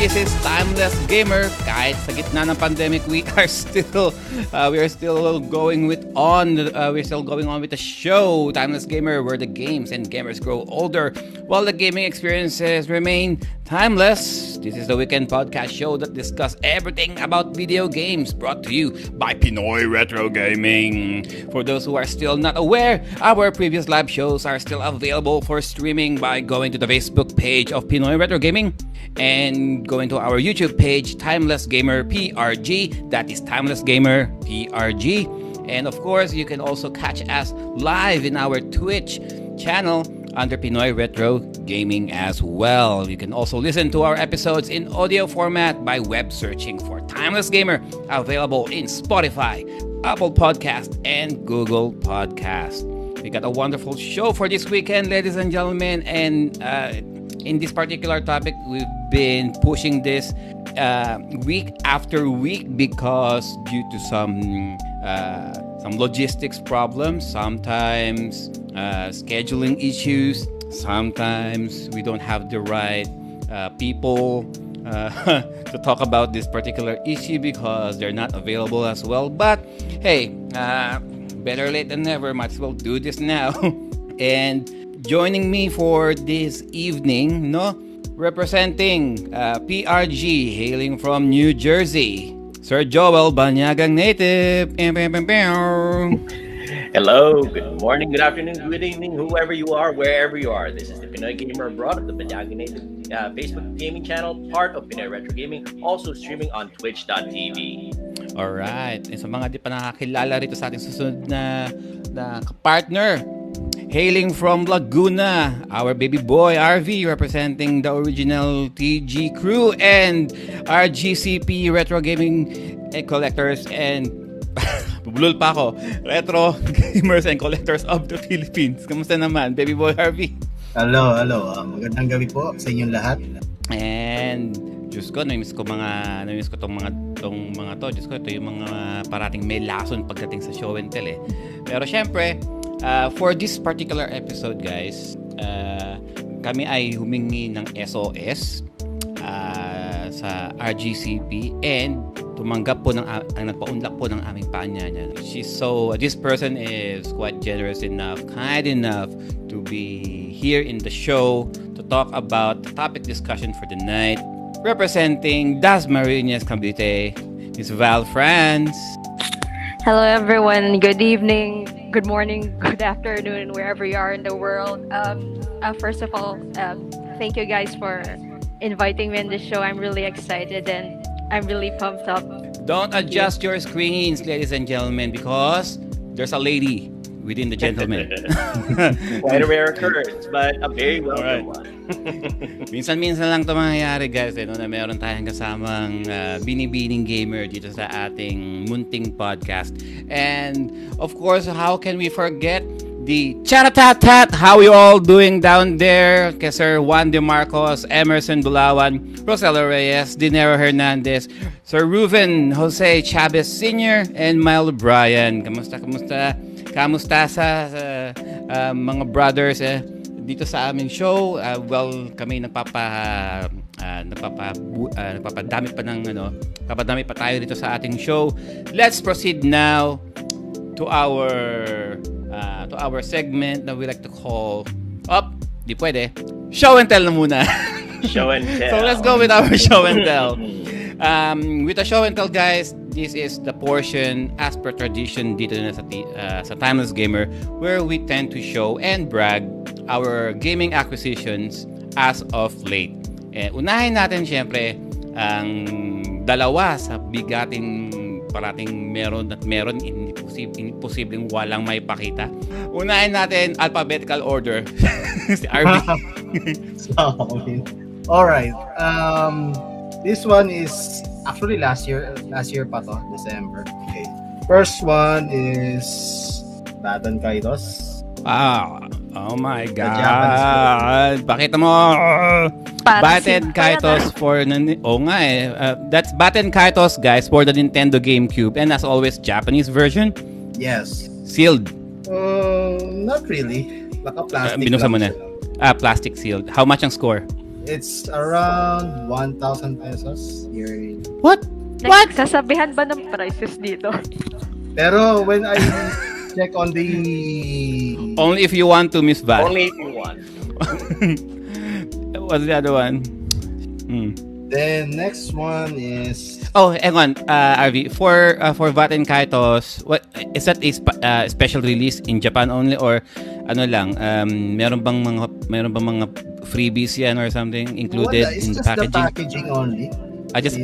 This is Timeless Gamer. Kahit sa gitna ng pandemic, we are still going on with the show Timeless Gamer, where the games and gamers grow older while the gaming experiences remain timeless. This is the weekend podcast show that discusses everything about video games, brought to you by Pinoy Retro Gaming. For those who are still not aware, our previous live shows are still available for streaming by going to the Facebook page of Pinoy Retro Gaming and going to our YouTube page, Timeless Gamer PRG. That is Timeless Gamer PRG. And of course, you can also catch us live in our Twitch channel under Pinoy Retro Gaming as well. You can also listen to our episodes in audio format by web searching for Timeless Gamer, available in Spotify, Apple Podcast, and Google Podcast. We got a wonderful show for this weekend, ladies and gentlemen, and in this particular topic, we've been pushing this week after week because due to some logistics problems, sometimes scheduling issues, sometimes we don't have the right people to talk about this particular issue because they're not available as well. But hey, better late than never. Might as well do this now. And joining me for this evening, representing PRG, hailing from New Jersey, Sir Joel Banyagang native. Hello, good morning, good afternoon, good evening, whoever you are, wherever you are. This is the Pinoy Gamer Abroad of the Banyagang Native Facebook gaming channel, part of Pinoy Retro Gaming, also streaming on twitch.tv. Alright, and sa mga di pa nakakilala rito sa ating susunod na partner, hailing from Laguna, our baby boy RV, representing the original TG crew and our GCP Retro Gaming Collectors and Bulol pa ako, Retro Gamers and Collectors of the Philippines. Kamusta naman, baby boy RV? Hello. Magandang gabi po sa inyong lahat. And Diyos ko, namiss ko tong mga to. Diyos ko, ito yung mga parating may lason pagdating sa show and tell. Pero syempre, for this particular episode, guys, kami ay humingi ng SOS sa RGCP and tumanggap po ng nagpaunlak po ng aming paanyaya. This person is quite generous enough, kind enough to be here in the show to talk about the topic discussion for the night. Representing Dasmariñas Cavite, Miss Val France. Hello everyone, good evening, good morning, good afternoon, wherever you are in the world. First of all, thank you guys for inviting me in the show. I'm really excited and I'm really pumped up. Don't adjust your screens, ladies and gentlemen, because there's a lady within the gentleman. Quite a rare occurrence, but a very welcome one. Minsan-minsan lang ito mangyayari, guys, na meron tayong kasamang binibining gamer dito sa ating munting podcast. And of course, how can we forget the chat? How you all doing down there? Kay Sir Juan De Marcos, Emerson Bulawan, Rosella Reyes, Dinero Hernandez, Sir Ruben Jose Chavez Sr., and Milo Bryan. Kamusta sa mga brothers dito sa aming show. Kami napapadami pa tayo dito sa ating show. Let's proceed now to our segment that we like to call show and tell na muna. Show and tell. So let's go with our show and tell. With the show and tell, guys, this is the portion as per tradition dito na sa Timeless Gamer, where we tend to show and brag our gaming acquisitions as of late. Unahin natin syempre ang dalawa sa bigating parating meron imposibleng walang may pakita. Unahin natin alphabetical order. Si RB. All right. This one is actually last year pa to, December. Okay. First one is Batten Kaitos. Wow. Oh my God. Pakita mo. Batten Kaitos for... Oh nga eh. That's Batten Kaitos, guys, for the Nintendo GameCube. And as always, Japanese version? Yes. Sealed? Not really. Baka plastic. Binuksan mo na. Plastic sealed. How much ang score? It's around 1,000 pesos. What? What? Nagsasabihan ba ng prices dito? Pero when I check on the... Only if you want to, Miss Val. Only if you want. What's the other one? Hmm. Then next one is... Oh, hang on, RV. For Batten Kaitos, what, is that a special release in Japan only or ano lang? Meron bang mga freebies yan or something included in the packaging? It's just the packaging only.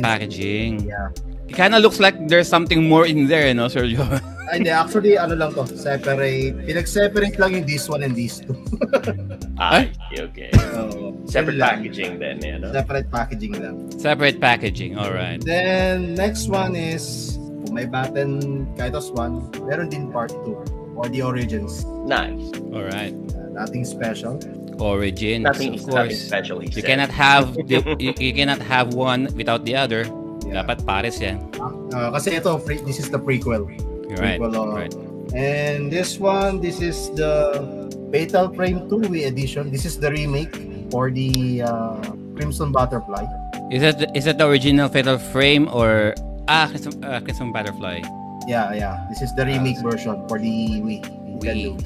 Packaging. Yeah. It kind of looks like there's something more in there, you know, Sergio? Hindi, actually, ano lang to, separate. Pinag-separate lang yung this one and this two. Okay. So, separate packaging lang. Then, you know? Separate packaging lang. Separate packaging, alright. Then, next one is, kung may Batten Kaitos 1, meron din part 2, or the Origins. Nice. Alright. Nothing special. Origins, nothing, of course. Special, you cannot have you cannot have one without the other. Yeah. Dapat pares yan. Kasi ito, this is the prequel. You're right. And this is the Fatal Frame 2 Wii edition. This is the remake for the Crimson Butterfly. Is that the original Fatal Frame or Crimson Butterfly? Yeah. This is the remake version for the Wii.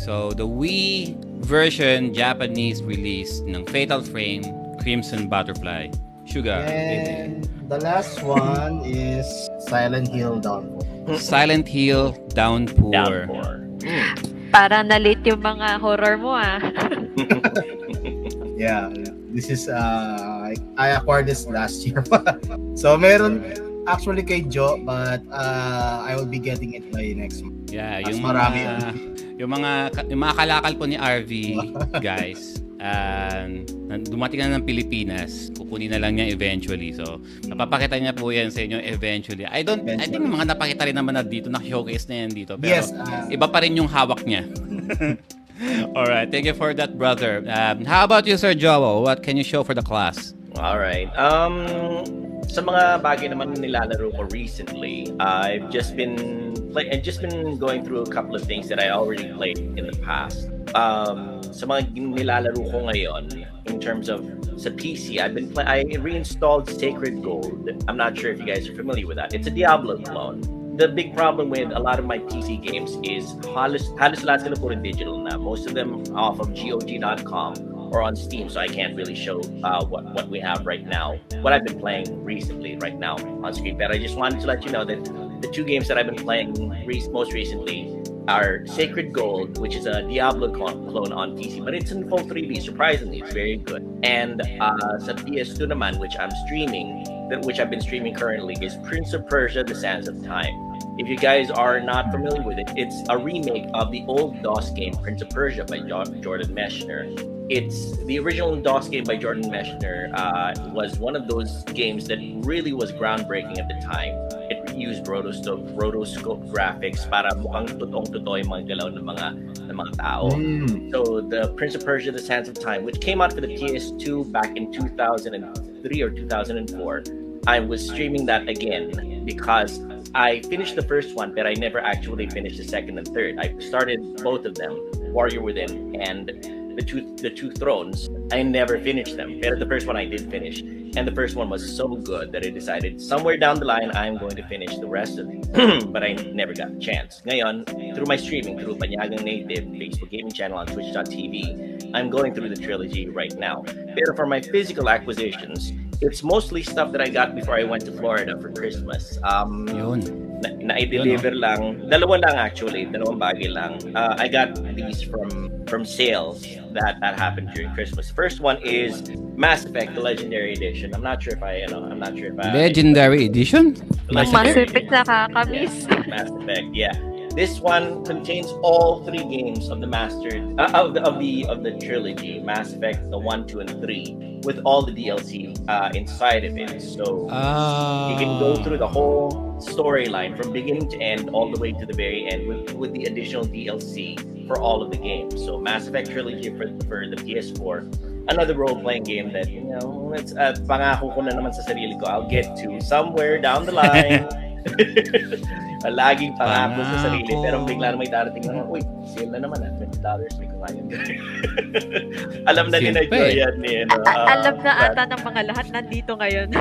So the Wii version Japanese release ng Fatal Frame Crimson Butterfly. Sugar. And the last one is Silent Hill Downpour. Silent Hill Downpour. Para na-late yung mga horror mo, ah. Yeah. This is, I acquired this last year. So, meron actually kay Joe, but I will be getting it by next month. Yeah, yung mga kalakal po ni RV, guys. Dumating na ng Pilipinas, kukunin na lang niya eventually. So, napapakita niya po yan sa inyo eventually. I think mga napakita rin naman na dito, naki-showcase na yan dito. Pero yes, iba pa rin yung hawak niya. Alright, thank you for that, brother. How about you, Sir Joel? What can you show for the class? Alright, sa mga bagay naman nilalaro ko recently, I've just been going through a couple of things that I already played in the past. Sa mga nilalaro ko ngayon, in terms of sa PC, I reinstalled Sacred Gold. I'm not sure if you guys are familiar with that. It's a Diablo clone. The big problem with a lot of my PC games is halos lahat sila puro digital na. Most of them off of GOG.com or on Steam, so I can't really show what we have right now, what I've been playing recently right now on screen. But I just wanted to let you know that the two games that I've been playing most recently are Sacred Gold, which is a Diablo clone on PC, but it's in full 3D. Surprisingly, it's very good. And sa PS2 naman, which I'm streaming, which I've been streaming currently, is Prince of Persia: The Sands of Time. If you guys are not familiar with it, it's a remake of the old DOS game Prince of Persia by Jordan Mechner. It's the original DOS game by Jordan Mechner was one of those games that really was groundbreaking at the time. It used rotoscope graphics para mukhang totoong-totoo yung mga galaw ng mga tao. So the Prince of Persia: The Sands of Time, which came out for the PS2 back in 2003 or 2004, I was streaming that again because I finished the first one, but I never actually finished the second and third. I started both of them, Warrior Within and the two Thrones. I never finished them, but the first one I did finish. And the first one was so good that I decided somewhere down the line I'm going to finish the rest of it, but I never got the chance. Ngayon, through my streaming, through Banyagang Native, Facebook gaming channel on Twitch.tv, I'm going through the trilogy right now. But for my physical acquisitions, it's mostly stuff that I got before I went to Florida for Christmas. Na-deliver lang. Dalawang bagay lang. I got these from sales that happened during Christmas. First one is Mass Effect, the Legendary Edition. I'm not sure if I... Legendary Edition? Mass Effect nakakamis. Mass Effect, yeah. This one contains all three games of the of the trilogy, Mass Effect, the 1, 2, and 3, with all the DLC inside of it. So you can go through the whole storyline from beginning to end, all the way to the very end, with the additional DLC for all of the games. So Mass Effect trilogy for the PS4, another role-playing game that, you know, it's pangako ko na naman sa sarili ko, I'll get to somewhere down the line. Laging pangako sa sarili. Pero bigla na may darating naman, uy, sale na naman, $20, may kumayan. Alam na ni Nigerian ni, ano, alam na ata ng mga lahat nandito ngayon.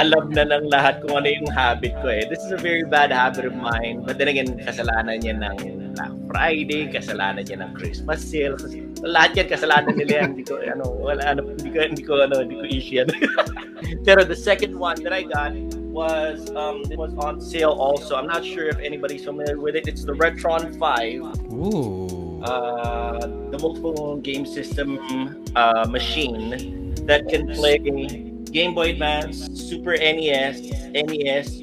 Alam na ng lahat kung ano yung habit ko eh. This is a very bad habit of mine. But then again, kasalanan niya ng Friday, kasalanan niya ng Christmas sale. Lahat yan, kasalanan nila yan. Hindi ko issue yan. Pero the second one that I got was it was on sale also. I'm not sure if anybody's familiar with it. It's the Retron 5. Ooh. The multiple game system machine that can play Game Boy Advance, Super NES,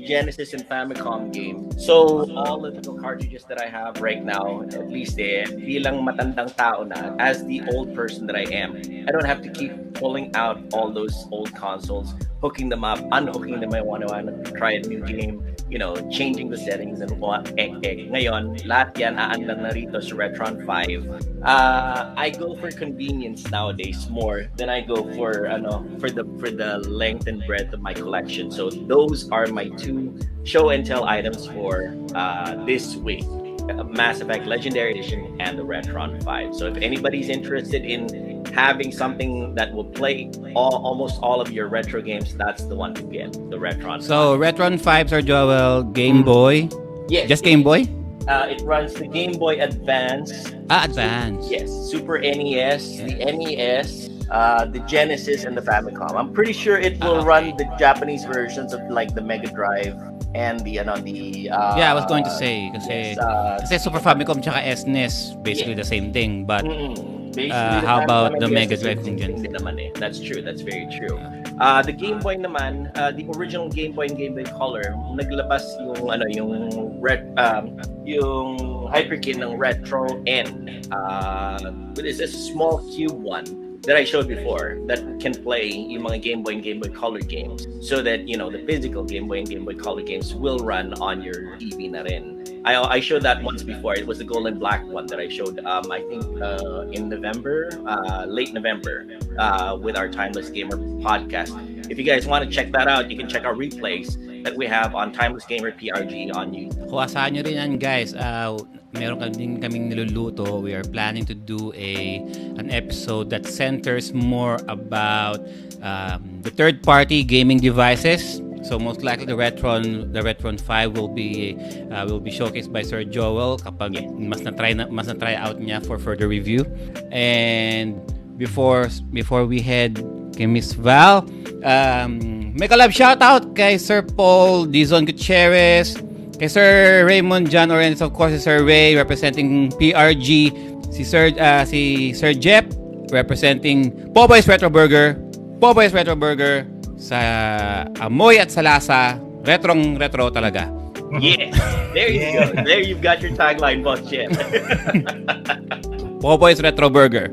Genesis, and Famicom game. So all of the cartridges that I have right now, at least bilang matandang tao na, as the old person that I am, I don't have to keep pulling out all those old consoles, hooking them up, unhooking them. I want to try a new game, you know, changing the settings and what. Ngayon, lahat yan aandang na rito sa Retron 5. I go for convenience nowadays more than I go for the length and breadth of my collection. So those are my two show and tell items for this week: Mass Effect Legendary Edition and the Retron 5. So if anybody's interested in having something that will play almost all of your retro games, that's the one to get, the Retron 5. So Retron 5s are Joel Game Boy? Yes. Just Game Boy? It runs the Game Boy Advance. Advance. Yes. Super NES, the NES, the Genesis, and the Famicom. I'm pretty sure it will run the Japanese versions of like the Mega Drive and I was going to say kasi Super Famicom tsaka SNES basically the same thing, but how about the Mega Drive thing naman eh. That's true, that's very true. The Game Boy naman, the original Game Boy and Game Boy Color, naglabas yung Hyperkin ng Retro N, but it's a small cube one that I showed before that can play yung mga Game Boy and Game Boy Color games, so that, you know, the physical Game Boy and Game Boy Color games will run on your TV na rin. I showed that once before. It was the gold and black one that I showed, I think, in November, late November, with our Timeless Gamer podcast. If you guys want to check that out, you can check our replays that we have on Timeless Gamer PRG on YouTube. Kung asahan nyo rin yan, guys, meron kaming niluluto. We are planning to do an episode that centers more about the third-party gaming devices. So most likely the Retron 5 will be showcased by Sir Joel kapag mas na try out niya for further review. And before we head kay Miss Val, may collab shout out kay Sir Paul Dizon Gutierrez, kay Sir Raymond John Orens, of course, si Sir Ray representing PRG, si Sir Jep representing Po-Boys Retro Burger. Sa amoy at sa lasa, retrong-retro talaga. Yeah, there you go. There you've got your tagline, boss, Jeff. Po-Boys Retro Burger.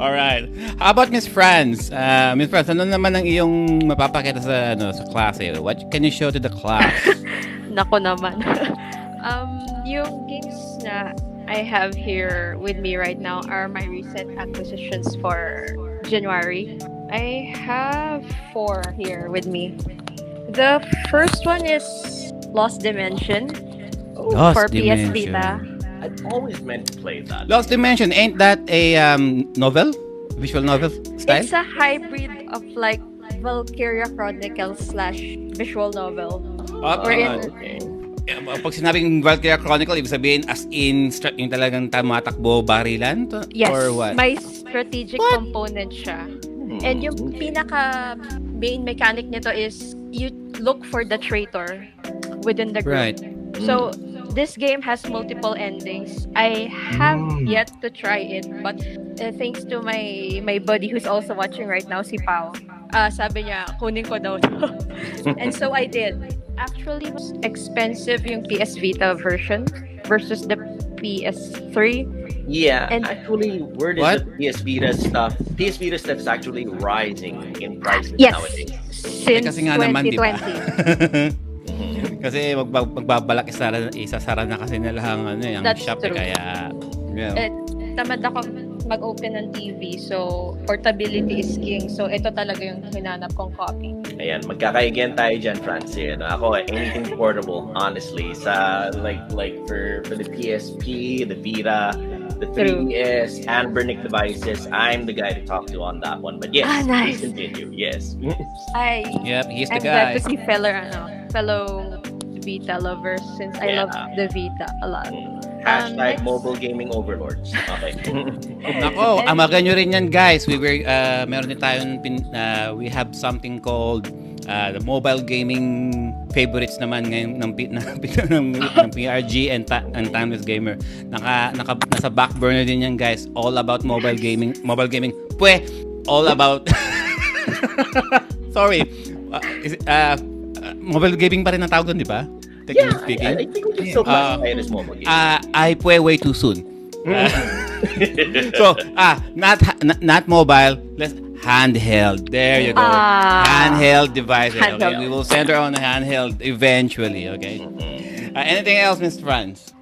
Alright. How about Miss France? Miss France, ano naman ang iyong mapapakita sa klase? What can you show to the class? Nako naman. Yung games na I have here with me right now are my recent acquisitions for January. I have 4 here with me. The first one is Lost Dimension for PS Vita. I've always meant to play that. Lost Dimension, ain't that a novel? Visual novel style? It's a hybrid of like Valkyria Chronicles / visual novel. Pag sinabing Valkyria Chronicle, ibig sabihin as in yung talagang tumatakbo barilan? Yes, or what? May strategic component siya. And yung pinaka main mechanic nito is you look for the traitor within the group. Right. So this game has multiple endings. I have yet to try it, but thanks to my buddy who's also watching right now, si Pao. Sabi niya, kunin ko daw. And so I did. Actually, mas expensive yung PS Vita version versus the PS3. Yeah, and actually, where does the PS Vita stuff is actually rising in prices nowadays? Since 2020. Kasi magbabalak isasara na kasi nilang ang Shopee, kaya. Yeah. Tamad ako mag-open ng TV. So, portability is king. So, ito talaga yung hinanap kong copy. Ayan, magkakaibigan tayo dyan, Francie. Ano, ako, anything portable, honestly. Sa, like for the PSP, the Vita, the 3DS, and Bernick devices, I'm the guy to talk to on that one. But yes, nice. Please continue. Yes. He's the guy. I'm glad to see fellow Vita lovers since I love the Vita a lot. Hashtag mobile gaming overlords. Okay. Nako, amagan nyo rin yan, guys. We were, meron din tayong, we have something called the mobile gaming favorites naman ngayon ng PRG and Timeless Gamer. Nasa back burner din yan, guys. All about mobile gaming. Mobile gaming. Pwe! All about... Sorry. Mobile gaming pa rin ang tawag doon, di ba? Yeah, I think we can still classify it as mobile gaming. I play way too soon. So, not mobile. Let's handheld. There you go. Handheld devices. Handheld. Okay? We will center on handheld eventually. Okay. Mm-hmm. Anything else, Miss Franz?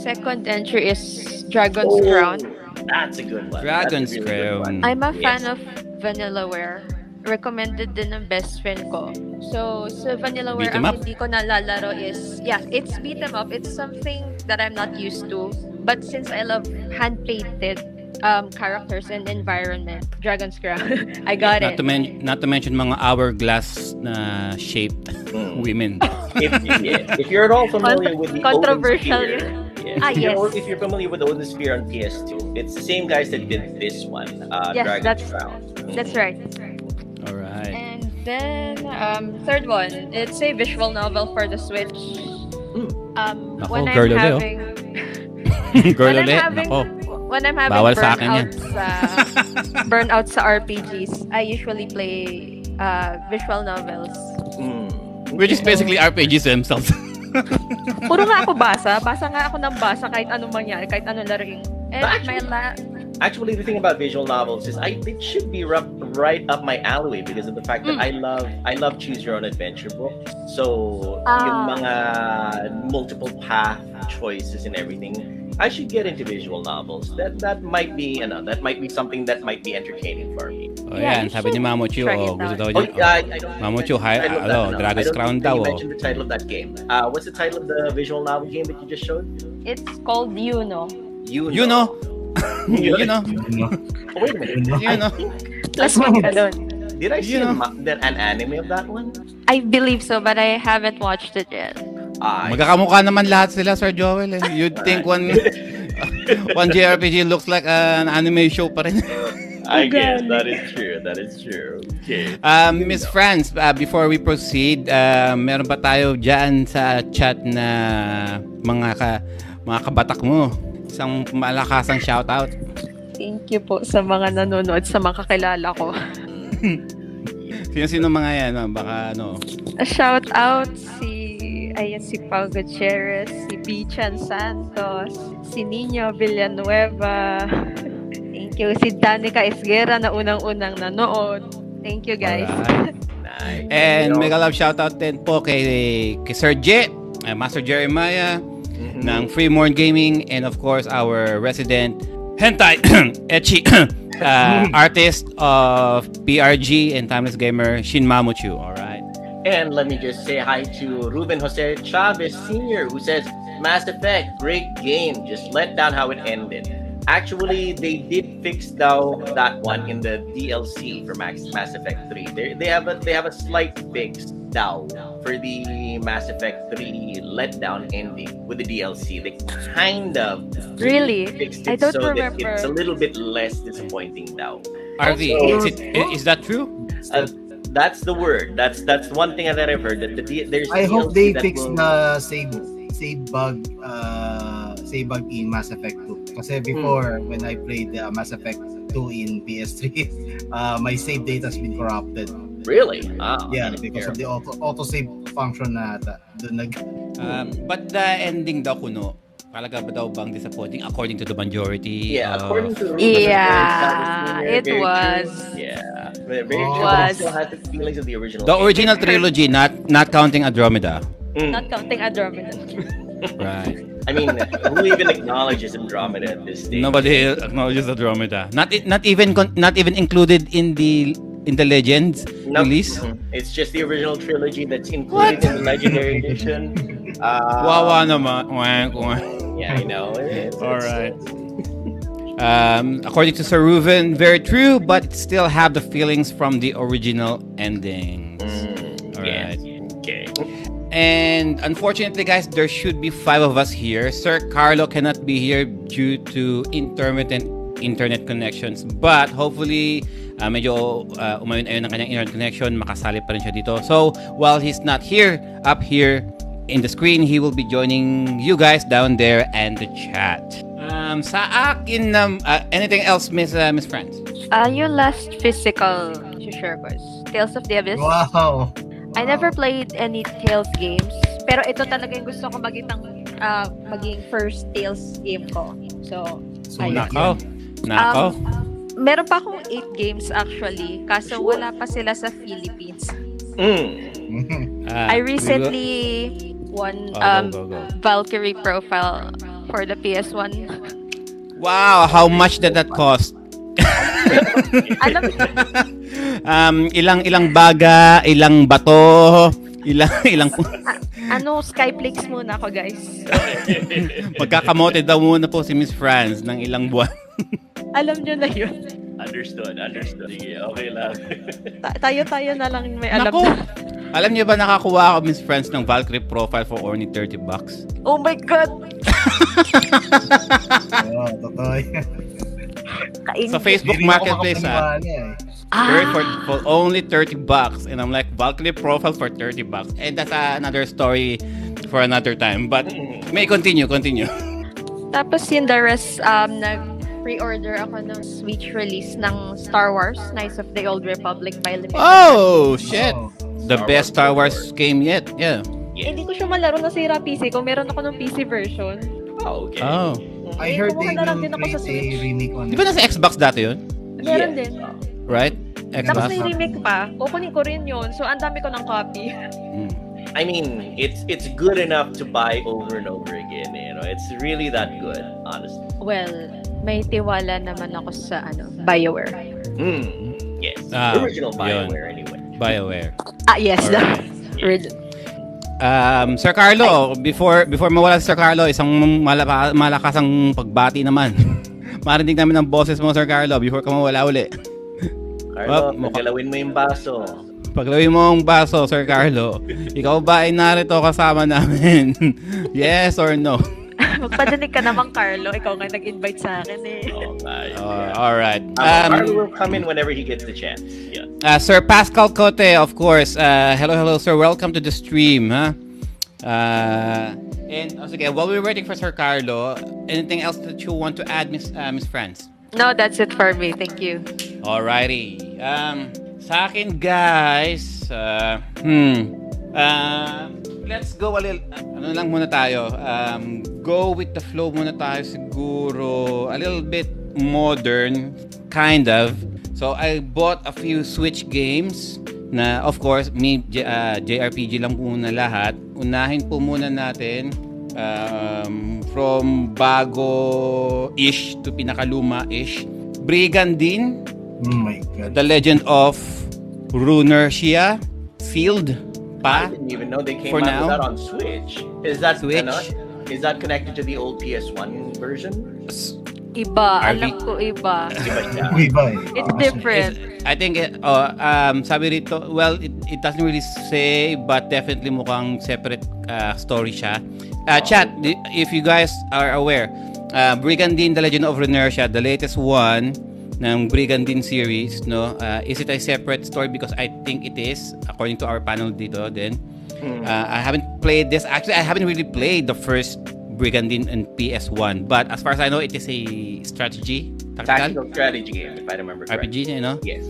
Second entry is Dragon's Crown. That's a good one. Dragon's really Crown. One. I'm a fan of Vanillaware. Recommended din ng best friend ko. So, sa Vanillaware, ang hindi ko nalalaro is, it's beat 'em up. It's something that I'm not used to. But since I love hand-painted characters and environment, Dragon's Crown, I got it. Not to mention mga hourglass na shaped women. If you're at all familiar with the controversial Odin Sphere, if you're familiar with the Odin Sphere on PS2, it's the same guys that did this one, Dragon's Crown. That's right. All right. And then third one, it's a visual novel for the Switch. When I'm having burnout sa RPGs, I usually play visual novels. Which is basically RPGs themselves. Puro nga ako basa kahit anong mangyari, kahit anong laruin. And actually, the thing about visual novels is it should be right up my alleyway because of the fact that I love choose your own adventure books. So yung mga multiple path choices and everything, I should get into visual novels. That might be something that might be entertaining for me. Oh yeah, sabi ni Mamochu, gusto daw niya. Mamochu, Dragon's Crown daw. You mentioned the title of that game. What's the title of the visual novel game that you just showed? It's called You Know. You know. Oh, wait a minute. Let's look at it. Did I see an anime of that one? I believe so, but I haven't watched it yet. Magkakamukha naman lahat sila, Sir Joel. Eh. You'd think one JRPG looks like an anime show pa rin. I guess that is true. Okay. Miss France, before we proceed, meron pa tayo dyan sa chat na mga kabatak mo. Isang malakasang shoutout. Thank you po sa mga nanonood, sa mga kakilala ko. Sino mga yan? Baka A shoutout si Pao Gutierrez, si Bichan Santos, si Nino Villanueva. Thank you. Si Danica Esguera na unang-unang nanood. Thank you, guys. Nice. And mega love shoutout din po kay Sir J, Master Jeremiah, ng Freemorn Gaming, and of course our resident hentai ecchi artist of PRG and Timeless Gamer, Shin Mamochu. All right. And let me just say hi to Ruben Jose Chavez Sr., who says Mass Effect, great game, just let down how it ended. Actually, they did fix that one in the DLC for Mass Effect 3. They have a slight fix for the Mass Effect 3 letdown ending with the DLC. They kind of fixed it. I don't remember. That it's a little bit less disappointing now. RV, is that true? That's the word. That's one thing that I've heard. I hope they fix the save bug. Save bug in Mass Effect 2. Kasi before, when I played Mass Effect 2 in PS3, my save data has been corrupted. Really? Because of the auto-save function na doon but the ending daw kuno, talaga ba daw bang disappointing according to the majority? Yeah, according to the majority. Yeah, it was. Yeah. It still has the feelings of the original. The original trilogy, not counting Andromeda. Not counting Andromeda. Right. I mean, who even acknowledges Andromeda at this stage? Nobody acknowledges Andromeda. Not even included in the Legends release. No. It's just the original trilogy that's included in the Legendary Edition. Wawa naman. Yeah, I know. All right. According to Sir Ruven, very true, but still have the feelings from the original endings. All right. Okay. And unfortunately, guys, there should be 5 of us here. Sir Carlo cannot be here due to intermittent internet connections. But hopefully, medyo umayon-ayon ang kanyang internet connection, makasali pa rin siya dito. So, while he's not here, up here in the screen, he will be joining you guys down there and the chat. Sa akin, anything else, Miss France? Yung last physical to share ko is Tales of the Abyss. Wow! I never played any Tales games, pero ito talaga yung gusto ko maging first Tales game ko. So nakaw. Meron pa akong 8 games actually, kaso wala pa sila sa Philippines. I recently won Valkyrie Profile for the PS1. Wow, how much did that cost? Ilang baga, ilang bato, ilang Skyplex muna ako, guys. Magkakamote daw muna po si Miss France ng ilang buwan. Alam niyo na yun. Understood. Okay lang. Tayo na lang may alam. Naku! Alam niyo ba nakakuha ako, Miss France, ng Valkyrie Profile for only $30? Oh my God! Totoo yan. Sa Facebook Marketplace, for only $30, and I'm like, Valkyrie Profile for $30, and that's another story for another time. But may continue. Tapos yung the rest, nag-pre-order ako ng Switch release ng Star Wars: Knights of the Old Republic by Limited. Oh shit! Oh. The best Star Wars game yet. Yeah. Hindi ko siya malaro na sira PC ko. Meron ako ng PC version. Oh, okay. Oh. I heard they will play a remake on it. Di ba nasa Xbox dati yun? Meron din. Right? Xbox. Tapos may remake pa. Kukunin ko rin yun. So, ang dami ko ng copy. I mean, it's good enough to buy over and over again. You know? It's really that good, honestly. Well, may tiwala naman ako sa BioWare. Yes. Original BioWare anyway. BioWare. Yes. Right. Yes. Sir Carlo, before mawala si Sir Carlo, isang malakasang pagbati naman. Marinig namin ang boses mo, Sir Carlo, before ka mawala uli. Carlo, pagkalawin mo yung baso. Paglawin mo ang baso, Sir Carlo. Ikaw ba ay narito kasama namin? Yes or no? Magpadanig ka naman, Carlo. Ikaw nga nag-invite sa akin eh. Alright. Carlo will come in whenever he gets the chance. Yeah. Sir Pascal Cote, of course. Hello, sir. Welcome to the stream. Huh? And okay, while we're waiting for Sir Carlo, anything else that you want to add, Miss France? No, that's it for me. Thank you. Alrighty. Sa akin, guys. Let's go a little... Ano lang muna tayo? Go with the flow muna tayo siguro. A little bit modern, kind of. So, I bought a few Switch games na, of course, JRPG lang muna lahat. Unahin po muna natin from bago-ish to pinakaluma-ish. Brigandine. Oh my God. The Legend of Runertia Field. I didn't even know they came out with that on Switch. Is that connected to the old PS1 version? Iba. Alam ko iba. Iba. It's different. I think, sabi rito, well, it doesn't really say, but definitely mukhang separate story siya. Chat, if you guys are aware, Brigandine, The Legend of Runertia, the latest one, ng Brigandine series, no? Is it a separate story? Because I think it is, according to our panel dito then. I haven't played this. Actually, I haven't really played the first Brigandine and PS1. But as far as I know, it is a tactical strategy game, if I remember correctly. RPG, you know? Yes.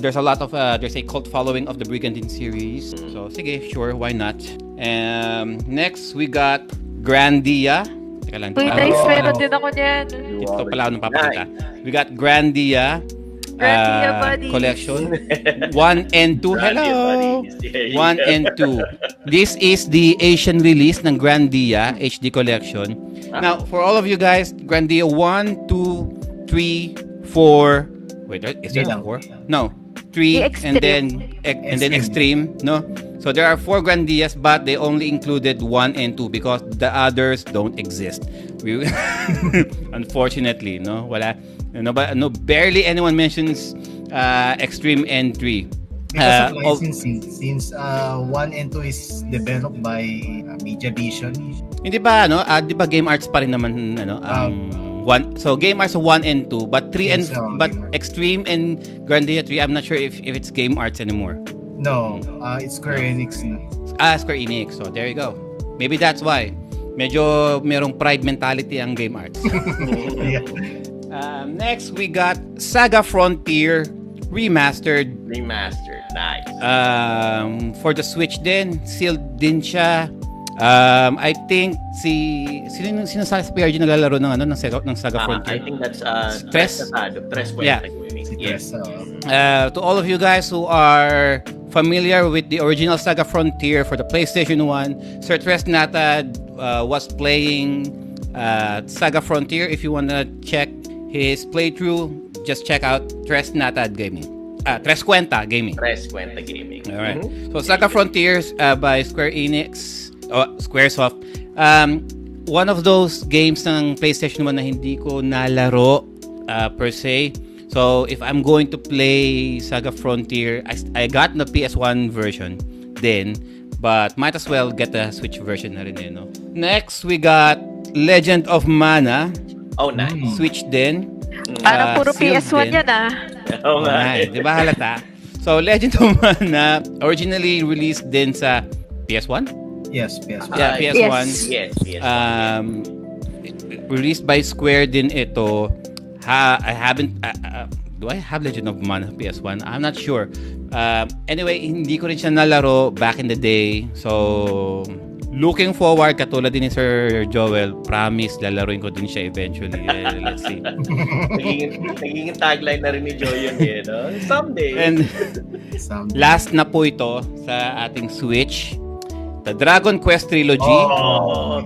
There's a cult following of the Brigandine series. So, sige, sure, why not? Next, we got Grandia. Wait, guys, meron din ako niyan. Dito pala ako nung papakita. We got Grandia. collection 1 and 2. Hello, 1 and 2. This is the Asian release ng Grandia HD collection. Now, for all of you guys, Grandia 1, 2, 3, 4. Wait, is there 4? No, 3 and then Extreme. No, so there are 4 Grandias, but they only included 1 and 2 because the others don't exist. We unfortunately, no, wala. No, but no, barely anyone mentions Extreme and 3 because of licensing. Since 1 and 2 is developed by Media Vision. Hindi ba ano? Di ba Game Arts pa rin naman ano? One, so Game Arts 1 and 2, but 3 and but Extreme and Grandia 3. I'm not sure if it's Game Arts anymore. No, it's Square Enix. Square Enix. So there you go. Maybe that's why. Medyo merong pride mentality ang Game Arts. Yeah. Next, we got Saga Frontier Remastered. Nice. For the Switch din, sealed din siya. I think sino sa PRG naglalaro ng ng Saga Frontier? I think that's Tres. Yeah. Yes. To all of you guys who are familiar with the original Saga Frontier for the PlayStation 1, Sir Tres Natad was playing Saga Frontier. If you wanna check his playthrough, just check out Tres Natad Gaming. Tres Cuenta Gaming. All right. Mm-hmm. So Saga Frontiers by Square Enix or Squaresoft. One of those games ng PlayStation 1 na hindi ko nalaro per se. So if I'm going to play Saga Frontier, I got the PS1 version then, but might as well get the Switch version na rin, eh, no? Next, we got Legend of Mana. Oh, nice. Switch din. Parang puro PS1 din. Yan ah. Oh, nice. Di ba halata? So, Legend of Mana originally released din sa PS1? Yes, PS1. Yeah, PS1. Yes. Released by Square din ito. I haven't... do I have Legend of Mana PS1? I'm not sure. Anyway, hindi ko rin siya nalaro back in the day. So... looking forward, katulad din ni Sir Joel, promise, lalaroin ko din siya eventually. Let's see. Nagiging tagline na rin ni Joel yun, no? Someday. And last na po ito sa ating Switch, the Dragon Quest Trilogy. Oh,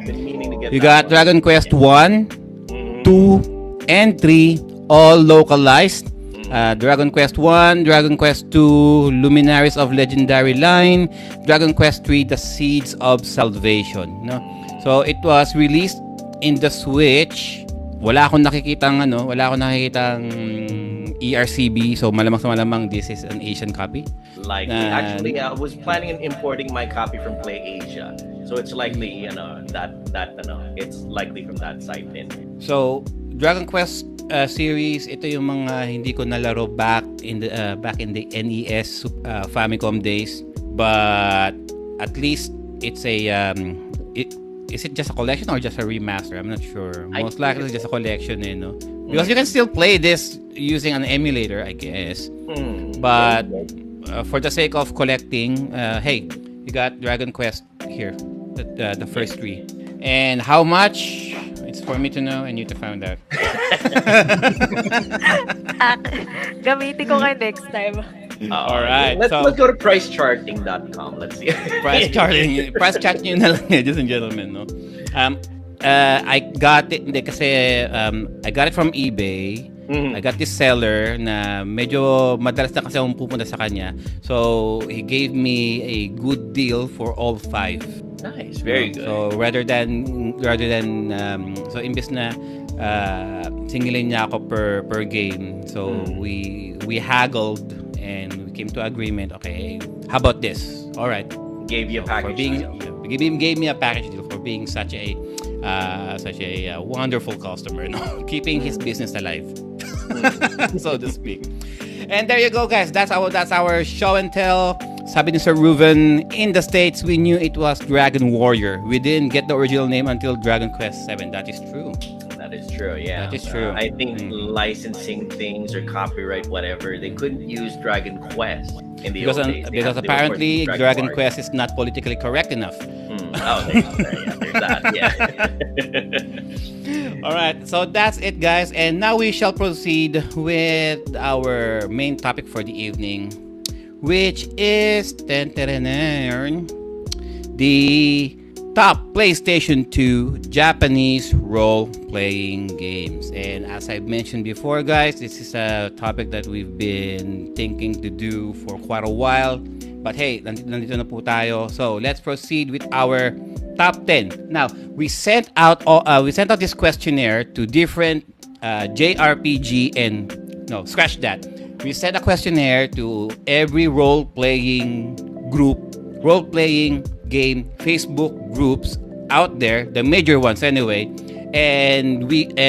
you got Dragon Quest 1, 2, and 3, all localized. Dragon Quest 1, Dragon Quest 2, Luminaries of Legendary Line, Dragon Quest 3, The Seeds of Salvation. No? So it was released in the Switch. Wala akong nakikitang ERCB. So malamang this is an Asian copy. Likely. Actually, I was planning on importing my copy from Play Asia. So it's likely, you know, it's likely from that site then. So Dragon Quest series, ito yung mga hindi ko nalaro back in the NES Famicom days, but at least it's a is it just a collection or just a remaster? I'm not sure. Most likely just a collection, you know, because you can still play this using an emulator, I guess. But for the sake of collecting, hey, you got Dragon Quest here, the first 3, and how much? It's for me to know and you to find out. Gamitin ko kayo next time. Alright. Let's go to pricecharting.com. Let's see. Price charting yun na lang, ladies and gentlemen. No? I got it kasi I got it from eBay. Mm-hmm. I got this seller na medyo madalas na kasi akong pupunta sa kanya. So, he gave me a good deal for all 5. Nice, very good. So rather than so imbes na singilin niya ako per game, so we haggled and we came to agreement. Okay, how about this? All right, gave you a package deal. Gave me a package deal for being such a wonderful customer, no? Keeping his business alive, so to speak. And there you go, guys. That's our show and tell. Sabi ni Sir Ruben, in the States, we knew it was Dragon Warrior. We didn't get the original name until Dragon Quest 7. That is true, yeah. That is true. I think licensing things or copyright, whatever, they couldn't use Dragon Quest in the old days. Because apparently Dragon Quest is not politically correct enough. There's that. Yeah. All right. So that's it, guys. And now we shall proceed with our main topic for the evening, which is the top PlayStation 2 Japanese role-playing games. And as I mentioned before, guys, this is a topic that we've been thinking to do for quite a while. But hey, nandito na po tayo. So let's proceed with our top 10. Now, we sent out this questionnaire to different JRPG and no, scratch that. We sent a questionnaire to every role-playing game Facebook groups out there, the major ones anyway, and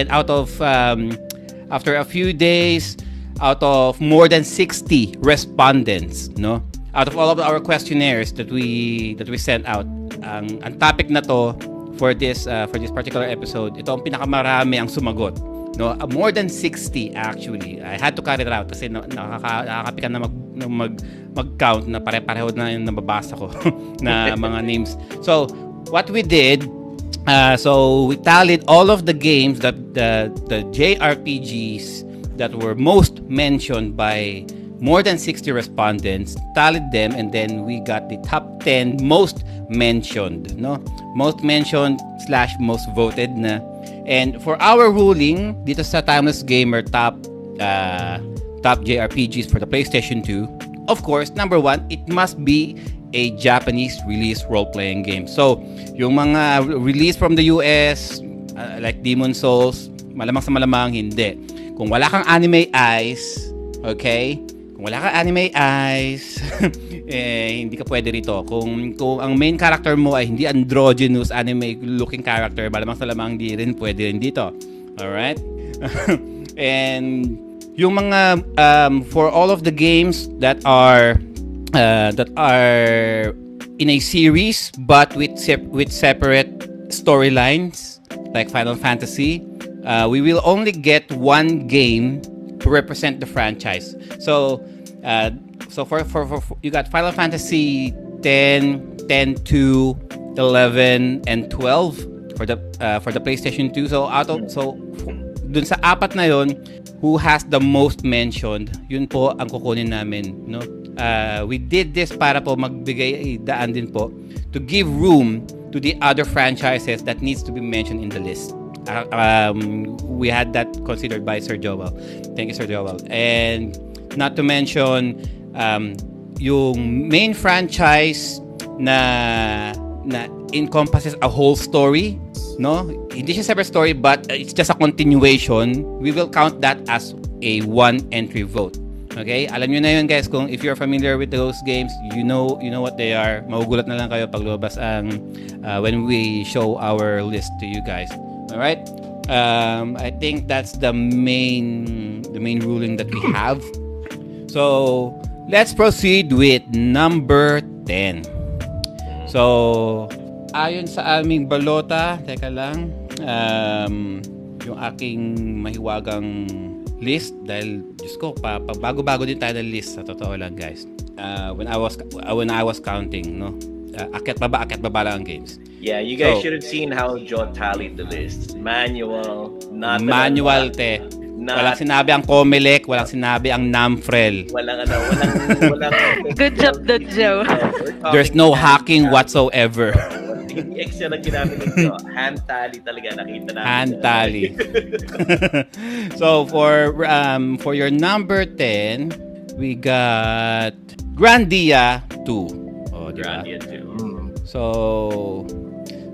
out of after a few days, out of more than 60 respondents, no, out of all of our questionnaires that we sent out, ang topic na to for this particular episode, ito ang pinakamarami ang sumagot, no, more than 60 actually. I had to cut it out kasi nakakapika na mag-count na pare-pareho na yung nababasa ko na mga names. So, what we did, we tallied all of the games that the JRPGs that were most mentioned by more than 60 respondents, tallied them, and then we got the top 10 most mentioned, no? Most mentioned / most voted na. And for our ruling, dito sa Timeless Gamer top JRPGs for the PlayStation 2, of course, number one, it must be a Japanese release role-playing game. So, yung mga release from the US, like Demon Souls, malamang sa malamang, hindi. Kung wala kang anime eyes, okay? Kung wala kang anime eyes, hindi ka pwede rito. Kung ang main character mo ay hindi androgynous anime-looking character, malamang sa malamang, hindi rin pwede rin dito. Alright? And yung mga for all of the games that are in a series but with separate storylines, like Final Fantasy, we will only get one game to represent the franchise. So for you got Final Fantasy 10, 2, 11, and 12 for the PlayStation 2. Dun sa apat na yon, who has the most mentioned, yun po ang kukunin namin, no? We did this para po magbigay daan din po to give room to the other franchises that needs to be mentioned in the list. We had that considered by Sir Joel. Thank you, Sir Joel. And not to mention yung main franchise na encompasses a whole story. No, hindi siya separate story, but it's just a continuation. We will count that as a one-entry vote. Okay? Alam nyo na yun, guys. Kung if you're familiar with those games, you know what they are. Magugulat na lang kayo paglabas ang when we show our list to you guys. All right? I think that's the main ruling that we have. So let's proceed with number 10. So, ayon sa aming balota, teka lang, yung aking mahiwagang list, dahil Diyos ko, bago-bago din tayo ng list, sa totoo lang, guys. When I was counting, no? Akyat baba lang ang games. Yeah, you guys should have seen how Joe tallied the list. Manual. Walang sinabi ang Comelec, walang sinabi ang Namfrel. Good job, Dot Joe. There's no hacking whatsoever. Hindi extra na ginamit nito. Hand tally talaga, nakita namin. Hand tally. So for your number 10, we got Grandia 2. Oh, Grandia 2. So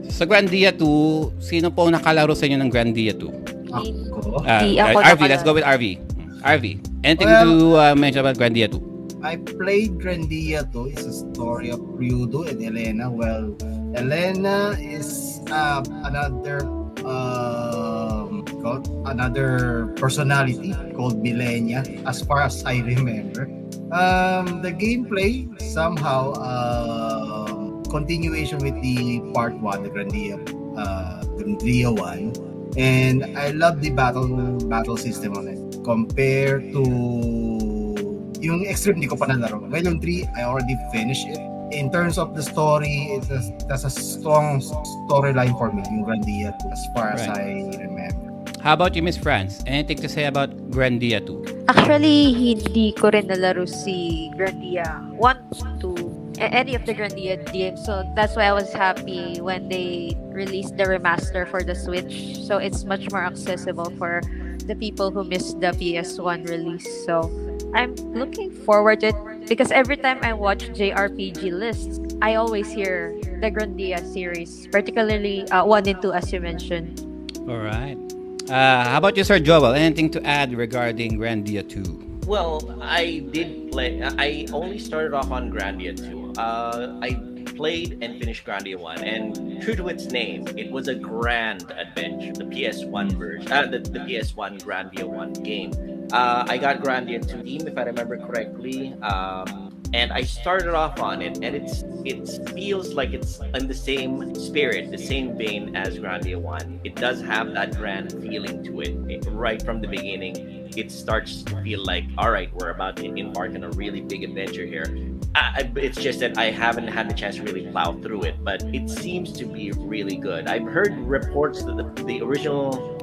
sa Grandia 2, sino po nakalaro sa inyo ng Grandia 2? Ako. RV, let's go with RV. RV, anything to mention about Grandia 2? I played Grandia 2. It's a story of Ryudo and Elena. Well, Elena is another personality called Milenia, as far as I remember. The gameplay somehow continuation with the part 1, the Grandia 1, and I love the battle system on it compared to yung Extreme. Hindi ko pa nalaro. Well, yung 3, I already finished it. in terms of the story, it's that's a strong storyline for me, yung Grandia 2, as far as I remember. How about you, Miss France? Anything to say about Grandia 2? Actually, hindi ko rin nalaro si Grandia 1, 2, any of the Grandia games. So that's why I was happy when they released the remaster for the Switch. So it's much more accessible for the people who missed the PS1 release. So I'm looking forward to it because every time I watch JRPG lists, I always hear the Grandia series, particularly 1 and 2 as you mentioned. All right. How about you, Sir Joel? Anything to add regarding Grandia 2? Well, I did play. I only started off on Grandia 2. I played and finished Grandia 1, and true to its name, it was a grand adventure. The PS1 version, the PS1 Grandia 1 game. I got Grandia 2 Team, if I remember correctly. And I started off on it, and it feels like it's in the same spirit, the same vein as Grandia 1. It does have that grand feeling to it. Right from the beginning, it starts to feel like, all right, we're about to embark on a really big adventure here. It's just that I haven't had the chance to really plow through it, but it seems to be really good. I've heard reports that the original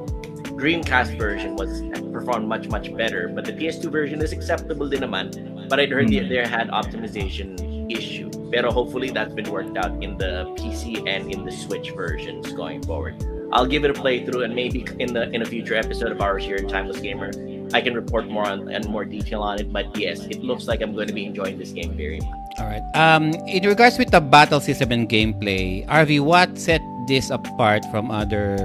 Dreamcast version was performed much better, but the PS2 version is acceptable din naman, but I'd heard they had optimization issue. Pero hopefully that's been worked out in the PC and in the Switch versions going forward. I'll give it a playthrough, and maybe in a future episode of ours here in Timeless Gamer, I can report more on, and more detail on it. But yes, it looks like I'm going to be enjoying this game very much. All right. In regards with the battle system and gameplay, RV, what set this apart from other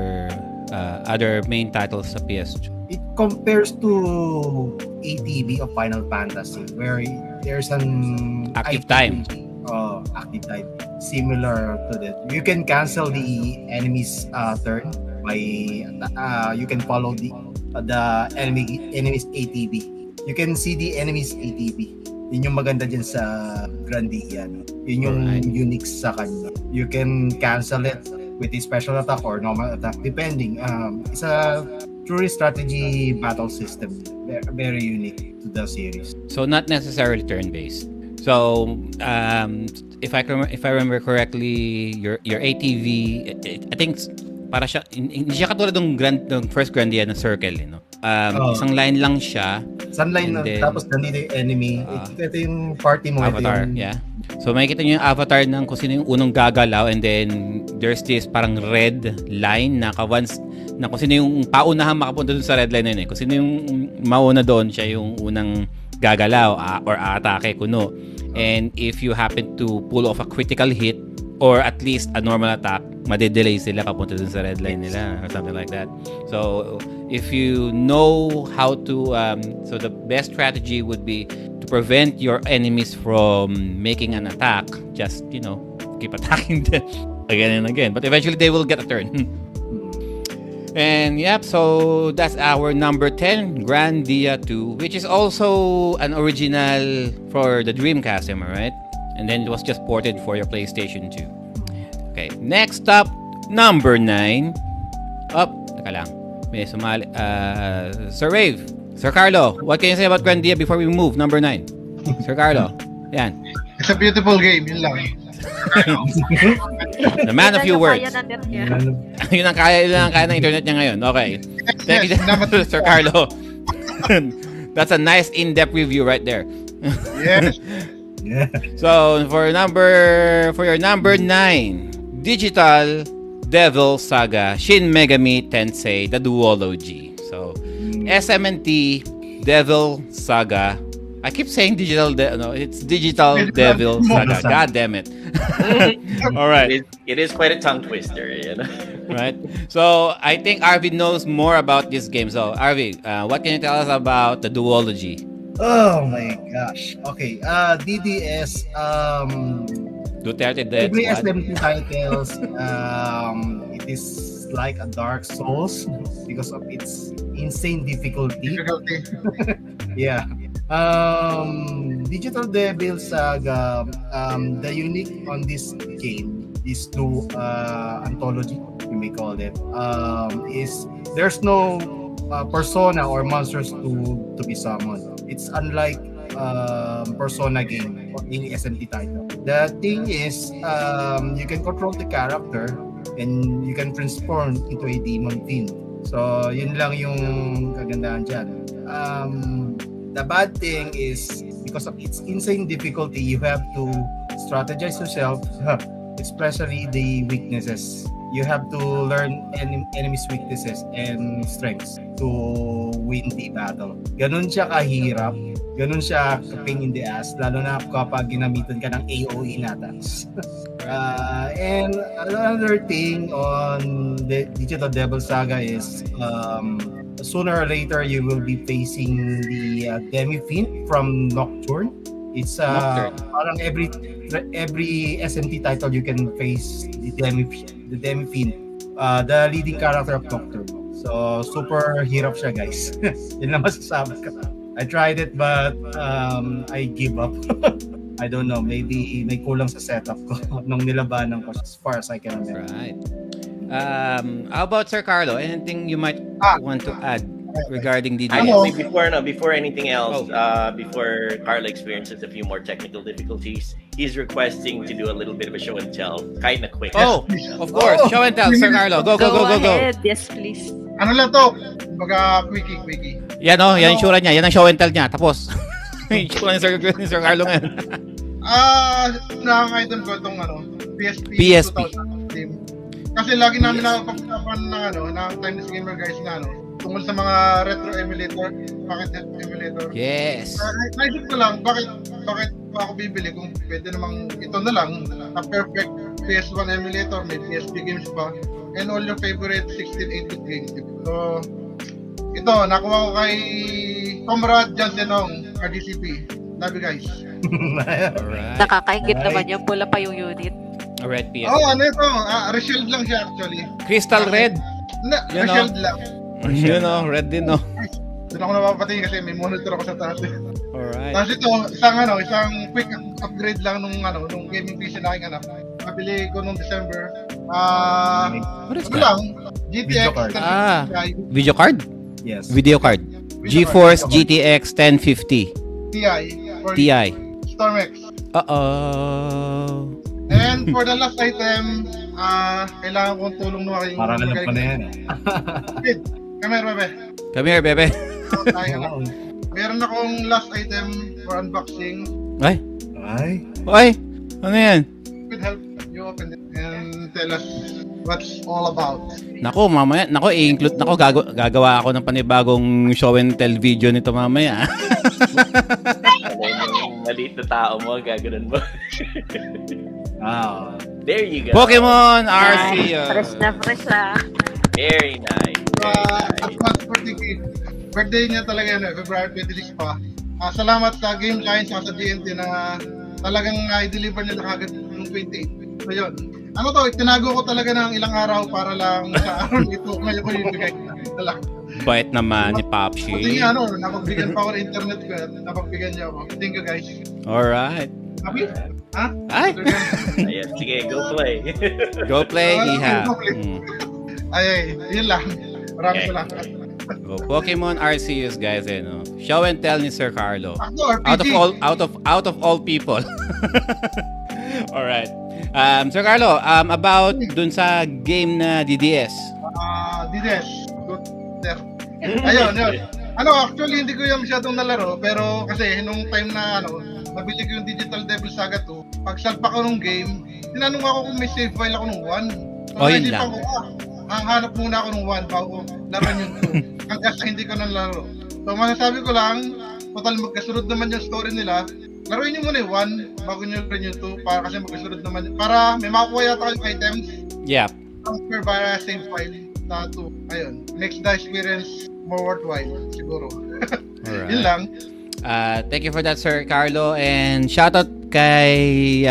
main titles sa PS2? It compares to ATB of Final Fantasy, where there's an active time similar to that. You can cancel the enemy's turn by you can follow the enemy's ATB. You can see the enemy's ATB. Yun yung maganda dyan sa Grandia, no? Yun yung unique sa kanya. You can cancel it with the special attack or normal attack, depending. It's a truly strategy battle system, very unique to the series. So not necessarily turn-based. So if I remember correctly, your ATV, I think para siya hindi siya katulad ng first Grandia na circle, you know? Isang line lang siya. Isang line lang, tapos nandito yung enemy. Ito yung party mo. Avatar, yung... yeah. So makikita nyo yung avatar ng kung sino yung unang gagalaw, and then there's this parang red line na kung sino yung paunahan makapunta dun sa red line na yun . Kung sino yung mauna doon, siya yung unang gagalaw or atake kuno. And if you happen to pull off a critical hit or at least a normal attack, madedelay sila papunta dun sa red line nila or something like that. So if you know how to so the best strategy would be to prevent your enemies from making an attack, just keep attacking them again and again, but eventually they will get a turn. And so that's our number 10, Grandia 2, which is also an original for the Dreamcast, am I right? And then it was just ported for your PlayStation 2. Okay, next up, number 9. May sumali. Sir Rave, Sir Carlo, what can you say about Grandia before we move? Number 9. Sir Carlo, yan. It's a beautiful game, yun lang. The man of few words. Yun ang kaya ng internet niya ngayon. Okay. Thank you, Sir Carlo. That's a nice in-depth review right there. Yes. Yeah. So for your number 9, Digital Devil Saga Shin Megami Tensei: The Duology. So SMNT Devil Saga. I keep saying it's Digital Devil Saga. God damn it! All right, it is quite a tongue twister, right? So I think Arvi knows more about this game. So Arvi, what can you tell us about the duology? Oh my gosh. Okay, DDS Duterte Dead SMT titles. It is like a Dark Souls because of its insane difficulty. Yeah. Digital Devil Saga, the unique on this game, this new anthology, you may call it, is there's no persona or monsters to be summoned. It's unlike Persona game or any SMT title. The thing is, you can control the character and you can transform into a demon fiend. So, yun lang yung kagandahan dyan. The bad thing is, because of its insane difficulty, you have to strategize yourself, especially the weaknesses. You have to learn enemy's weaknesses and strengths to win the battle. Ganun siya kahirap, ganun siya kaping in the ass, lalo na kapag ginamitan ka ng AOE attacks. And another thing on the Digital Devil Saga is, sooner or later you will be facing the Demi-Fiend from Nocturne. It's parang every SMT title you can face the Demi-Fiend, the leading character of Nocturne. So super hirap siya, guys. Yun lang masasabi ko. I tried it but I give up. I don't know, maybe may kulang sa setup ko nung nilabanan ko, as far as I can remember. Right. How about Sir Carlo? Anything you might want to add regarding the before anything else, before Carlo experiences a few more technical difficulties, he's requesting to do a little bit of a show and tell, kind of quick. Oh, of course, show and tell, Sir Carlo. Go ahead. Yes, please. Ano lang to? Baga quickie. Yan oh, yan insura niya, yan ang show and tell niya. Tapos. Insura ni Sir Carlo ngayon. Nakang item ko itong PSP. 2000 game. Kasi lagi namin nakapag-usapan ng Timeless Gamer guys tungkol sa mga retro emulator, bakit retro emulator? Yes. Naisip ko lang, bakit ako bibili kung pwede namang ito na lang, a perfect PS1 emulator, may PSP games pa, and all your favorite 16-8-bit games. So, ito, nakuha ko kay Comrade Jansenong, RDCP. Love you guys. Alright. Nakakaingit naman yung pula pa yung unit. Alright, PSP. Oh, ito? Reshield lang siya actually. Crystal red? Reshield lang. Red din, no? Doon ako napapatingin kasi may monitor ako sa taas. Alright. Tapos ito, isang quick upgrade lang nung gaming PC na aking anak. Nabili ko nung December. What is that? GTX 1050. Video card? Yes. Video card. GeForce GTX 1050. Ti. StormX. Uh-oh. And for the last item, kailangan kong tulong nung aking... Parang alam pa na yan. Come here, bebe. Meron akong last item for unboxing. Ay? Ano yan? With help, you open it and tell us what's all about. Naku, mamaya. Naku, i-include. Naku, gagawa ako ng panibagong show and tell video nito mamaya. Maliit na tao mo, gaganan mo. Wow. There you go. Pokemon RC. Fresh na. Very nice. Birthday niya talaga yun, February 26 pa. Salamat sa Game Lines, sa DNT na talagang i-deliver niya na kagad ng 28. So yun. Tinago ko talaga ng ilang araw para lang sa araw nito. Ngayon ko yung bigay. Bait naman ni Popshi. Kasi napagbigyan pa ako ng internet ko. Napagbigyan niya ako. Thank you guys. Alright. Happy? Ay! Ayan, sige, go play. Go play, Iha. Ay, yun lang. Maraming salamat. Pokemon RCS guys, show and tell ni Sir Carlo. Out of all people. All right. Sir Carlo, about dun sa game na DDS. DDS. Ayun. Actually hindi ko yung masyadong nalaro, pero kasi nung time na nabili ko yung Digital Devil Saga 2, pagsalpa ko nung game, tinanong ako kung may save file ako nung 1. Hanap muna ako nung 1 bago laran yung 2. Hanggang sa hindi ko nang laro. So masasabi ko lang, total magkasunod naman yung story nila. Laruin nyo muna yung 1 bago nyo rin yung 2 para kasi magkasunod naman. Para may makuha yata yung items. Yeah. Transfer via save file na 2. Ayun. Makes the experience more worthwhile siguro. Alright. Yun lang. Thank you for that, Sir Carlo, and shoutout kay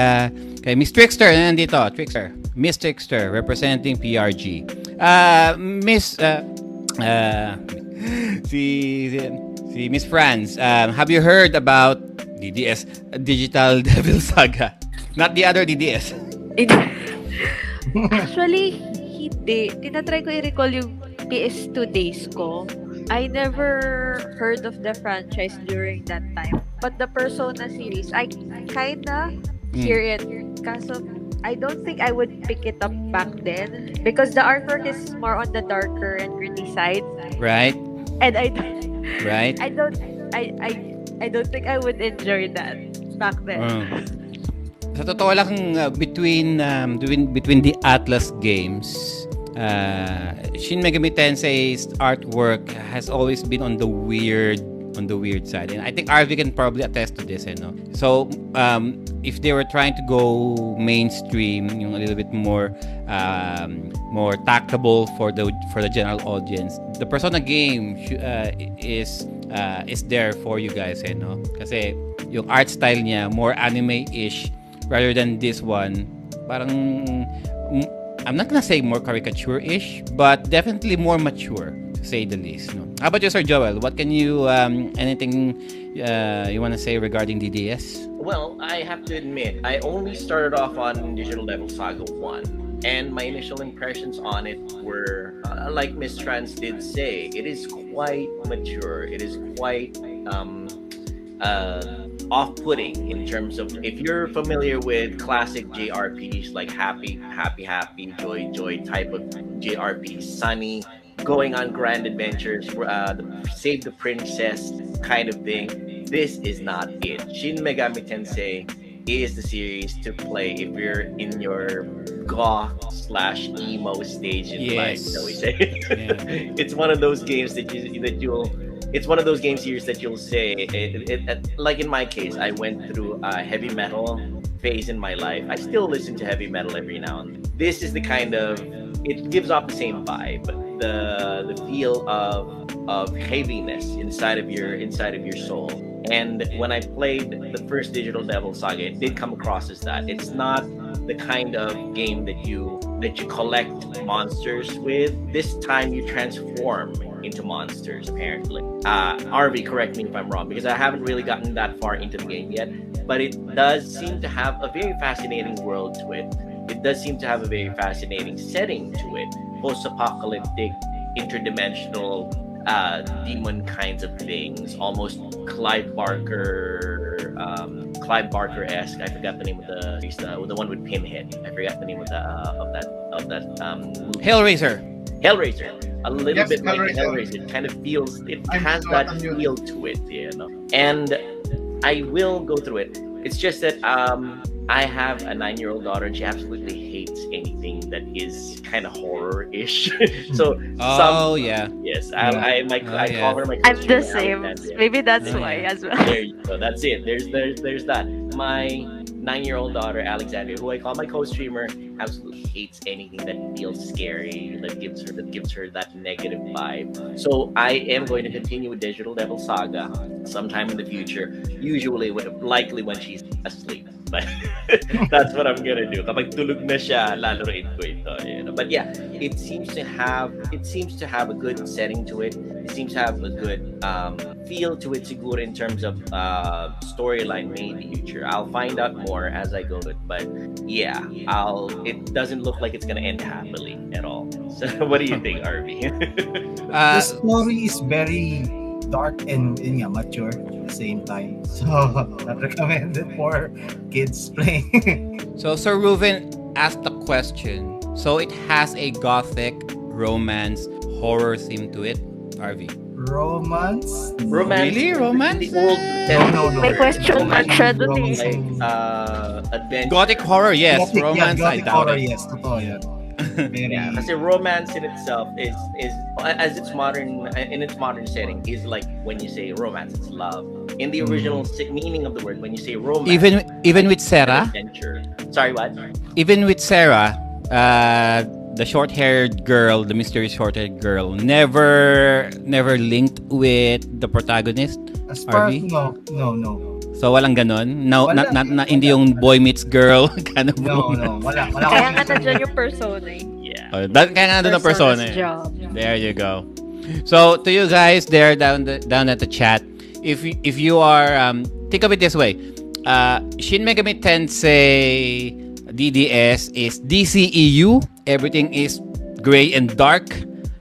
Miss Trickster nandito. Miss Trickster representing PRG. Si Miss France. Have you heard about DDS Digital Devil Saga? Not the other DDS. Actually, hindi. Tinatry ko i-recall yung PS2 days ko. I never heard of the franchise during that time. But the Persona series, I kinda period. Kaso, I don't think I would pick it up back then because the artwork is more on the darker and gritty side. Right. And I don't, right. I don't think I would enjoy that back then. Sa totoo lang, between the Atlas games, Shin Megami Tensei's artwork has always been on the weird side, and I think RV can probably attest to this, eh, no? So if they were trying to go mainstream, a little bit more tactable for the general audience, the Persona game is there for you guys, eh, no? Kasi yung art style niya more anime-ish rather than this one. Parang I'm not gonna say more caricature-ish, but definitely more mature, to say the least, no? How about you, Sir Joel? What can you anything you want to say regarding DDS? Well, I have to admit, I only started off on Digital Devil Saga 1, and my initial impressions on it were, like Miss Trans did say, it is quite mature. It is quite off-putting in terms of, if you're familiar with classic JRPGs like Happy, Joy type of JRPG, Sunny, going on grand adventures, save the princess kind of thing, this is not it. Shin Megami Tensei is the series to play if you're in your goth/emo stage in life, shall we say. Yeah. It's one of those games that you'll it's one of those game series that you'll say, like in my case, I went through a heavy metal phase in my life. I still listen to heavy metal every now and then. This is the kind of, it gives off the same vibe, but the feel of heaviness inside of your soul. And when I played the first Digital Devil Saga, it did come across as that. It's not the kind of game that you collect monsters with. This time you transform into monsters, apparently. RV, correct me if I'm wrong, because I haven't really gotten that far into the game yet, but it does seem to have a very fascinating world to it. It does seem to have a very fascinating setting to it. Post-apocalyptic, interdimensional, demon kinds of things, almost Clive Barker-esque. I forgot the name of the one with Pinhead. I forgot the name of that Hellraiser. A little bit Hellraiser. Like Hellraiser. It kind of feels, it has that feel to it, you know. And I will go through it. It's just that I have a 9-year-old daughter, and she absolutely hates anything that is kind of horror-ish. So, I call her my. I'm the same. Maybe that's why as well. There you go. That's it. There's that. My 9-year-old daughter, Alexandria, who I call my co-streamer, absolutely hates anything that feels scary, that gives her that negative vibe. So I am going to continue with Digital Devil Saga sometime in the future, likely when she's asleep. But that's what I'm gonna do. Kapag tulog na siya, lalaruin ko ito, you know? But yeah, it seems to have a good setting to it. It seems to have a good feel to it, siguro, in terms of storyline in the future. I'll find out more as I go with it, but yeah, it doesn't look like it's gonna end happily at all. So what do you think, RV? The story is very dark and mature at the same time, so not recommended for kids playing. So Sir Ruben asked the question. So it has a gothic romance horror theme to it, RV. Romance? Really? Romance? No. My question, adventure. Gothic horror, yes. Gothic, romance, yeah, gothic I doubt horror, it. Yes. Totoo, yeah. Yeah, because romance in itself is as it's modern in its modern setting is like when you say romance, it's love. In the original meaning of the word, when you say romance, even with Sarah, adventure. Sorry, what? Even with Sarah, the short-haired girl, the mysterious short-haired girl, never linked with the protagonist. As far as no. So walang ganon. No, wala, not hindi yung boy meets girl kind of. No, wala. Kaya nga nandiyan yung persona. Yeah. Oh, kaya nga nandiyan yung persona. There you go. So to you guys there down at the chat, if you are think of it this way, Shin Megami Tensei DDS is DCEU. Everything is gray and dark.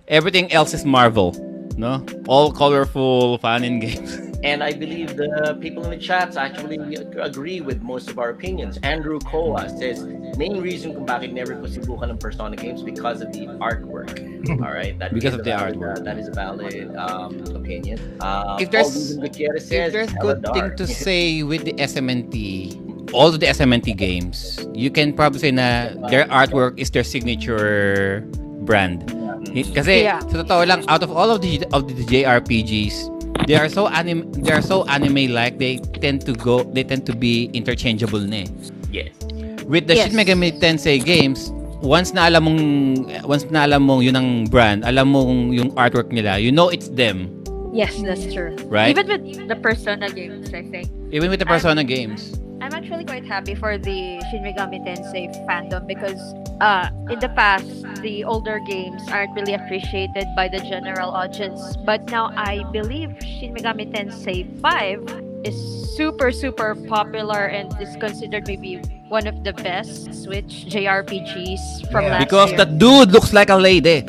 Everything else is Marvel, no? All colorful, fun, and games. And I believe the people in the chats actually agree with most of our opinions. Andrew Koa says, main reason kung bakit never ko sibukan ng Persona games because of the artwork. All right, that because of the artwork. That is a valid opinion. If there's good thing to say with the SMNT, all of the SMNT games, you can probably say na their artwork is their signature brand. Kasi sa totoo lang, out of all of the JRPGs, They are so anime like. They tend to be interchangeable ne. Yes. With the Shin Megami Tensei games, once na alam mong yun ang brand, alam mong yung artwork nila, you know it's them. Yes, that's true. Right? Even with the Persona games, I think. I'm actually quite happy for the Shin Megami Tensei fandom because in the past, the older games aren't really appreciated by the general audience. But now I believe Shin Megami Tensei 5 is super, super popular and is considered maybe one of the best Switch JRPGs from last year. Because the dude looks like a lady.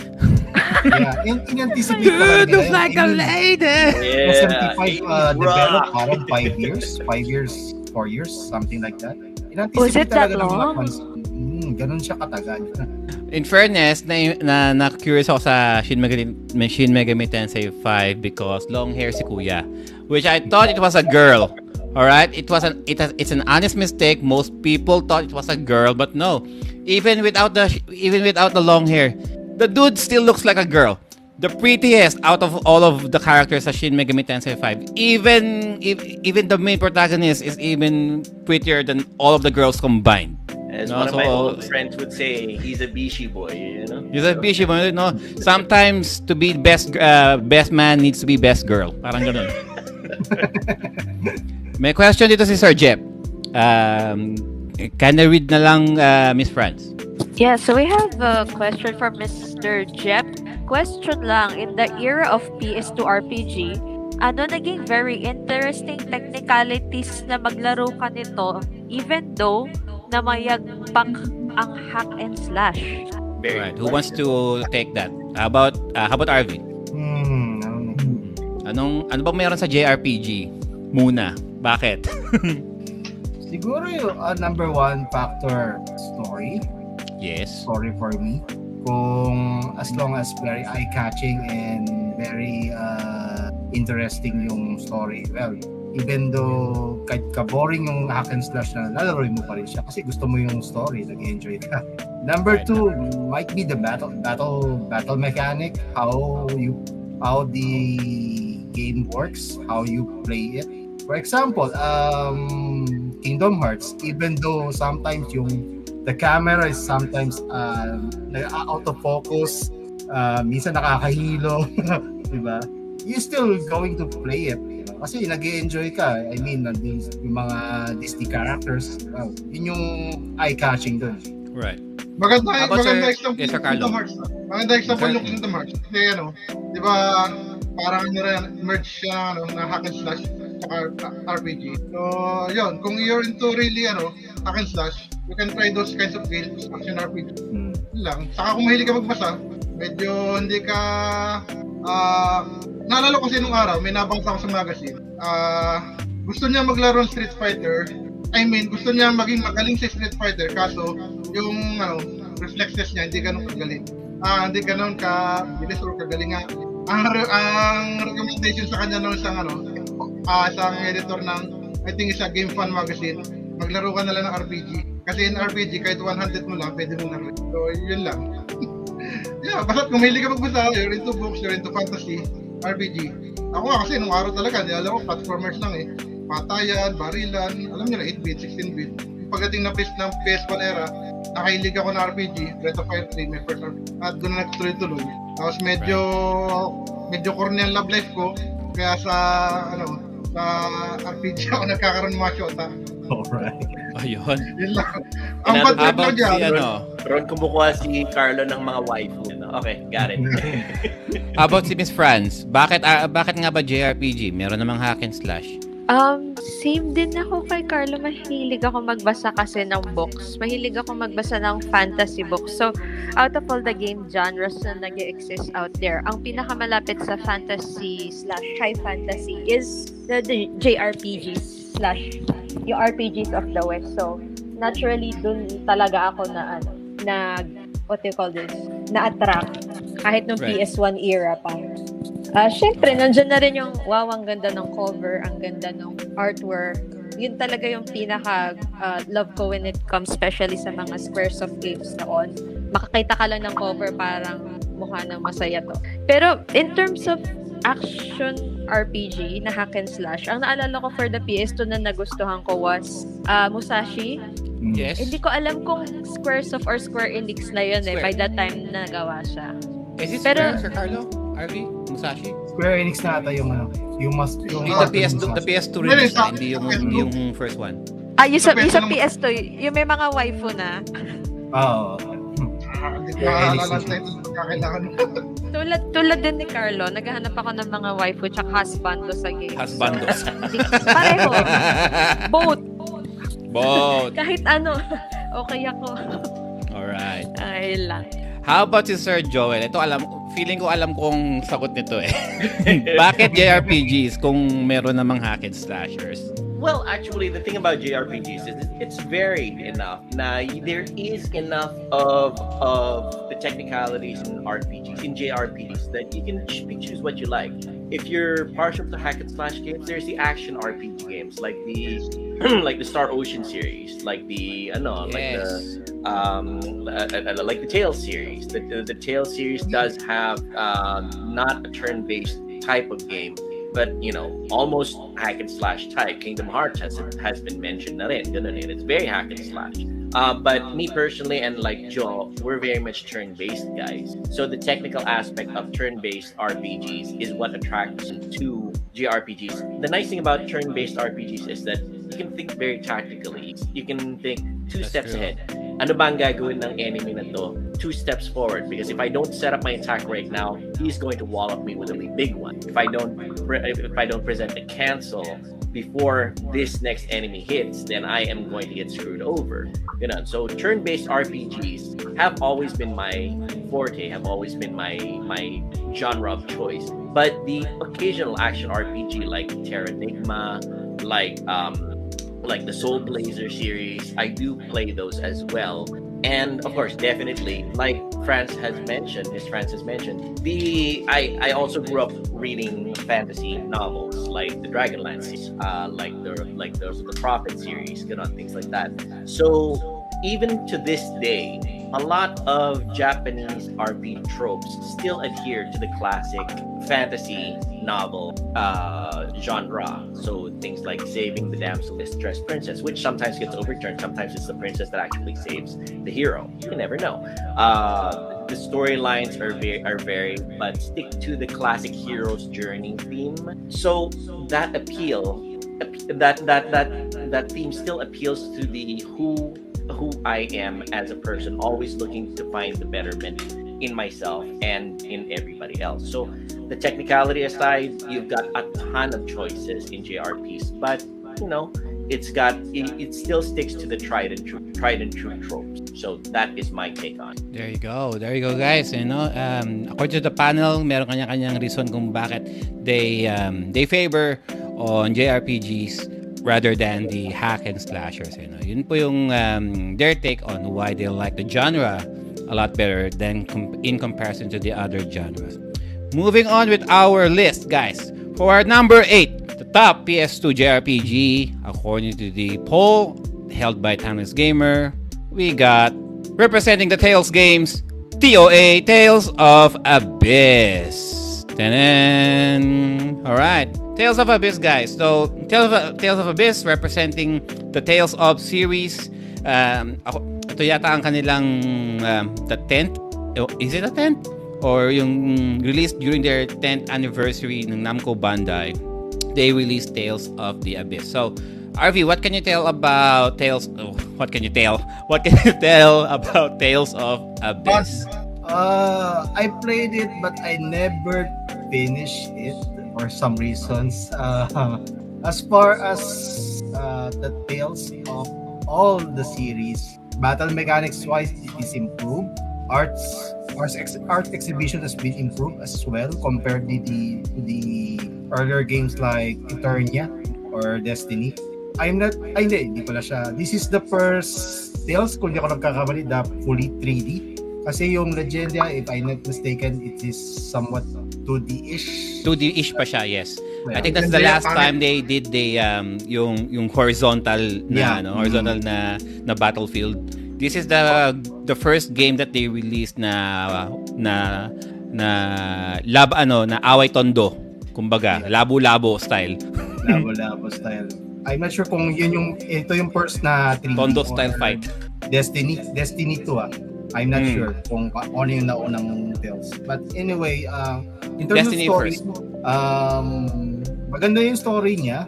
Yeah, dude looks like a lady! Yeah. 75 developed parang 4 years, something like that. Was it that long? Ganun siya katagal. In fairness, na curious ako sa Shin Megami Tensei 5 because long hair si Kuya, which I thought it was a girl. All right, it's an honest mistake. Most people thought it was a girl, but no. Even without the long hair, the dude still looks like a girl. The prettiest out of all of the characters of Shin Megami Tensei 5. Even the main protagonist is even prettier than all of the girls combined. As no, one of my old friends would say, he's a bishi boy, you know? He's a bishi boy, you know? Sometimes to be best man needs to be best girl. Parang ganun. May question dito si Sir Jep. Can I read na lang Miss France? Yeah, so we have a question from Mr. Jep. Question lang, in the era of PS2 RPG, ano naging very interesting technicalities na maglaro ka nito even though namayagpak ang hack and slash? Alright, who wants to take that? How about RV? Ano bang meron sa JRPG? Muna, bakit? Siguro yung number one factor, story. Yes. Story for me. Kung as long as very eye-catching and very interesting yung story. Well, even though kahit ka-boring yung hack and slash na lalaroin mo pa rin siya kasi gusto mo yung story, nag-enjoy ka. Number two might be the battle mechanic, how the game works, how you play it. For example, Kingdom Hearts, even though sometimes the camera is sometimes out of focus, minsan nakakahilo, diba? You're still going to play it, you know? Kasi nag-enjoy ka. I mean, yung mga Disney characters, yun yung eye-catching doon. Right. Maganda example yung Kingdom Hearts. Maganda example yung Kingdom Hearts. Kasi diba, parang merge siya na hack and slash RPG. So, yun, kung you're into really, hack and slash, you can try those kinds of games, action RPG. Lang. Saka kung mahilig ka magbasa, medyo hindi ka... naalala ko kasi nung araw, may nabangsa ko sa magazine. Gusto niya maglaro ng Street Fighter. I mean, gusto niya maging magaling sa Street Fighter, kaso yung, reflexes niya, hindi ganun kagaling. Hindi ganun kabilis o kagalingan. Ang recommendation sa kanya noon isang, isang editor ng, I think isa Game Fan magazine, maglaro ka na lang ng RPG. Kasi in RPG, kahit 100 mo lang, pwede mo na rin. So, yun lang. Yeah, basta kung mahilig ka magbasa, you're into books, you're into fantasy, RPG. Ako nga kasi, nung araw talaga, alam ko, platformers lang eh. Patayan, barilan, alam nyo na, 8-bit, 16-bit. Pagdating na PS1 era, nakahilig ako na RPG, Breath of Fire 3, my first RPG. At doon na nagtuloy-tuloy. Tapos medyo corny ang love life ko, kaya sa RPG ako nagkakaroon mga shota. Alright. Ayun. Ang bad trip na dyan. Ron kumukuha si Carlo ng mga waifu. Okay, got it. How about si Miss Franz? Bakit nga ba JRPG? Meron namang hack and slash. Same din ako kay Carlo. Mahilig ako magbasa kasi ng books. Mahilig ako magbasa ng fantasy books. So, out of all the game genres na nag-exist out there, ang pinakamalapit sa fantasy/high fantasy is the JRPGs/RPGs of the West. So, naturally, dun talaga ako na what do you call this? Na-attract. Kahit nung right. PS1 era pa. Siyempre, nandiyan na rin yung wow, ang ganda ng cover, ang ganda ng artwork. Yun talaga yung pinaka-love ko when it comes especially sa mga squares of games noon. Makakita ka lang ng cover, parang mukha ng masaya to. Pero in terms of action RPG na hack and slash, ang naalala ko for the PS2 na nagustuhan ko was Musashi. Yes. Hindi ko alam kung Squaresoft or Square Enix na yun Square. By that time na nagawa siya. Is it Square, Sir Carlo? RV? Musashi? Square Enix na ata yung ano. The PS2 release na, hindi yung first one. Ah, yung sa PS2, yung may mga waifu na. Oo. Tulad din ni Carlo, naghahanap ako ng mga waifu tsaka husbando sa games. Husbando. Pareho. Both. Kahit ano, okay ako. Alright. Ay lang. How about si Sir Joel? Ito feeling ko alam kong sagot nito eh. Bakit JRPGs kung meron namang hack and slashers? Well, actually, the thing about JRPGs is it's varied enough na there is enough of the technicalities in RPGs, in JRPGs, that you can choose what you like. If you're partial to hack and slash games, there's the action RPG games like the Star Ocean series, like the like the Tales series. The Tales series does have not a turn-based type of game, but you know, almost hack and slash type. Kingdom Hearts has been mentioned. It's very hack and slash. But me personally and like Joel, we're very much turn-based guys. So the technical aspect of turn-based RPGs is what attracts me to JRPGs. The nice thing about turn-based RPGs is that you can think very tactically. You can think two steps ahead. Ano bang gagawin ng enemy na to? 2 steps forward, because if I don't set up my attack right now, he's going to wallop me with a big one. If I don't present a cancel before this next enemy hits, then I am going to get screwed over. You know, so turn-based RPGs have always been my forte, have always been my genre of choice. But the occasional action RPG like Terranigma, like the Soul Blazer series, I do play those as well. And of course, definitely, like Franz has mentioned, I also grew up reading fantasy novels like the Dragonlance series, like the Prophet series, you know, things like that. So even to this day, a lot of Japanese RPG tropes still adhere to the classic fantasy novel genre. So things like Saving the Damsel in Distress Princess, which sometimes gets overturned. Sometimes it's the princess that actually saves the hero. You never know. The storylines are varied, but stick to the classic hero's journey theme. So that appeal, that theme still appeals to the who I am as a person, always looking to find the betterment in myself and in everybody else. So the technicality aside, you've got a ton of choices in JRPGs, but you know, it still sticks to the tried and true tropes. So that is my take on it. There you go guys, you know, according to the panel, meron kanya-kanyang reason kung bakit they favor on JRPGs rather than the hack and slashers, you know. Yun po yung their take on why they like the genre a lot better than in comparison to the other genres. Moving on with our list, guys. For our number 8, the top PS2 JRPG, according to the poll held by Timeless Gamer, we got, representing the Tales games, TOA, Tales of Abyss. Ta-da! Alright. Tales of Abyss, guys. So, Tales of Abyss representing the Tales of series. Ito yata ang kanilang the 10th. Is it a 10th? Or yung released during their 10th anniversary ng Namco Bandai, they released Tales of the Abyss. So, RV, what can you tell about Tales? Oh, what can you tell? What can you tell about Tales of Abyss? I played it, but I never finished it. For some reasons, As far as the tales of all the series, battle mechanics-wise, it is improved. Art exhibition has been improved as well compared to the earlier games like Eternia or Destiny. This is the first Tales, kung di ako nagkakamali, na fully 3D. Kasi yung Legendia, if I'm not mistaken, it is somewhat 2D-ish. 2D-ish pa siya, yes. Yeah. I think that's the last time they did the yung horizontal na horizontal na Battlefield. This is the first game that they released na na away tondo, kumbaga, labo-labo style. Labo-labo style. I'm not sure kung yun yung ito yung first na 3D tondo style fight. Destiny 2 ah. I'm not sure kung ano yung naunang Tales. But anyway, in terms Destiny of story, maganda yung story niya.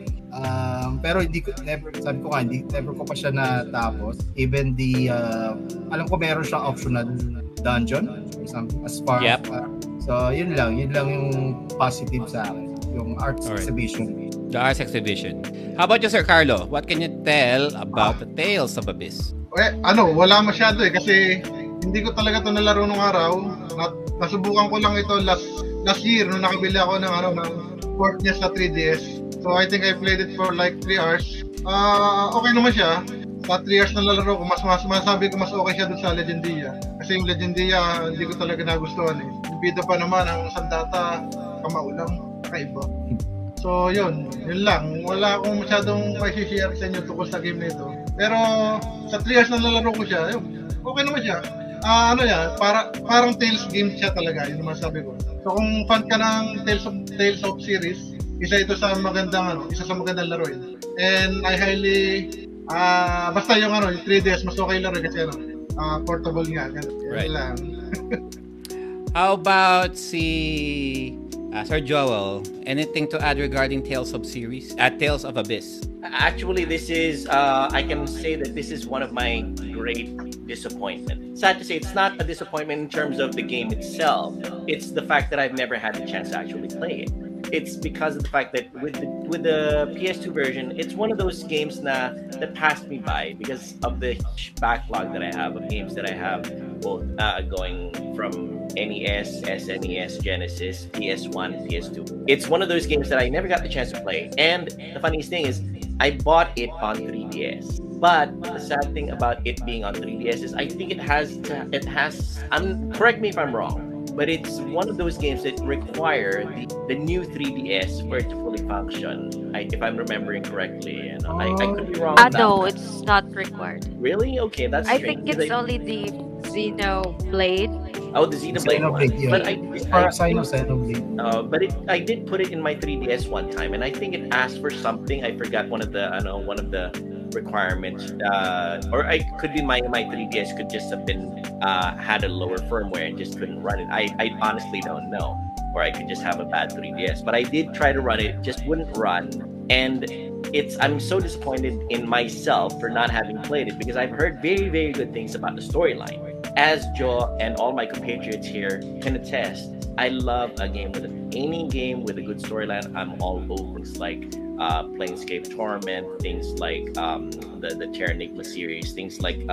Pero never ko pa siya natapos. Even the alam ko meron siyang optional dungeon as far yep. So yun lang yung positive sa akin, yung arts exhibition. The arts exhibition. How about you, Sir Carlo? What can you tell about the Tales of Abyss? Wala masyado kasi hindi ko talaga ito nalaro nung araw. Nasubukan ko lang ito last year nung nakabili ako ng port niya sa 3DS. So I think I played it for like 3 hours. Okay naman siya. Sa 3 hours na lalaro ko, mas masasabi ko mas okay siya dun sa Legendia. Kasi yung Legendia, hindi ko talaga nagustuhan eh. Yung bida pa naman, ang sandata, kamaulang, kakaiba. So yun lang. Wala akong masyadong maisishare sa inyo tukos sa game na ito. Pero sa 3 hours na lalaro ko siya, okay naman siya. Parang Tales game siya talaga, yun naman sabi ko. So kung fan ka ng Tales of series, isa sa magandang laro yun. And I highly basta yung 3DS mas okay laro kasi portable nga right. How about si Sir Joel, anything to add regarding Tales of series at Tales of Abyss? Actually, this is I can say that this is one of my great disappointments. Sad to say, it's not a disappointment in terms of the game itself. It's the fact that I've never had the chance to actually play it. It's because of the fact that with the PS2 version, it's one of those games that passed me by because of the backlog that I have of games that I have, both going from NES, SNES, Genesis, PS1, PS2. It's one of those games that I never got the chance to play. And the funniest thing is, I bought it on 3DS. But the sad thing about it being on 3DS is I think it has. Correct me if I'm wrong. But it's one of those games that require the new 3DS for it to fully function. If I'm remembering correctly, I could be wrong. No, it's not required. Really? Okay, that's strange. I think it's only the Xenoblade. Oh, the Xenoblade one. Yeah. But I did put it in my 3DS one time, and I think it asked for something. I forgot one of the requirements, or I could be my 3DS could just have been had a lower firmware and just couldn't run it. I honestly don't know, or I could just have a bad 3DS. But I did try to run it, just wouldn't run, and I'm so disappointed in myself for not having played it because I've heard very, very good things about the storyline. As Joe and all my compatriots here can attest, I love any game with a good storyline. I'm all over. It's like Planescape Torment, things like the Terranigma series, things like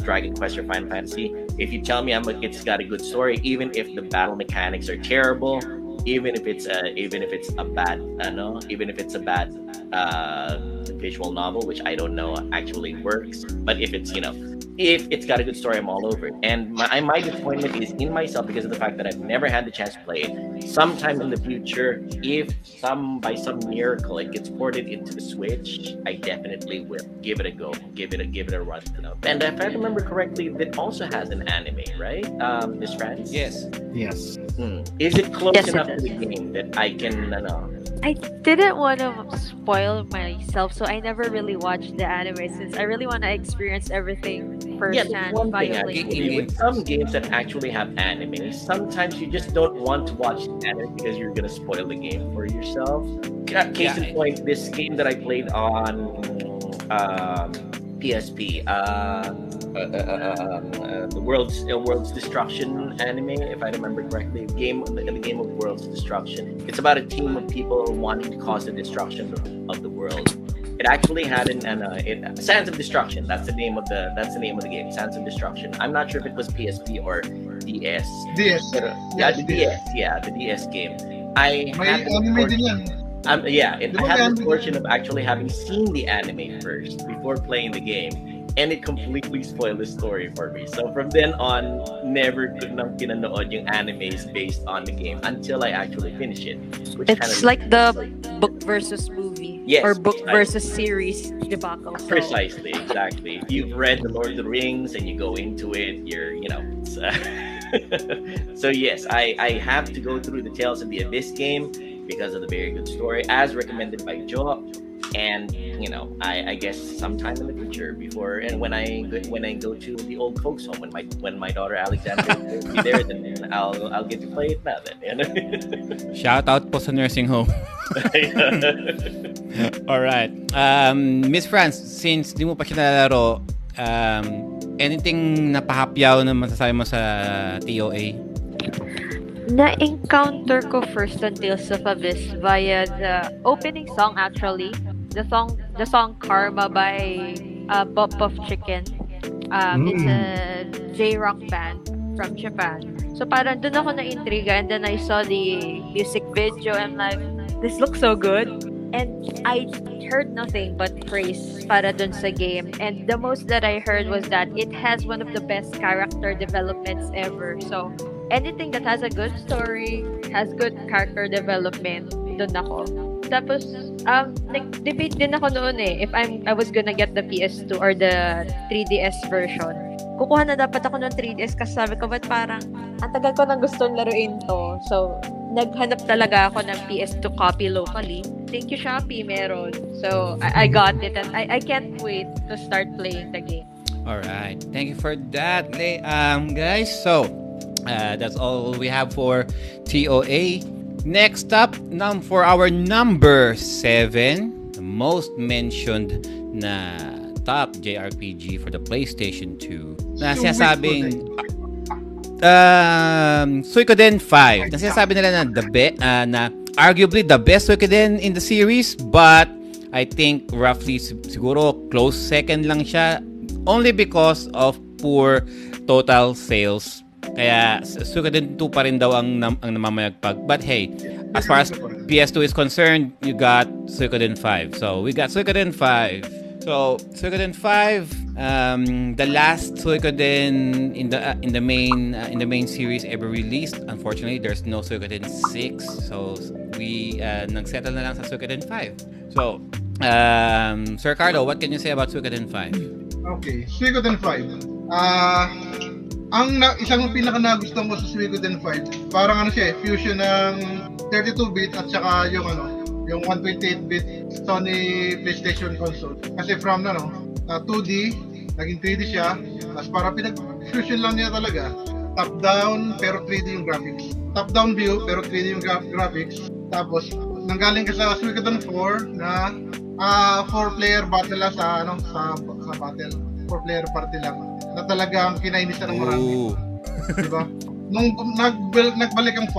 Dragon Quest or Final Fantasy. If you tell me it's got a good story, even if the battle mechanics are terrible, even if it's a bad visual novel, which I don't know actually works, but if it's got a good story, I'm all over it. And my disappointment is in myself because of the fact that I've never had the chance to play it. Sometime in the future, if by some miracle it gets ported into the Switch, I definitely will give it a go, give it a run. And if I remember correctly, it also has an anime, right, Miss France? Yes. Is it close enough to the game that I can? I didn't want to spoil myself, so I never really watched the anime since I really want to experience everything firsthand. With some games that actually have anime, sometimes you just don't want to watch the anime because you're going to spoil the game for yourself. Case in point, this game that I played on PSP, the World's Destruction anime, if I remember correctly, the game of World's Destruction. It's about a team of people wanting to cause the destruction of the world. It actually had Sands of Destruction. That's the name of the game. Sands of Destruction. I'm not sure if it was PSP or DS. DS. But, yeah, the DS. Yeah, the DS game. I had the fortune of actually having seen the anime first before playing the game, and it completely spoiled the story for me. So from then on, never could not pinanood yung animes based on the game until I actually finish it. It's like the book versus movie, yes, or book versus series debacle. So. Precisely, exactly. If you've read The Lord of the Rings and you go into it, so yes, I have to go through the Tales of the Abyss game because of the very good story, as recommended by Joel. And I guess sometime in the future, before and when I go to the old folks' home, when my daughter Alexandra will be there, then I'll get to play it now. Then. Shout out po sa nursing home. All right, Miss France, since di mo pa siya nalalaro, anything napahapyaw na masasabi mo sa TOA? Na-encounter ko first on Tales of Abyss via the opening song, actually. The song Karma by Pop of Chicken. It's a J-rock band from Japan. So parang dun ako na-intriga, and then I saw the music video and like, this looks so good. And I heard nothing but praise para dun sa game. And the most that I heard was that it has one of the best character developments ever. So anything that has a good story, has good character development, dun ako. Tapos, nag-debate din ako noon if I was gonna get the PS2 or the 3DS version. Kukuha na dapat ako ng 3DS kasi sabi ko, ba't parang, ang tagal ko nang gustong laruin to. So, naghanap talaga ako ng PS2 copy locally. Thank you, Shopee, meron. So, I got it, and I can't wait to start playing the game. Alright, thank you for that, guys. So, that's all we have for TOA. Next up, for our number 7, the most mentioned na top JRPG for the PlayStation 2, na sinasabing Suikoden 5. Na sinasabi nila na arguably the best Suikoden in the series, but I think roughly siguro close second lang siya only because of poor total sales. Kaya Suikoden 2 pa rin daw ang namamayagpag. But hey, as far as PS2 is concerned, you got Suikoden 5. So we got Suikoden 5. So Suikoden 5, the last Suikoden in the main series ever released. Unfortunately, there's no Suikoden 6. So we nagsettle na lang sa Suikoden 5. So Sir Carlo, what can you say about Suikoden 5? Okay, Suikoden 5. Isang pinaka nagustuhan ko sa Suikoden 5, parang fusion ng 32-bit at saka yung 128-bit Sony PlayStation console. Kasi from 2D, naging 3D siya, tapos parang pinag-fusion lang niya talaga. Top-down, pero 3D yung graphics. Top-down view, pero 3D yung graphics. Tapos, nanggaling ka sa Suikoden 4 na 4-player battle lang sa battle. 4-player party lang. Na talagang kinainisan ng marami. Diba? Nung nagbalik ang 5,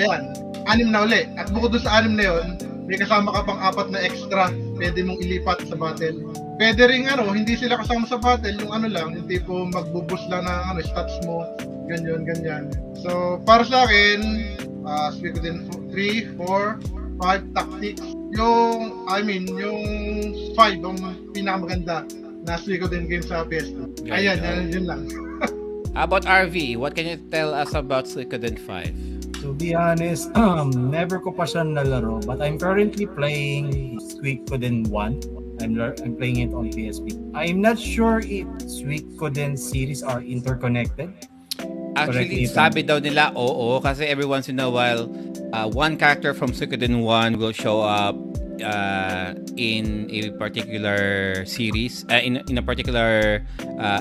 ayan, 6 na uli. At bukod doon sa 6 na yun, may kasama ka pang 4 na extra, pwede mong ilipat sa battle. Pwede rin hindi sila kasama sa battle, yung tipo magbubus lang ng stats mo, ganyan. So, para sa akin, Suikoden 3, 4, 5, tactics, yung 5, ang pinakamaganda. Last week din game sa PS2. Ayan, yun lang. About RV, what can you tell us about Suikoden 5? To be honest, never ko pa siya nalaro, but I'm currently playing Suikoden 1. I'm playing it on PSP. I'm not sure if Suikoden series are interconnected. Actually, sabi daw nila oo, kasi every once in a while, one character from Suikoden 1 will show up in a particular series, in a particular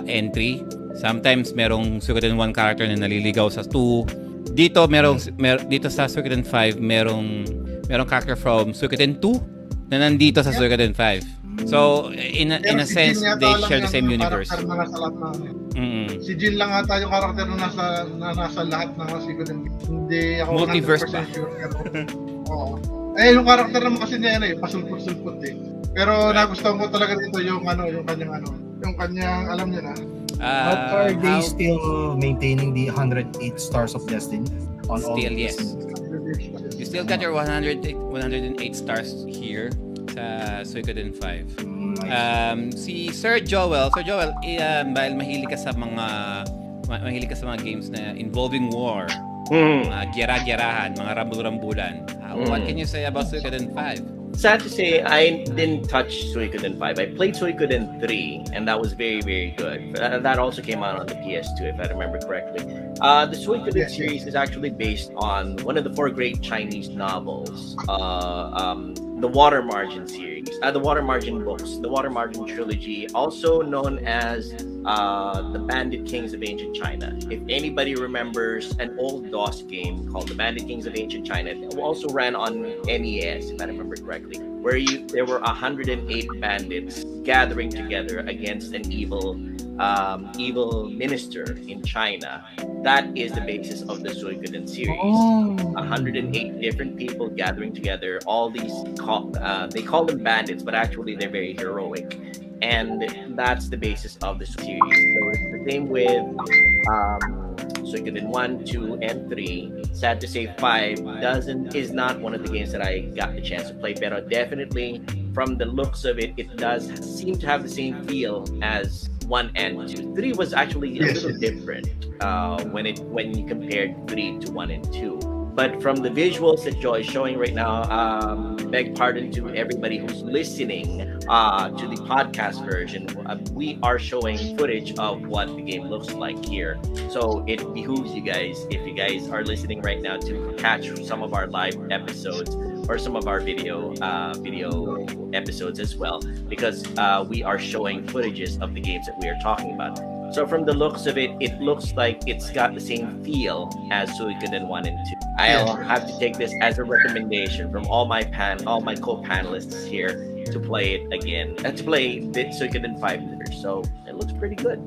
entry. Sometimes merong Suikoden 1 character na naliligaw sa 2. Dito dito sa Suikoden 5 merong character from Suikoden 2 na nandito sa Suikoden 5. So, in a sense, they share the same universe. Si Jill lang ata yung karakter na nasa lahat ng Secret and hindi ako 100% sure. Oo. Eh, yung karakter naman kasi niya yun eh, pasulpot-sulpot eh. Pero nagustuhan ko talaga dito yung kanyang, alam niya na. But are they still maintaining the 108 Stars of Destiny? On still, yes. You still got your 108 stars here. Suikoden 5. Si Sir Joel, dahil mahilig ka sa mga games na involving war, gyera-gyerahan, mga rambul-rambulan. What can you say about Suikoden 5? Sad to say, I didn't touch Suikoden 5. I played Suikoden 3, and that was very, very good. That also came out on the PS2, if I remember correctly. The Suikoden series is actually based on one of the four great Chinese novels. The Water Margin series, the Water Margin books, the Water Margin trilogy, also known as the Bandit Kings of Ancient China. If anybody remembers an old DOS game called the Bandit Kings of Ancient China, it also ran on NES, if I remember correctly, where there were 108 bandits gathering together against an evil minister in China. That is the basis of the Suikoden series. 108 different people gathering together. All these, they call them bandits, but actually they're very heroic. And that's the basis of the series. So it's the same with Suikoden 1, 2, and 3. Sad to say 5 is not one of the games that I got the chance to play, but definitely from the looks of it, it does seem to have the same feel as 1 and 2. 3 was actually a little different when you compared 3 to 1 and 2. But from the visuals that Joy is showing right now, beg pardon to everybody who's listening to the podcast version. We are showing footage of what the game looks like here. So it behooves you guys, if you guys are listening right now, to catch some of our live episodes or some of our video episodes as well, because we are showing footages of the games that we are talking about. So from the looks of it, it looks like it's got the same feel as Suikoden 1 and 2. I'll have to take this as a recommendation from all my co-panelists here to play it again. To play Suikoden 5 later. So it looks pretty good.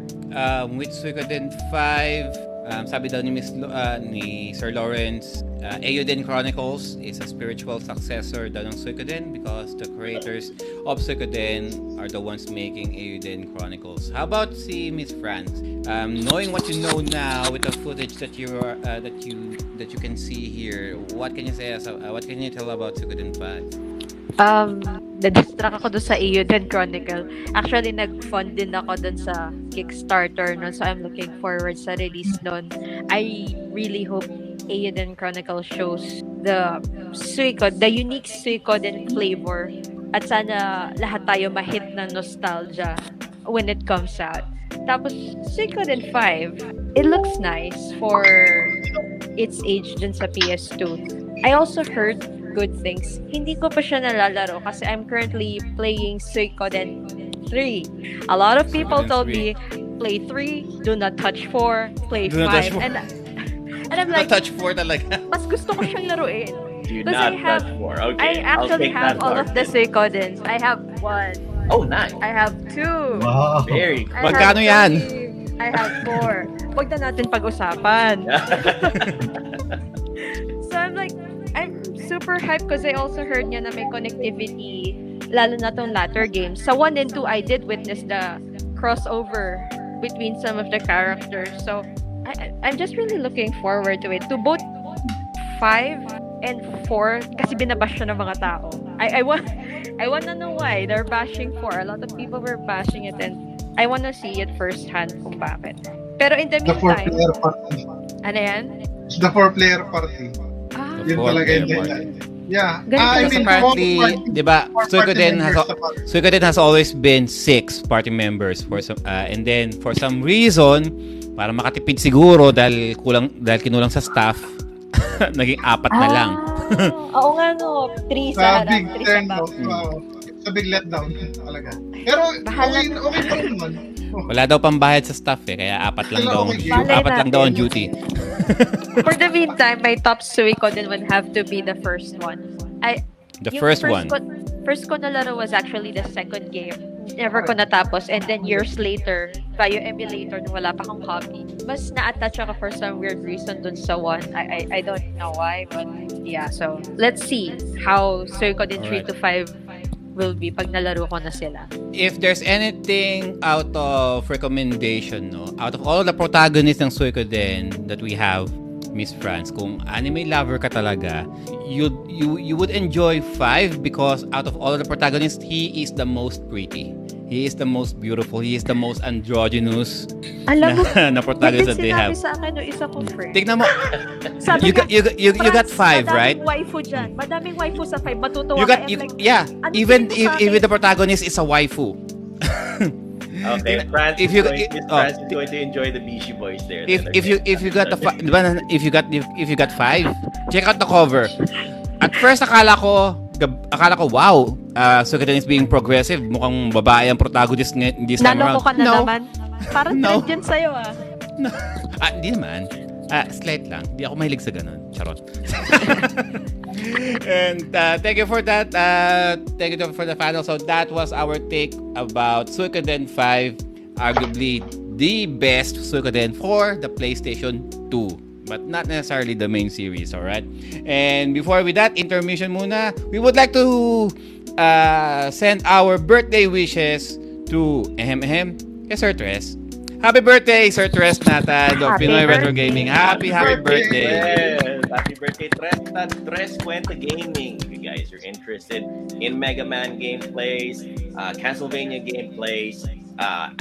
With Suikoden 5, sabi daw ni Sir Lawrence, Eiyuden Chronicles is a spiritual successor daw ng Suikoden because the creators of Suikoden are the ones making Eiyuden Chronicles. How about Miss France? Knowing what you know now with the footage that you can see here, what can you say? What can you tell about Suikoden 5? Na-distract ako doon sa Eiyuden Chronicle. Actually, nag-fund din ako doon sa Kickstarter noon. So, I'm looking forward sa release noon. I really hope Eiyuden Chronicle shows the unique Suikoden flavor. At sana lahat tayo ma-hit ng nostalgia when it comes out. Tapos, Suikoden 5, it looks nice for its age dun sa PS2. I also heard good things. Hindi ko pa siya nalalaro kasi I'm currently playing Suikoden 3. A lot of people told me, play 3, do not touch 4, play 5. And I'm like, touch 4 talaga. Mas gusto ko siyang laruin. Do not touch 4. Okay, I actually have all of the Suikodens. I have 1. Oh, nice. I have 2. Wow. Very good. Magkano yan? I have 4. Huwag na natin pag-usapan. So I'm super hyped because I also heard niya na may connectivity, lalo na tong latter games. Sa 1 and 2, I did witness the crossover between some of the characters. So, I'm just really looking forward to it. To both 5 and 4, kasi binabash siya ng mga tao. I want to know why they're bashing 4. A lot of people were bashing it and I want to see it firsthand kung bakit. Pero in the meantime, ano yan? It's the 4-player party. Yeah. Ganun, apparently, diba, Suikoden has always been 6 party members for some, and then for some reason, para makatipid siguro dahil kinulang sa staff, naging 4 na lang. Oo nga no, 3 sa harap, 3 sa It's a big letdown talaga. Pero okay pa rin naman. Wala daw pambayad sa staff eh, kaya 4 lang daw. 4 lang daw ang duty. For the meantime, my top Suikoden would have to be the first one. The first one. first ko nalaro was actually the second game. Never ko natapos. And then years later, via emulator, nung wala pa akong copy. Mas na-attach ako for some weird reason dun sa one. I don't know why, but yeah. So, let's see how Circuit 3 to 5 will be pag nalaro ko na sila. If there's anything out of recommendation, no, out of all the protagonists ng Circuit that we have, Miss France, kung anime lover ka talaga, you would enjoy 5 because out of all the protagonists, he is the most pretty. He is the most beautiful. He is the most androgynous na protagonist that they have. Sa akin, isa kong friend. Tignan mo. you got 5, right? Waifu dyan. Madaming waifu sa 5. Matutuwa ka. Yeah. Even if the protagonist is a waifu. Okay, France is going to enjoy the Bishi Boys there. If you got 5, check out the cover. At first akala ko wow, Sukirin is being progressive, mukhang babae ang protagonist this time around. Naloko ka na naman. Parang trend yan sa'yo ah. No. Ah, hindi naman. Slight lang. Di ako mahilig sa ganun. Charot. And thank you for that. Thank you for the final. So that was our take about Suikoden 5, arguably the best Suikoden for the PlayStation 2, but not necessarily the main series. All right. And before with that intermission, muna, we would like to send our birthday wishes to Sir Tres. Happy birthday, Sir Tres Natad of Pinoy Retro Gaming. Happy birthday. Yes. Happy birthday, Tres Natad. Tres Cuenta Gaming. If you guys are interested in Mega Man gameplays, Castlevania gameplays,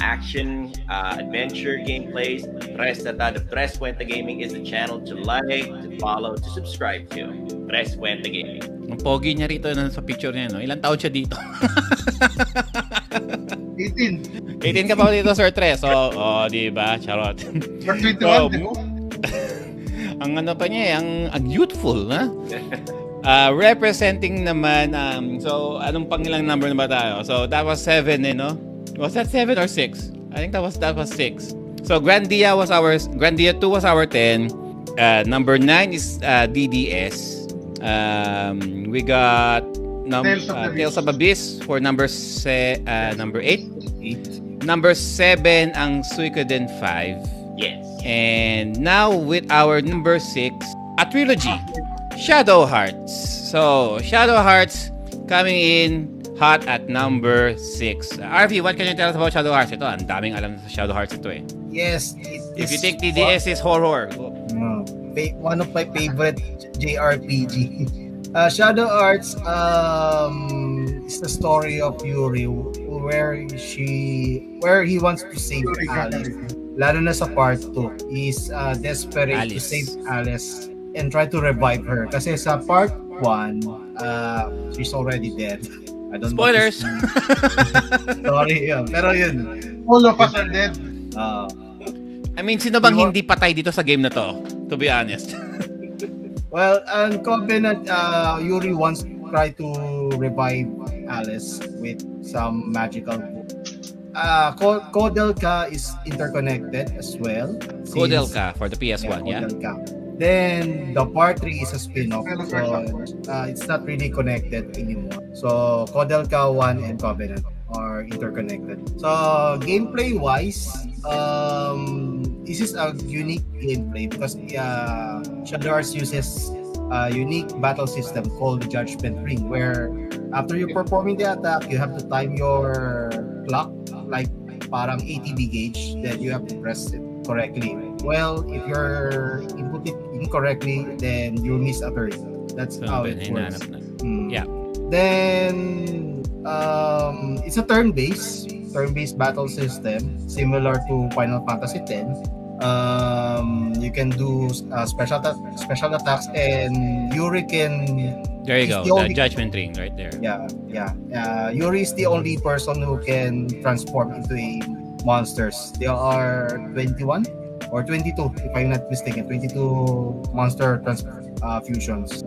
action, adventure gameplays, Tres Natad of Tres Cuenta Gaming is the channel to like, to follow, to subscribe to. Tres Cuenta Gaming. Ang pogi niya rito sa picture niya, no? Ilang taon siya dito? 18. 18 ka pa dito, Sir Tres. Oh, di ba? Charot. But 21, ang ano pa niya, ang youthful, ha? Representing naman, so, anong pangilang number na ba tayo? So, that was 7, eh, no? Was that 7 or 6? I think that was 6. So, Grandia 2 was our 10. Number 9 is DDS. We got Tales of Abyss for number 8. Number 7 ang Suikoden 5. Yes. And now with our number 6, a trilogy, Shadow Hearts. So, Shadow Hearts coming in hot at number 6. RV, what can you tell us about Shadow Hearts? Ito, ang daming alam sa Shadow Hearts ito eh. Yes. If you take TDS is horror. One of my favorite JRPG. Shadow Hearts is the story of Yuri where he wants to save Alice. Lalo na sa part 2, he's desperate to save Alice and try to revive her. Kasi sa part 1, she's already dead. I don't Spoilers! Know Sorry. Pero yun. All of us are dead. I mean, sino bang hindi patay dito sa game na to be honest? Well, and Covenant, Yuri once tried to revive Alice with some magical book. Kodelka is interconnected as well. Kodelka for the PS1, yeah? Kodelka. Then, the part 3 is a spin-off, so it's not really connected anymore. So, Kodelka 1 and Covenant are interconnected. So, gameplay-wise, this is a unique gameplay because Shadow Hearts uses a unique battle system called the Judgment Ring, where after you performing the attack, you have to time your clock like parang ATB gauge, then you have to press it correctly. Well, if you're input it incorrectly, then you'll miss a turn. That's how it works. Yeah. Then it's a turn-based battle system similar to Final Fantasy X. You can do special attacks, and Yuri can. There you go, the Judgment Ring right there. Yeah. Yuri is the only person who can transform into monsters. There are 21 or 22, if I'm not mistaken, 22 monster fusions.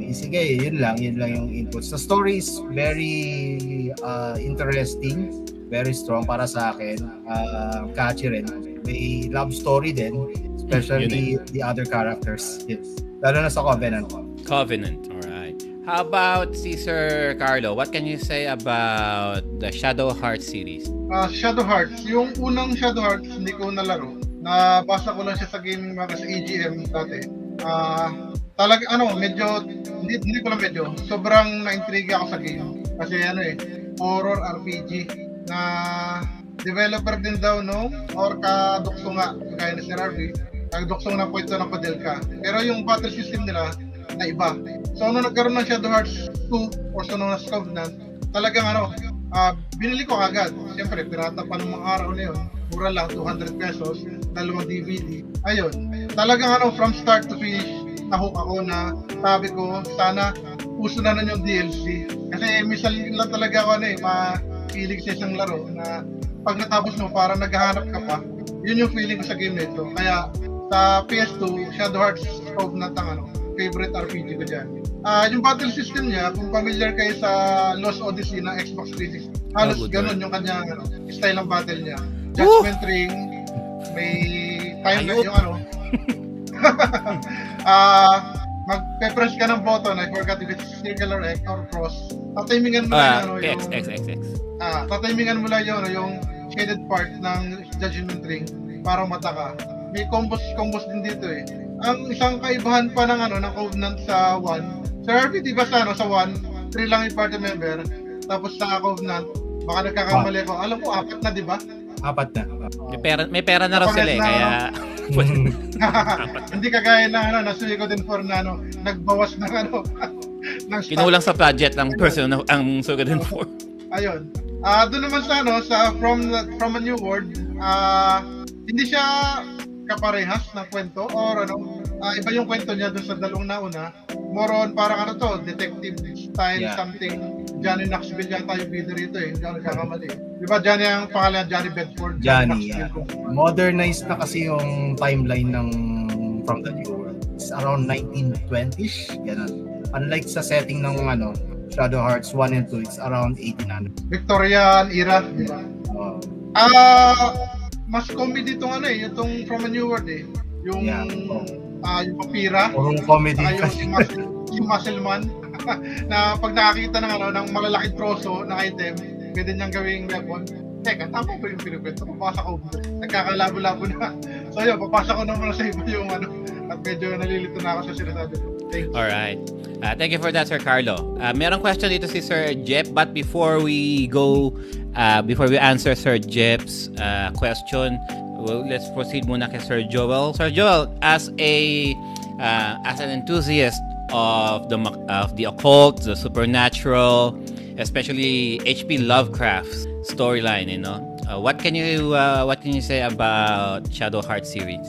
Sige, yun lang yung inputs. The story is very interesting, very strong para sa akin. Catchy rin. May love story din, especially the other characters. Yes. Lalo na sa Covenant. Alright. How about si Sir Carlo? What can you say about the Shadow Hearts series? Shadow Hearts. Yung unang Shadow Hearts, hindi ko nalaro. Nabasa ko lang siya sa gaming magazine, EGM dati. Talaga, medyo, hindi ko lang medyo. Sobrang na-intriga ako sa game. Kasi horror RPG na developer din daw, no? Or kadukso nga, kaya na si RV. Nagduksong ng kwento ng Padelka. Pero yung battle system nila, na iba. So, nagkaroon ng Shadow Hearts 2 or Son of the Covenant, talagang binili ko agad. Siyempre, pirata pa ng mga araw na yun. Mura lang, 200 pesos, dalawang DVD. Ayun. Talagang from start to finish, nahook ako na sabi ko, sana uso na nun yung DLC. Kasi misal lang talaga ako makilig sa isang laro na pag natapos mo, parang naghahanap ka pa. Yun yung feeling ko sa game nito. Kaya sa PS2, Shadow Hearts Covenant ang favorite RPG ko dyan. Yung battle system niya, kung familiar kayo sa Lost Odyssey ng Xbox 360, halos ganun yung kanyang style ng battle niya. Judgment Ring, may time na yung magpe-press ka ng button, I forgot if it's circular X or cross. Tatimingan mo lang X. Tatimingan mo lang yung shaded part ng Judgment Ring para mataka. May combos din dito Ang isang kaibahan pa ng ng Covenant sa 1. Sa RV, diba sa 1, 3 lang yung party member. Tapos sa Covenant, baka nagkakamali ko. Alam ko, 4 na, diba? 4 na. May pera na raw sila kaya... Hindi kagaya ng nasuwi ko din for na nagbawas ng Kinulang sa budget ang personal ang suwi ko din for. Ayun. Doon naman sa sa From a New World, hindi siya kaparehas ng kwento or iba yung kwento niya doon sa dalawang nauna. More on parang detective style something. Johnny Knoxville yata yung bida rito Johnny Kakamali. Diba Johnny ang pangalan, Johnny Bedford? Johnny, modernized na kasi yung timeline ng From the New World. It's around 1920s. Ganun. Unlike sa setting ng Shadow Hearts 1 and 2, it's around 1800. Victorian era. Mas comedy itong itong From a New World Yung, yung papira. Orong comedy. Yung muscle man. Na pag nakakita ng ng malalaking troso na item, pwede niyang gawing weapon. Teka, tama po yung pinipwento. Papasa ko. Nagkakalabo-labo na. So yun, papasa ko naman sa iba yung At medyo nalilito na ako sa sinasabi. Thank you. Alright. Thank you for that, Sir Carlo. Merong question dito si Sir Jeff. But before we answer Sir Jeff's question, let's proceed muna kay Sir Joel. Sir Joel, as an enthusiast of the occult, the supernatural, especially H.P. Lovecraft's storyline, what can you say about Shadow Hearts series?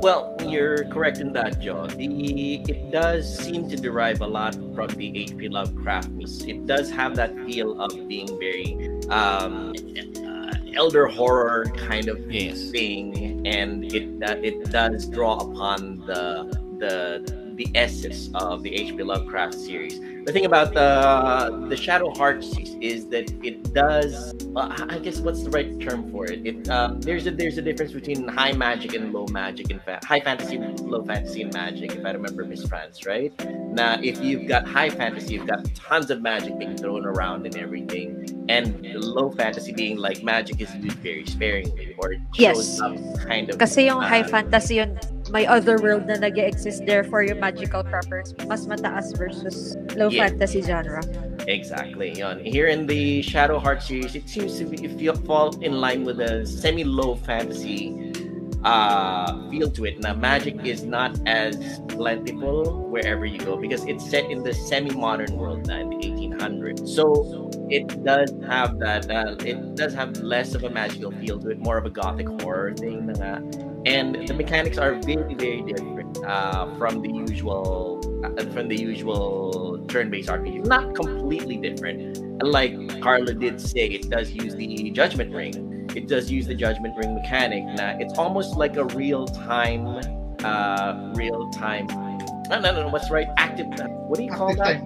Well, you're correct in that, Joe. It does seem to derive a lot from the H.P. Lovecraft. It does have that feel of being very elder horror kind of thing, and it does draw upon the essence of the H.P. Lovecraft series. The thing about the Shadow Hearts is that it does, I guess what's the right term for it? There's a difference between high magic and low magic, high fantasy and low fantasy and magic, if I remember Miss France, right? Now, if you've got high fantasy, you've got tons of magic being thrown around and everything, and low fantasy being like magic is used very sparingly, or shows up kind of... Kasi yung high fantasy yun, may other world na nag-exist, therefore your magical properties mas mataas versus low fantasy genre. Exactly. Here in the Shadow Hearts series, it seems to be, if you fall in line with a semi-low fantasy feel to it. Now, magic is not as plentiful wherever you go because it's set in the semi-modern world now, in the 1800s. So it does have that. It does have less of a magical feel to it, more of a gothic horror thing. And the mechanics are very, very different from the usual turn-based RPG. Not completely different. And like Carla did say, it does use the Judgment Ring. It does use the Judgment Ring mechanic. Now, it's almost like a real-time. No. What's right? Active. What do you call that?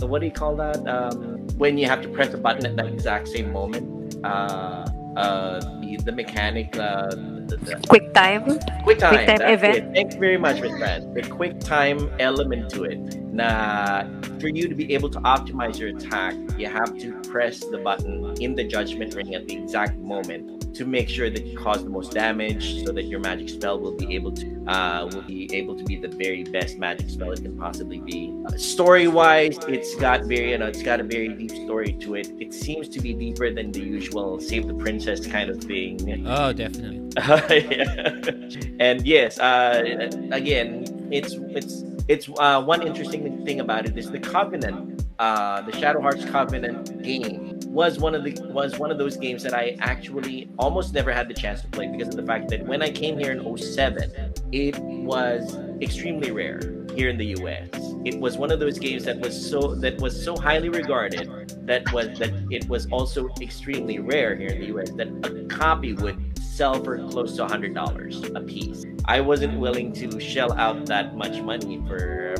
So what do you call that? When you have to press a button at that exact same moment. The mechanic. Quick time event. It. Thanks very much, Ms. Fran. The quick time element to it. Na for you to be able to optimize your attack, you have to press the button in the judgment ring at the exact moment to make sure that you cause the most damage, so that your magic spell will be able to be the very best magic spell it can possibly be. Story-wise, it's got a very deep story to it. It seems to be deeper than the usual save the princess kind of thing. Oh, definitely. Yeah. And yes, again, it's one interesting thing about it is the Covenant, the Shadow Hearts Covenant game was one of those games that I actually almost never had the chance to play because of the fact that when I came here in 2007, it was extremely rare here in the US. It was one of those games that was so highly regarded that it was also extremely rare here in the US that a copy would sell for close to $100 a piece. I wasn't willing to shell out that much money for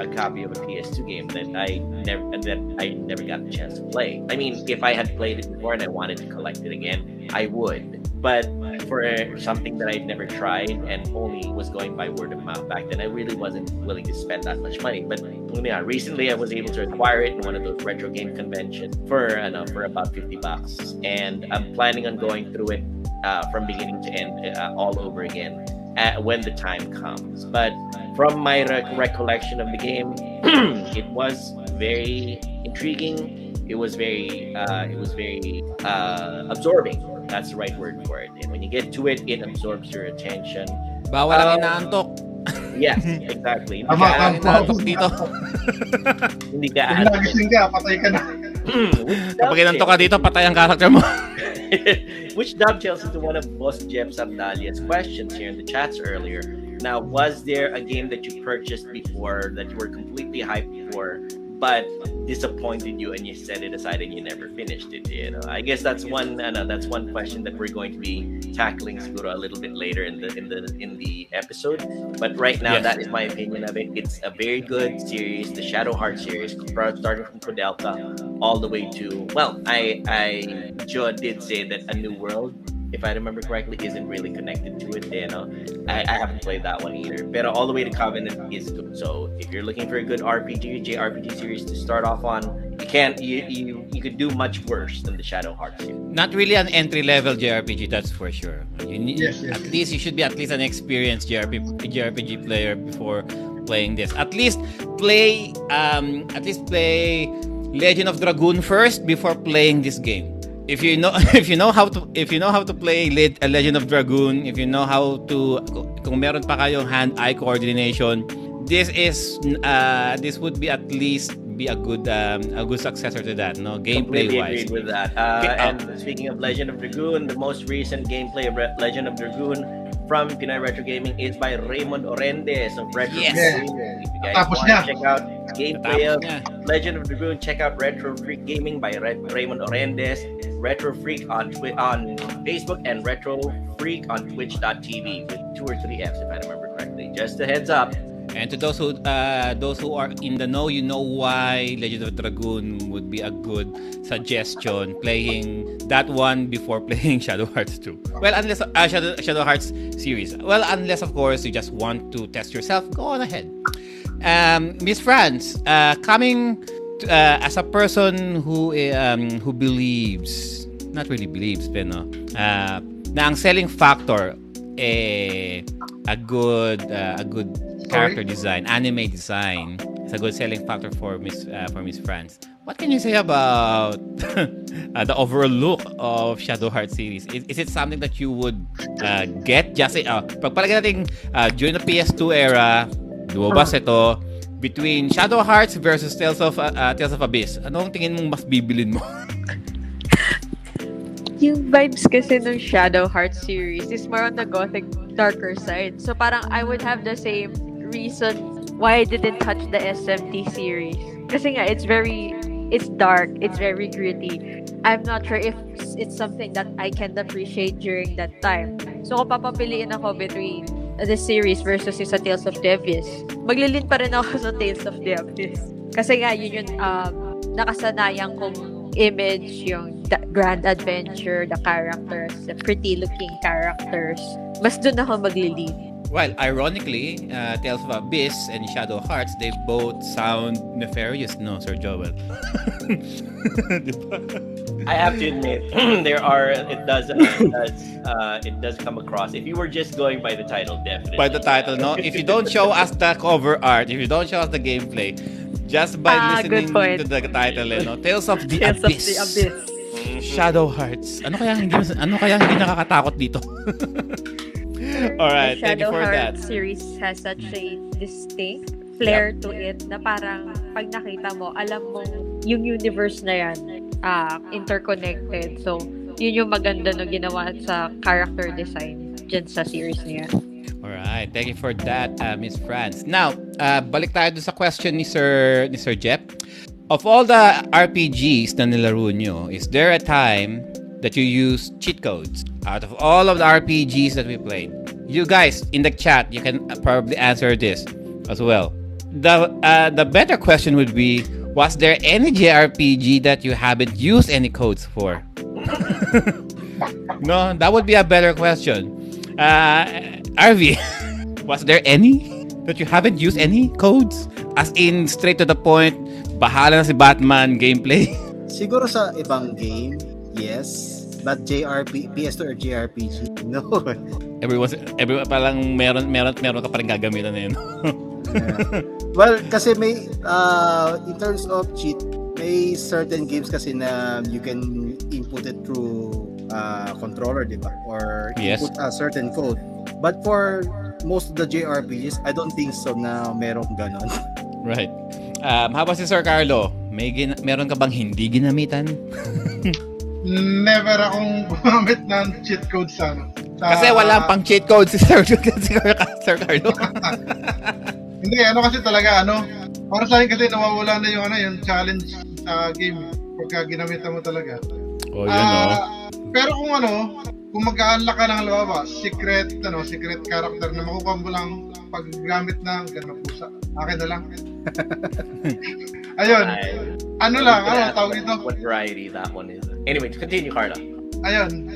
a copy of a PS2 game that I never got the chance to play. I mean, if I had played it before and I wanted to collect it again, I would. But for something that I'd never tried and only was going by word of mouth back then, I really wasn't willing to spend that much money. But yeah, recently I was able to acquire it in one of those retro game conventions for about $50, and I'm planning on going through it from beginning to end all over again when the time comes. But from my recollection of the game, it was very intriguing. It was very absorbing. That's the right word for it. And when you get to it, it absorbs your attention. Bawal ang inaantok. Yes, exactly. Ang inaantok dito. Hindi ka nagising ka, patay ka na. Kapag inaantok ka dito, patay ang karakter mo. Which dovetails into one of Boss Jeff Sandalia's questions here in the chats earlier. Now, was there a game that you purchased before that you were completely hyped for, but disappointed you and you set it aside and you never finished it? You know, I guess that's one question that we're going to be tackling siguro a little bit later in the episode. But right now, yes, that is my opinion of it. It's a very good series, the Shadow Hearts series, starting from Codelta all the way to, well, I Joe did say that A New World, if I remember correctly, isn't really connected to it. You know, I haven't played that one either. But all the way to Covenant is good. So if you're looking for a good RPG, JRPG series to start off on, you could do much worse than the Shadow Hearts series. Not really an entry-level JRPG, that's for sure. You should be at least an experienced JRPG player before playing this. At least play Legend of Dragoon first before playing this game. If you know how to play a Legend of Dragoon, if you know how to, kung meron pa kayong hand-eye coordination, this would be at least be a good successor to that. No, gameplay wise. Completely agreed with that. And speaking of Legend of Dragoon, the most recent gameplay of Legend of Dragoon from Pinoy Retro Gaming is by Raymond Orens of Retro. Yes. Gaming. If you guys want to check out gameplay of Legend of Dragoon, check out Retro Freak Gaming by Raymond Orens. Retro Freak on Facebook and Retro Freak on Twitch.tv with 2 or 3 F's, if I remember correctly. Just a heads up. And to those who are in the know, you know why Legend of Dragoon would be a good suggestion, playing that one before playing Shadow Hearts 2. Well, unless Shadow Hearts series. Well, unless of course you just want to test yourself, go on ahead. Miss France, coming. As a person who believes, not really believes, but no, na ang selling factor, a good character design, anime design, is a good selling factor for Miss France. What can you say about the overall look of Shadow Hearts series? Is it something that you would get? Just say, pagpalagay natin during the PS2 era, lumabas ito. Between Shadow Hearts versus Tales of Abyss, anong tingin mong mas bibilin mo? Yung vibes kasi ng Shadow Hearts series is more on the gothic darker side. So parang I would have the same reason why I didn't touch the SMT series. Kasi nga, it's dark, it's very gritty. I'm not sure if it's something that I can appreciate during that time. So kung papapiliin ako between the series versus yung sa Tales of the Abyss, maglilin pa rin ako sa Tales of the Abyss. Kasi nga, yun yung nakasanayan kong image, yung grand adventure, the characters, the pretty-looking characters. Mas doon ako maglilin. Well, ironically, Tales of Abyss and Shadow Hearts, they both sound nefarious, no, Sir Joel? I have to admit, it does come across. If you were just going by the title, definitely. By the title, no? If you don't show us the cover art, if you don't show us the gameplay, just by listening to the title, no? Tales of the Abyss. Shadow Hearts. Ano kaya hindi nakakatakot dito? All right, the Shadow Heart series has such a distinct flair to it na parang pag nakita mo, alam mo yung universe na yan interconnected. So, yun yung maganda na ginawa sa character design dyan sa series niya. All right, thank you for that, Miss France. Now, balik tayo dun sa question ni Sir Jeff. Of all the RPGs na nilaro nyo, is there a time that you use cheat codes? Out of all of the RPGs that we played, you guys in the chat, you can probably answer this as well. The better question would be, was there any JRPG that you haven't used any codes for? No, that would be a better question. RV, was there any that you haven't used any codes? As in, straight to the point, bahala na si Batman gameplay? Siguro sa ibang game, yes. But JRP, PS2 or JRPG? No. Everyone palang meron ka pa rin gagamitan na yun. Yeah. Well, kasi may, in terms of cheat, may certain games kasi na you can input it through controller, di ba? Or input a certain code. But for most of the JRPGs, I don't think so na merong ganon. Right. How about si Sir Carlo? Meron ka bang hindi ginamitan? Never akong gumamit ng cheat code sana. Kasi wala pang cheat code si Sir Carlo. Hindi, kasi talaga, para sa akin kasi nawawala na yung challenge sa game pagka ginamitan mo talaga. Oh, yun Pero kung mag-unlock ka ng lawa, secret character na makukuha mo lang pag gamit ng ganun pusa. Akin na lang. Ayun. Tawag dito? What variety that one is? Anyway, continue, Carla. Ayun.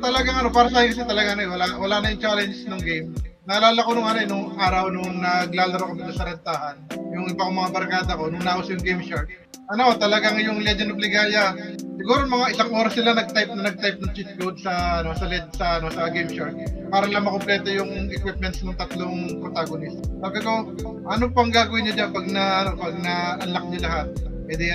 Talagang para sa akin kasi talaga wala na yung challenge ng game. Naalala ko nung araw nung naglalaro kami sa rentahan, yung iba kong mga barkada ko, nung naos yung Game Shark. Talagang yung Legend of Legalia, siguro mga isang oras sila nag-type ng cheat code sa Game Shark para lang makumpleto yung equipments ng tatlong protagonist. Sabi ko, ano pang gagawin niyo dyan pag na unlock niyo lahat? Pwede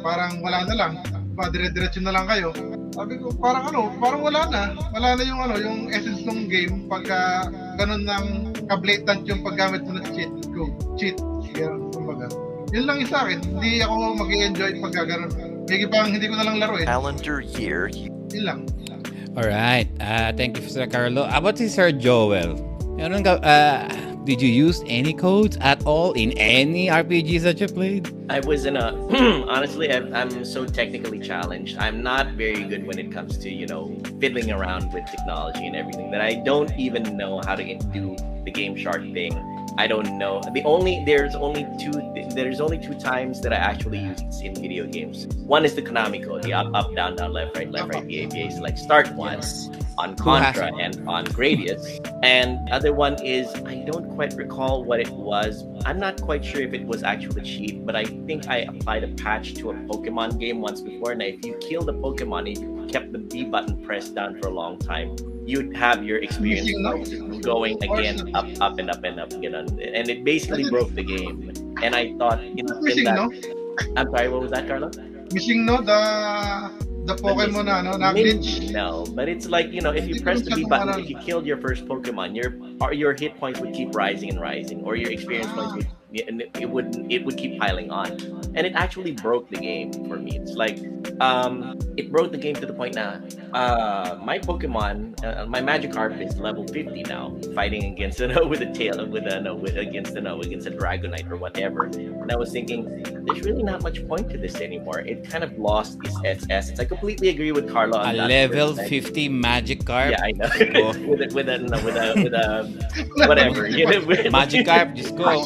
parang wala na lang. Dire-diretso na lang kayo. Sabi ko, parang wala na. Wala na yung essence ng game pagka ganun ng kablatant yung paggamit mo ng cheat. Kaya, kumbaga. Yun lang isa akin. Hindi ako mag-i-enjoy pagka ganun. May ibang hindi ko na lang laro eh. Calendar year. Yun lang. Alright. Thank you, Sir Carlo. About si Sir Joel. Did you use any codes at all in any RPGs that you played? I was honestly, I'm so technically challenged. I'm not very good when it comes to, fiddling around with technology and everything that I don't even know how to do the Game Shark thing. I don't know. There's only two times that I actually use this in video games. One is the Konami code, the up, down, down, left, right, B, A, B, A, select, start once on Contra and on Gradius. And other one is, I don't quite recall what it was. I'm not quite sure if it was actually cheat, but I think I applied a patch to a Pokemon game once before. And if you kill the Pokemon, if you kept the B button pressed down for a long time, you'd have your experience going again up and up. And it basically broke the game. And I thought, I'm sorry, what was that, Carla? Missing the Pokemon na glitch. No, but it's like, if you press the B button, if you killed your first Pokemon, your hit points would keep rising, or your experience points would, and it would keep piling on, and it actually broke the game for me. It's like it broke the game to the point now. My Pokemon, my Magikarp is level 50 now, fighting against against a Dragonite or whatever. And I was thinking, there's really not much point to this anymore. It kind of lost its essence. I completely agree with Carlo. A level 50 Magikarp. Yeah, I know. with a whatever. Magikarp, just go.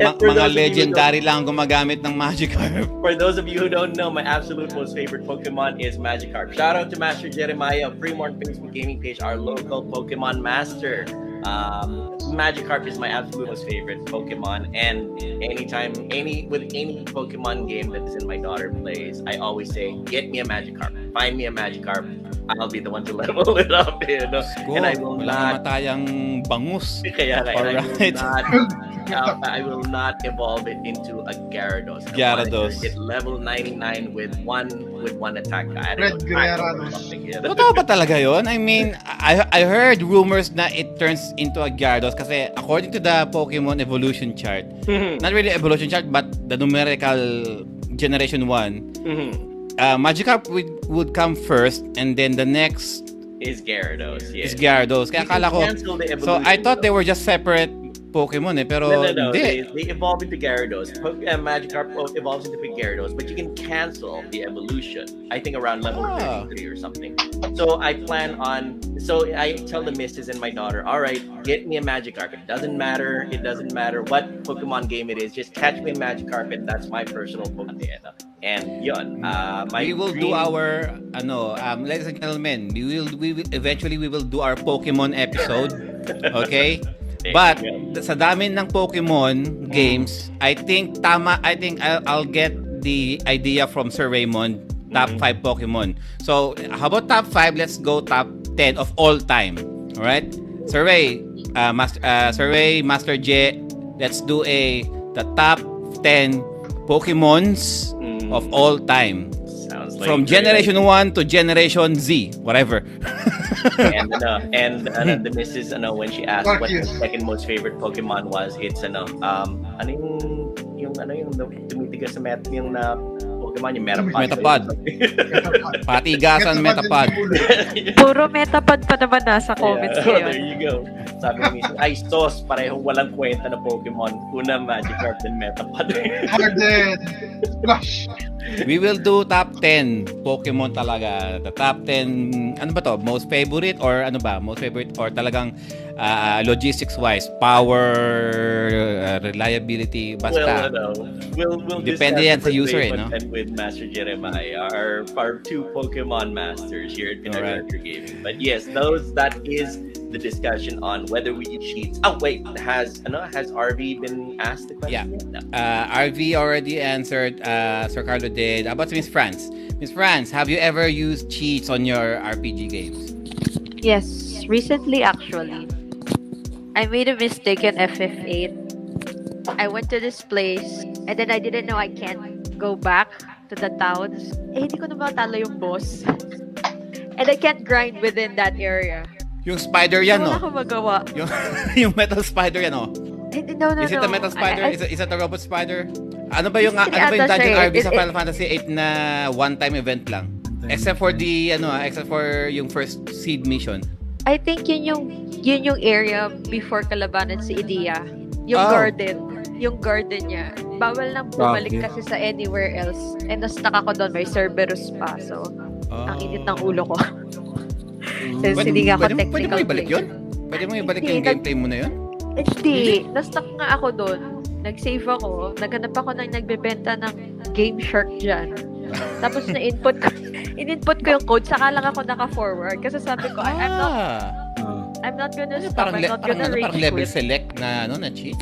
Mga legendary lang gumagamit ng Magikarp. For those of you who don't know, my absolute most favorite Pokemon is his Magikarp. Shout out to Master Jeremiah of Fremont Facebook Gaming Page, our local Pokemon master. Magikarp is my absolute most favorite Pokemon, and any Pokemon game that is in my daughter plays, I always say, get me a Magikarp, find me a Magikarp. I'll be the one to level it up, you know. Go. And I will not. Matayang bangus. Kaya, right. I will not evolve it into a Gyarados. Gyarados. It's level 99 with one attack. I don't know. Totoo ba talaga yun? I mean, I heard rumors na it turns into a Gyarados kasi according to the Pokemon evolution chart, not really evolution chart but the numerical generation 1. Mm-hmm. Magikarp would come first, and then the next is Gyarados. Yeah. Is Gyarados. Kaya akala ko, so I thought they were just separate Pokemon, eh? Pero no. They evolve into Gyarados. Magikarp evolves into Gyarados, but you can cancel the evolution. I think around level 33 or something. So I tell the missus and my daughter, all right, get me a Magikarp. It doesn't matter what Pokemon game it is. Just catch me a Magikarp, and that's my personal Pokemon. And yun, ladies and gentlemen, we will do our Pokemon episode, okay? But sa dami ng Pokemon games, I think I'll get the idea from Sir Raymond, top 5 Pokemon. So how about top 5? Let's go top 10 of all time. All right, Sir Ray, Master J, let's do the top 10 Pokemons of all time. Sounds like from generation 1 to generation Z, whatever. and the missus, when she asked what the second most favorite Pokemon was, it's yung tumitigas sa met yung na Pokemon, yung Metapod. Patigasan Metapod. Puro Metapod pa naman nasa comments ngayon. There you go. Sabi ng missus, ay sos, parehong walang kwenta na Pokemon. Una, Magikarp, then Metapod. We will do top 10 Pokemon talaga. The top 10, ano ba to? Most favorite or talagang logistics-wise, power, reliability, basta. We'll depende yan sa user, eh, no? With Master Jeremiah, our part 2 Pokemon masters here at Pinoy Retro Gaming. But yes, that is the discussion on whether we cheat. Oh wait, has RV been asked the question? Yeah, no. RV already answered. Sir Carlo did. How about Miss France? Miss France, have you ever used cheats on your RPG games? Yes, recently actually. I made a mistake in FF8. I went to this place and then I didn't know I can't go back to the towns. Hindi ko na matalo yung boss. And I can't grind within that area. Yung spider yan, no? Wala akong magawa. Yung metal spider yan, no? No. Is it a metal spider? Is it a robot spider? Ano ba yung Dungeon RV sa Final Fantasy 8 na one-time event lang? Except for yung first seed mission. I think yun yung area before kalabanan si Idea. Yung garden niya. Bawal nang bumalik kasi sa anywhere else. And na-stuck ako doon. May Cerberus pa. So, ang init ng ulo ko. Since hindi nga ako technical. Pwede mo ibalik yun? Pwede mo ibalik yung gameplay mo na yun? Hindi. Na-stuck nga ako doon. Nag-save ako. Naghanap ako ng nagbebenta ng Game Shark dyan. Tapos in-input ko yung code. Saka lang ako naka-forward. Kasi sabi ko, I'm not gonna stop. I'm not gonna rage quit. Parang level select na cheat.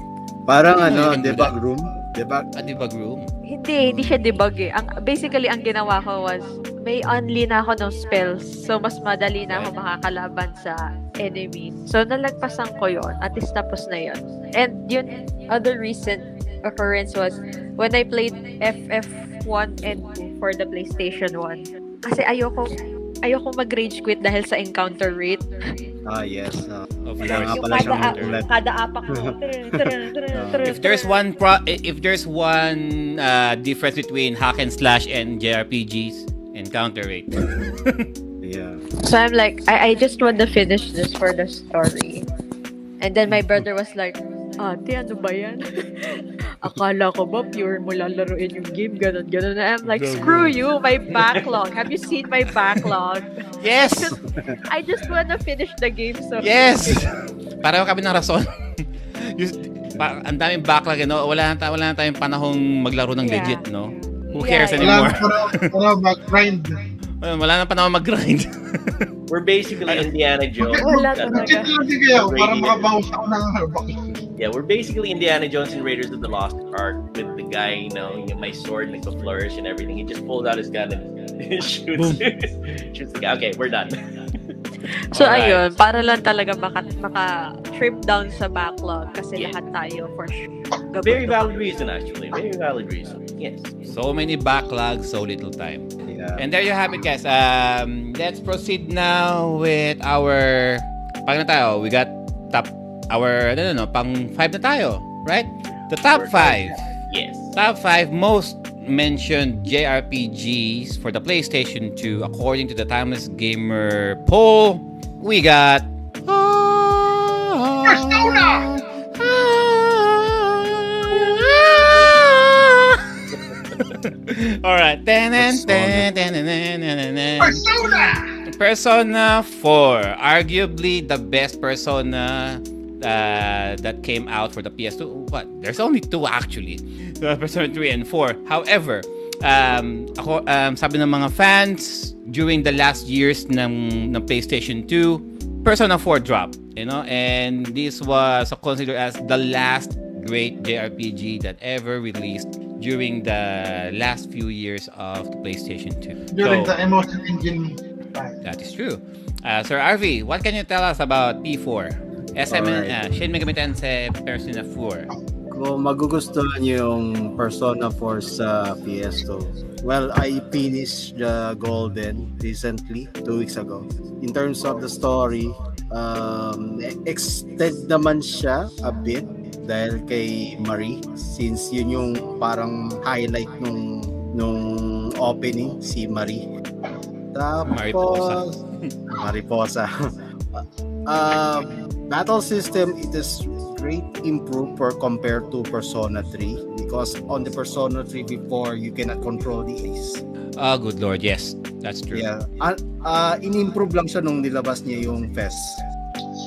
Parang debug room? Debug room? Hindi siya debug eh. Basically, ang ginawa ko was, may only na ako ng spells. So, mas madali na ako makakalaban sa enemy. So, nalagpasan ko yon. At least tapos na yon. And yun, other recent occurrence was, when I played FF1 and 2 for the PlayStation 1. Kasi ayoko mag-rage quit dahil sa encounter rate. Yes. Kada apak mo. If there's one difference between hack and slash and JRPGs, encounter rate. Yeah. So I'm like, I just want to finish this for the story. And then my brother was like, "Ate, ano ba yan? Akala ko ba pure mo lalaruin yung game? Ganon. I'm like, screw you, my backlog. Have you seen my backlog? Yes! I just wanna finish the game. So yes! Pareho kami ng rason. Ang daming backlog, no? Wala na tayong panahong maglaro ng legit, no? Who cares anymore? Para mag-grind. Wala na pa naman mag-grind. We're basically Indiana Jones. Yeah, we're basically Indiana Jones and Raiders of the Lost Ark with the guy, you know, my sword, like the flourish and everything. He just pulls out his gun and shoots the guy. Okay, we're done. So right. Ayun, para lang talaga maka-trip down sa backlog kasi lahat tayo for sure. Very valid reason actually. Very valid reason. Yes. So many backlogs, so little time. Yeah. And there you have it, guys. Let's proceed now with our pag na tayo. We got top our pang 5 na tayo, right? The top 5. Yes. Top 5 most mentioned JRPGs for the PlayStation 2 according to the Timeless Gamer poll. We got Persona. All right. Persona 4, arguably the best Persona that came out for the PS2. What? There's only two actually. Persona 3 and 4. However, sabi ng mga fans, during the last years ng PlayStation 2, Persona 4 dropped, and this was considered as the last great JRPG that ever released during the last few years of the PlayStation 2. During the emotion engine. That is true. Sir RV, what can you tell us about P4? Shin Megami Tensei Persona 4. Kung magugustuhan yung Persona 4 sa PS2. Well, I finished the Golden recently, 2 weeks ago. In terms of the story, extend naman siya a bit dahil kay Marie, since yun yung parang highlight nung opening, si Marie. Tapos, Mariposa. Battle system, it is great improve compared to Persona 3 because on the Persona 3 before you cannot control the ace. Oh, good lord, yes, that's true. Yeah, in-improve lang siya nung nilabas niya yung FES.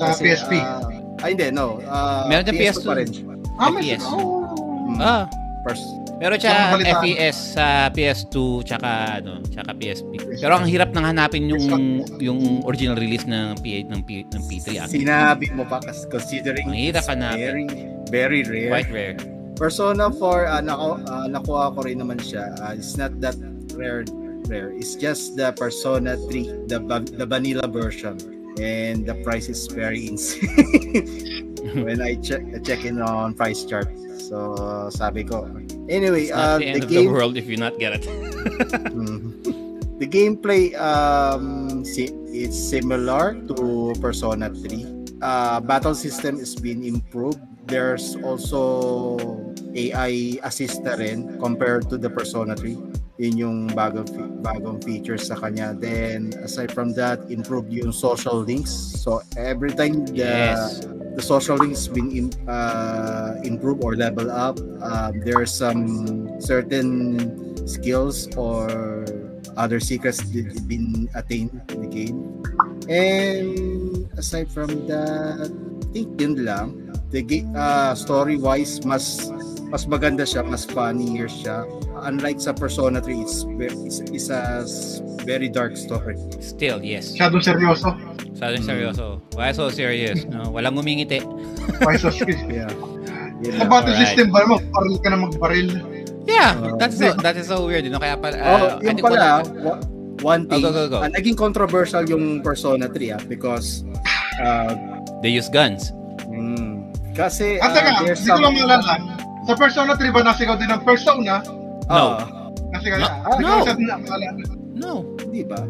Sa kasi, PSP? Meron na PS2 pa rin. PS. Pero siya FES sa PS2 tsaka PSP. Pero ang hirap nang hanapin yung original release ng ng P3. Sinabi mo pa kasi considering it's very, very rare. Quite rare. Persona 4 nakuha ko rin naman siya. It's not that rare. It's just the Persona 3, the vanilla version. And the price is very insane. When I check in on price chart. So, sabi ko. Anyway, the world if you not get it. The gameplay, it's similar to Persona 3. Battle system is being improved. There's also AI assist na rin compared to the Persona 3. Yun yung bagong features sa kanya. Then, aside from that, improved yung social links. So, every time the social links been improved or level up. There are some certain skills or other secrets that been attained in the game. And aside from that, I think yun lang. Story-wise, mas maganda siya, mas funnier siya. Unlike sa Persona 3, it's a very dark story. Still, yes. Shadow seryoso. Why so serious? No, walang umingiti. Why so serious? Sa battle system ba mo? Parang ka na magbaril. Yeah, that is so weird. Kaya pa, yun pala, one thing, naging controversial yung Persona 3 because they use guns. Kasi, hindi ko lang malala. Sa Persona 3 ba nasigaw din ang Persona? No. Nasigaw na? No. Hindi ba?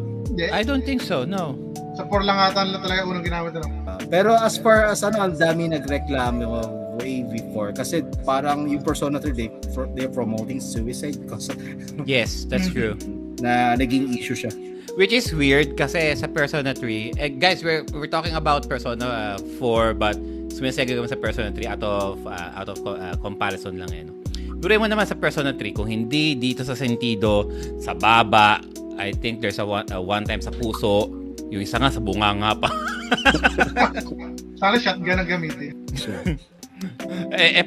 I don't think so, no. Sa por lang ata talaga unang ginamit nila. Pero as far as ang dami nagreklamo way before kasi parang yung Persona 3 they're promoting suicide because yes, that's true. Na naging issue siya. Which is weird kasi sa Persona 3, guys, we're talking about Persona 4 but sumisegay kami sa Persona 3 out of comparison lang no. Duray mo naman sa Persona 3 kung hindi dito sa sentido sa baba, I think there's a one time sa puso. Yung isa nga sa bunga nga pa. Sana shotgun ang gamitin.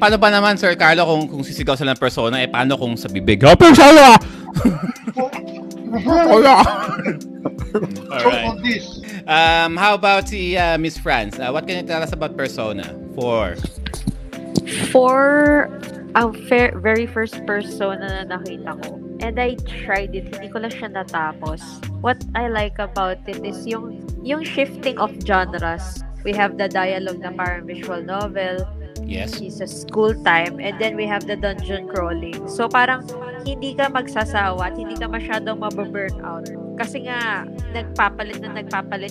Paano ba naman, Sir Carlo, kung sisigaw sa lang persona, paano kung sa bibig? Oh, persona! All right. This. How about Miss France? What can you tell us about Persona 4? Ang very first Persona na nakita ko. And I tried it. Hindi ko lang siya natapos. What I like about it is yung shifting of genres. We have the dialogue na parang visual novel. Yes. It's a school time. And then we have the dungeon crawling. So parang hindi ka magsasawa at hindi ka masyadong mababurn out. Kasi nga, nagpapalit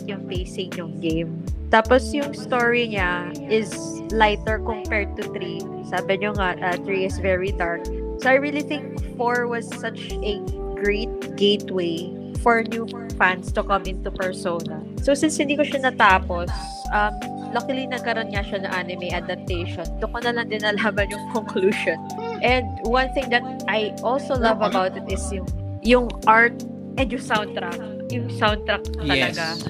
yung pacing yung game. Tapos yung story niya is lighter compared to 3. Sabi nyo nga, 3 is very dark. So I really think 4 was such a great gateway for new fans to come into Persona. So since hindi ko siya natapos, luckily nagkaroon niya siya na anime adaptation. Doon ko na lang din nalaman yung conclusion. And one thing that I also love about it is yung art and yung soundtrack. Yung soundtrack talaga. Yes.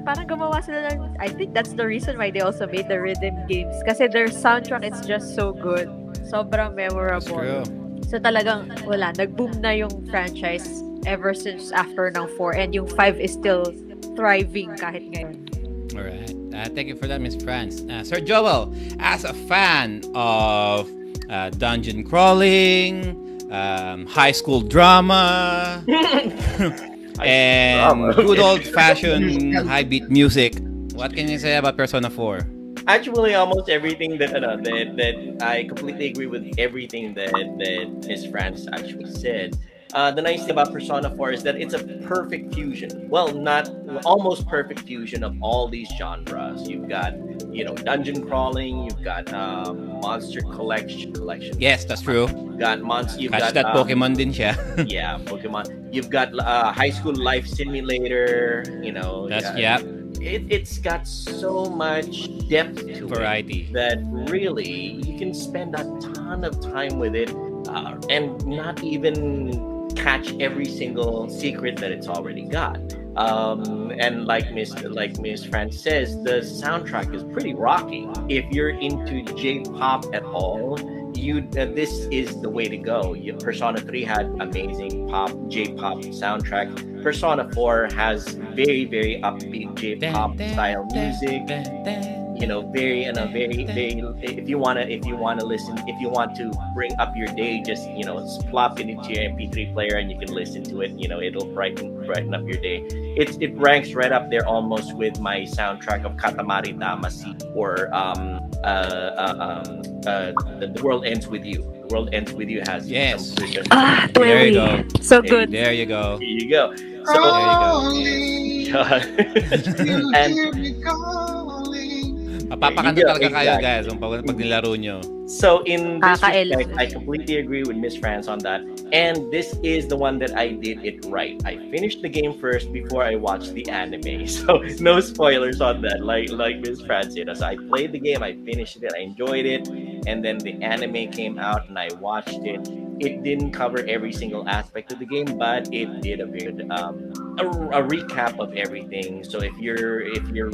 Parang gumawa sila ng, I think that's the reason why they also made the rhythm games. Kasi their soundtrack is just so good. Sobrang memorable. So talagang wala. Nag-boom na yung franchise ever since after ng 4. And yung 5 is still thriving kahit ngayon. Alright. Thank you for that, Miss France. Sir Joel, as a fan of dungeon crawling, high school drama... and good old-fashioned high-beat music. What can you say about Persona 4? Actually, almost everything that I completely agree with everything that Miss France actually said. The nice thing about Persona 4 is that it's a perfect fusion. Well, not almost perfect fusion of all these genres. You've got, dungeon crawling. You've got monster collection. Yes, that's true. You've got monster. Catch that Pokemon din siya. Yeah, Pokemon. You've got high school life simulator. That's It's got so much depth to variety that really you can spend a ton of time with it. And not even catch every single secret that it's already got. And like Miss France says, the soundtrack is pretty rocking. If you're into J-pop at all, this is the way to go. Persona 3 had amazing J-pop soundtrack. Persona 4 has very, very upbeat J-pop style music. Very, if you want to bring up your day, just plop it into your MP3 player and you can listen to it. It'll brighten up your day. It ranks right up there almost with my soundtrack of Katamari Damacy or The World Ends With You. The World Ends With You has some. There you go. So good. There you go. Here you go. So there you go. Papakanta talaga kayo, guys, pag nilaro nyo. So in this respect, I completely agree with Miss France on that. And this is the one that I did it right. I finished the game first before I watched the anime. So no spoilers on that, like Miss France did. So I played the game, I finished it, I enjoyed it. And then the anime came out and I watched it. It didn't cover every single aspect of the game, but it did a weird a recap of everything. So if you're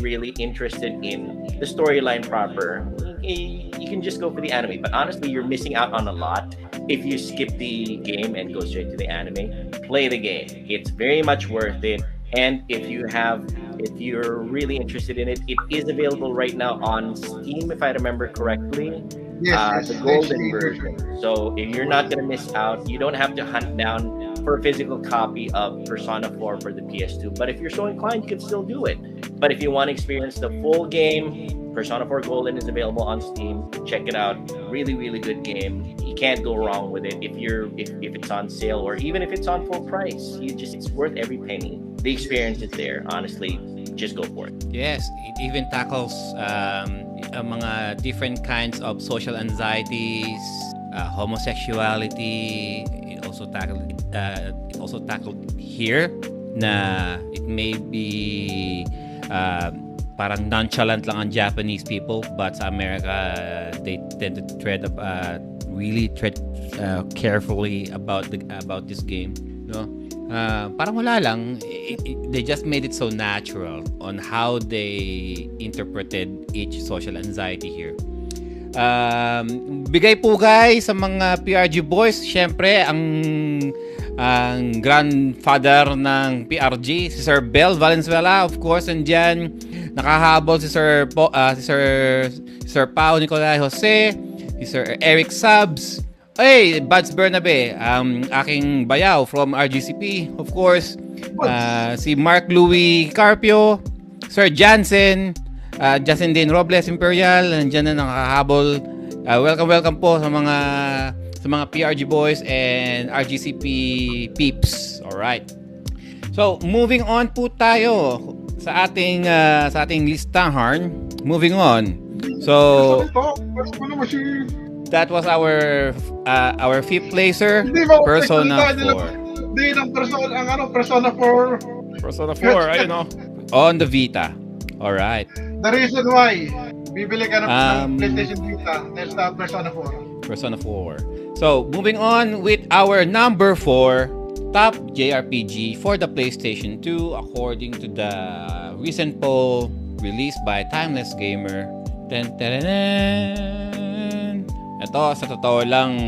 really interested in the storyline proper, you can just go for the anime. But honestly, you're missing out on a lot if you skip the game and go straight to the anime. Play the game; it's very much worth it. And if you're really interested in it, it is available right now on Steam, if I remember correctly. Yes, the golden version. So if you're not going to miss out, you don't have to hunt down for a physical copy of Persona 4 for the PS2. But if you're so inclined, you can still do it. But if you want to experience the full game, Persona 4 Golden is available on Steam. Check it out. Really, really good game. You can't go wrong with it if it's on sale or even if it's on full price. It's worth every penny. The experience is there. Honestly, just go for it. Yes, it even tackles mga different kinds of social anxieties, homosexuality. It also tackled here na it may be parang nonchalant lang ang Japanese people, but sa America they tend to tread carefully about this game, no? Parang wala lang. They just made it so natural on how they interpreted each social anxiety here. Bigay po guys sa mga PRG boys, syempre ang ang grandfather ng PRG, si Sir Bel Valenzuela, of course, and dyan nakahabol si Sir Pao Nicolai Jose, si Sir Eric Sabs, hey, Bads Bernabe, aking bayaw from RGCP, of course, si Mark Louis Carpio, Sir Jansen, Jasindin Robles Imperial, and dyan na nakahabol. Welcome po sa mga PRG boys and RGCP peeps. All right. So, moving on po tayo sa ating listahan. Moving on. So, that was our fifth placer, Persona 4. Persona 4, I don't know. On the Vita. All right. The reason why bibili ka ng PlayStation Vita, there's the Persona 4. Persona 4. So, moving on with our number 4 top JRPG for the PlayStation 2 according to the recent poll released by Timeless Gamer. Ito, sa totoo lang,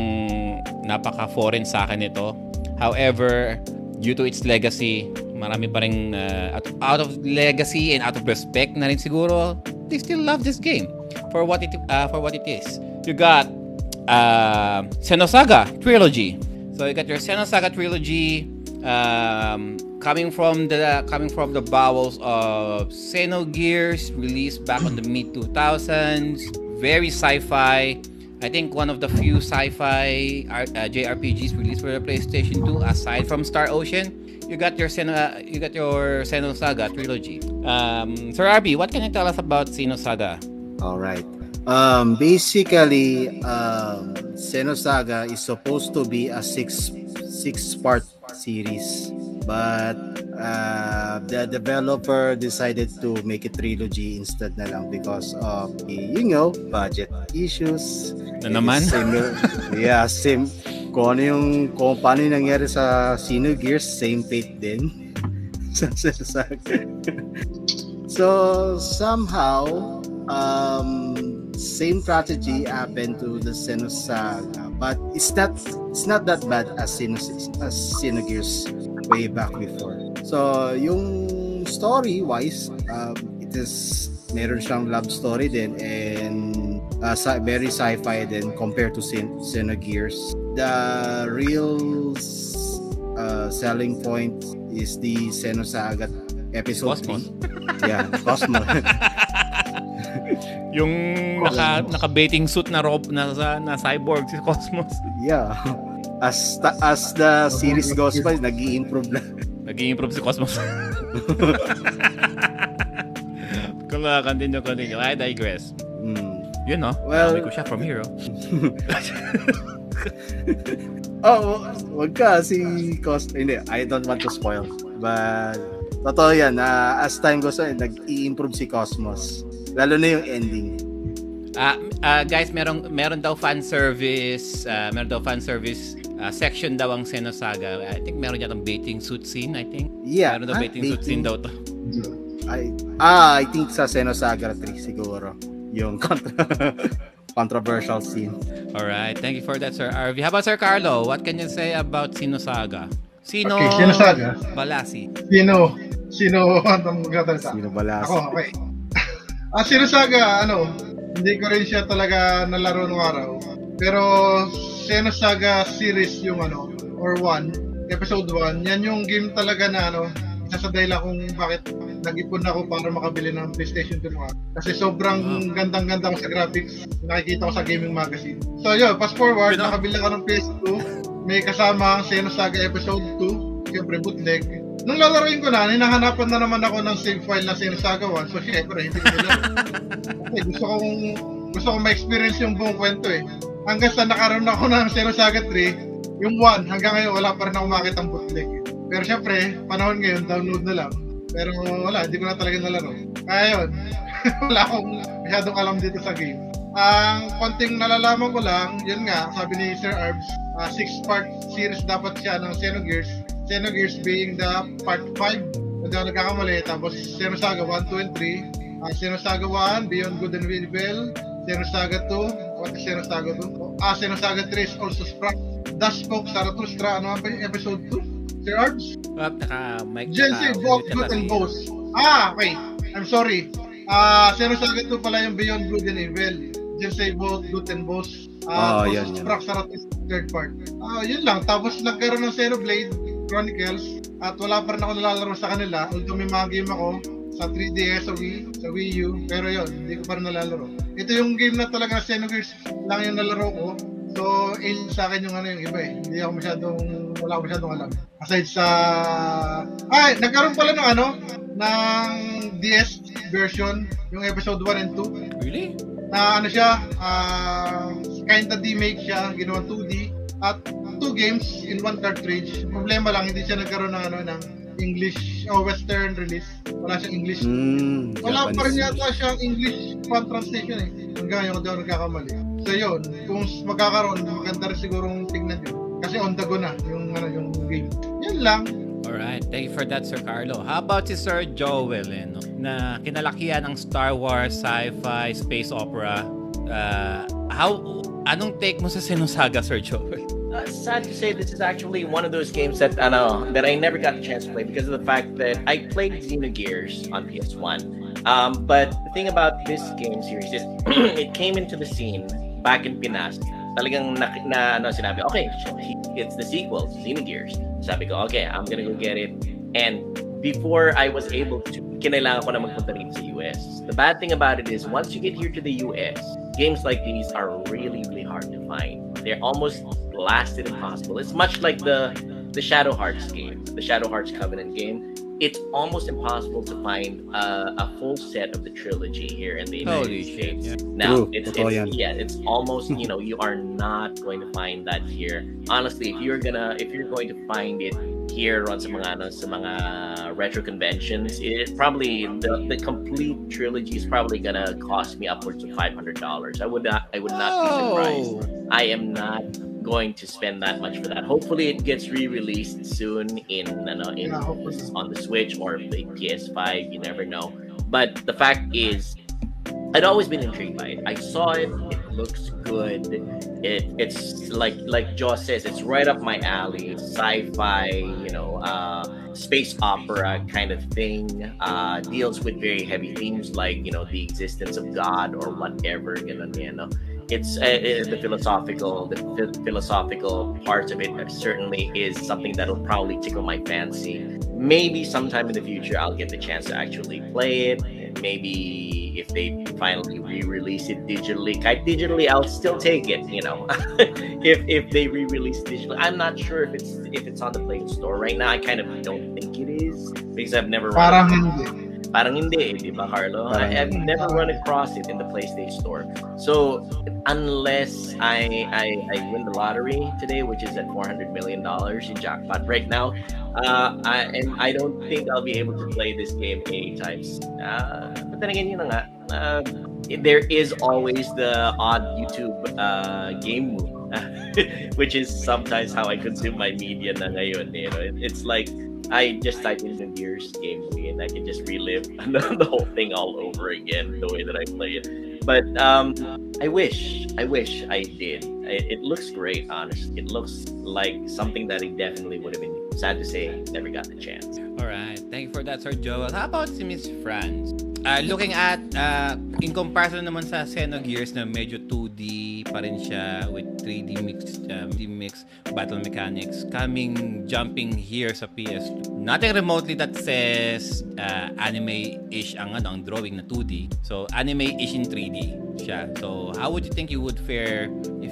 napaka-foreign sa akin ito. However, due to its legacy, marami pa rin out of legacy and out of respect na rin siguro, they still love this game for what it is. You got Xenosaga Trilogy. So you got your Xenosaga Trilogy coming from the bowels of Xenogears, released back on the mid 2000s. Very sci-fi. I think one of the few sci-fi JRPGs released for the PlayStation 2 aside from Star Ocean. You got your Xenosaga Trilogy. Sir Arby, what can you tell us about Xenosaga? All right. Basically, Xenosaga is supposed to be a six-part series, but the developer decided to make a trilogy instead na lang because of budget issues. Na naman? Same. Kung paano yung nangyari sa Xenogears, same fate din. So, somehow, same strategy happened to the Xenosaga. But it's not that bad as Xenogears way back before. So, yung story-wise, it is meron siyang love story din and very sci-fi din compared to Xenogears. The real selling point is the Xenosaga episode. Cosmos? Yeah, Cosmos. Yung naka-baiting suit na robe na cyborg si Cosmos. Yeah. As the series goes by, nag-i-improve na. Nag-i-improve si Cosmos. Continue. I digress. You know, well, ko siya from hero. Oh, wag ka si Cost. Hindi, I don't want to spoil. But totoo yan na as time goes on, nag-i-improve si Cosmos. Lalo na yung ending. Guys, meron daw fan service section daw ang Xenosaga. I think meron yatang baiting suit scene, I think. Yeah. Meron daw baiting suit scene daw to. I think sa Xenosaga 3 siguro yung controversial scene. All right, thank you for that, Sir RV. How about Sir Carlo? What can you say about Xenosaga? Xenosaga? Balasi. Sino Balasi? Ako, okay. Xenosaga, hindi ko rin siya talaga nalaro nung araw. Pero Xenosaga series yung episode 1, yan yung game talaga na isa sa dahilan kung bakit nag-ipon ako para makabili ng PlayStation 2 mga. Kasi sobrang gandang-ganda ko sa graphics, nakikita ko sa gaming magazine. So yun, fast forward, nakabili ako ng PS2, may kasama ang Xenosaga Episode 2, siyempre bootleg. Nung lalaroin ko na, hinahanapan na naman ako ng save file na Xenosaga 1, so siyempre, hindi ko nilaro. Kasi gusto kong ma-experience yung buong kwento eh. Hanggang sa nakaroon ako ng Xenosaga 3, yung 1, hanggang ngayon wala pa rin ako makita ang bootleg. Pero syempre, panahon ngayon, download na lang. Pero wala, hindi ko na talaga nalaro. Kaya yun, wala akong masyadong alam dito sa game. Ang konting nalalaman ko lang, yun nga, sabi ni Sir Arbs, 6-part series dapat siya ng Xenogears. Xenogears being the part 5, hindi ako nagkakamali. Tapos Xenosaga 1, 2, and 3. Xenosaga 1, Beyond Good and Evil. Xenosaga 2, what is Xenosaga 2? Xenosaga 3 is also Sprout. Thus spoke Zarathustra, ano nga ba yung episode 2? Sir Arbs? Jensen, Vox, Gut, and Bose. Ah, wait. I'm sorry. Zero Sagat 2 pala yung Beyond Good and Evil. Jensen, Vox, Gut, and Bose. Yan. Prak Zarathustra, third part. Yun lang. Tapos nagkaroon ng Xenoblade Chronicles. At wala pa rin ako nalalaro sa kanila. Although may mga game ako. Sa 3DS, sa Wii U, pero yun, hindi ko parang nalalaro. Ito yung game na talaga, Xenogears lang yung nalaro ko. So, in sa akin yung ano yung iba eh. Hindi ako masyadong, wala ako masyadong alam. Aside sa... Ay, nagkaroon pala ng ano, ng DS version, yung episode 1 and 2. Really? Na ano siya, kinda D-make siya, ginawa 2D. At 2 games in one cartridge. Problema lang, hindi siya nagkaroon ng ano, ng English o Western release. Wala siyang English. Wala pa rin yata siyang English fan translation eh. Hanggang yung doon nagkakamali. So yun, kung magkakaroon, maganda rin sigurong tignan yun. Kasi on the go na yung, ano, yung game. Yun lang. Alright, thank you for that, Sir Carlo. How about si Sir Joel, eh, no? Na kinalakihan ng Star Wars, sci-fi, space opera. Anong take mo sa Xenosaga, Sir Joel? Sad to say, this is actually one of those games that that I never got the chance to play because of the fact that I played Xenogears on PS1. But the thing about this game series is it came into the scene back in Pinas. Talagang sinabi, okay, it's the sequel, Xenogears. Sabi ko, okay, I'm gonna go get it. And before I was able to, kinailangan ko na magpunta rin sa US. The bad thing about it is once you get here to the US, games like these are really, really hard to find. They're almost blasted impossible. It's much like the Shadow Hearts game, the Shadow Hearts Covenant game. It's almost impossible to find a full set of the trilogy here in the United States. Yeah. Now, ooh, it's almost, you know, you are not going to find that here. Honestly, if you're going to find it here on some mga retro conventions, it probably the complete trilogy is probably gonna cost me upwards of $500. I would not be surprised. I am not going to spend that much for that. Hopefully it gets re-released soon on the Switch or the PS5, you never know. But the fact is, I'd always been intrigued by it. I saw it, it looks good. It's like Josh says, it's right up my alley. Sci-fi, space opera kind of thing, deals with very heavy themes like, the existence of God or whatever, It's the philosophical parts of it certainly is something that'll probably tickle my fancy. Maybe sometime in the future I'll get the chance to actually play it. Maybe if they finally re-release it digitally, I'll still take it. If they re-release it digitally, I'm not sure if it's on the Play Store right now. I kind of don't think it is because I've never. Parang hindi, di ba, Carlo? I've never run across it in the PlayStation Store. So, unless I win the lottery today, which is at $400 million in jackpot right now, I don't think I'll be able to play this game anytime soon. But then again, there is always the odd YouTube game move, which is sometimes how I consume my media na ngayon. It's like, I just type in the Gears gameplay and I can just relive the whole thing all over again, the way that I play it. But I wish I did. It looks great, honestly. It looks like something that I definitely would have been, sad to say, never got the chance. All right. Thank you for that, Sir Joel. How about si Miss France? Looking at, in comparison naman sa Xenogears na medyo 2D pa rin siya with 3D mixed battle mechanics, jumping here sa PS2. Nothing remotely that says anime-ish ang drawing na 2D. So, anime-ish in 3D siya. So, how would you think you would fare if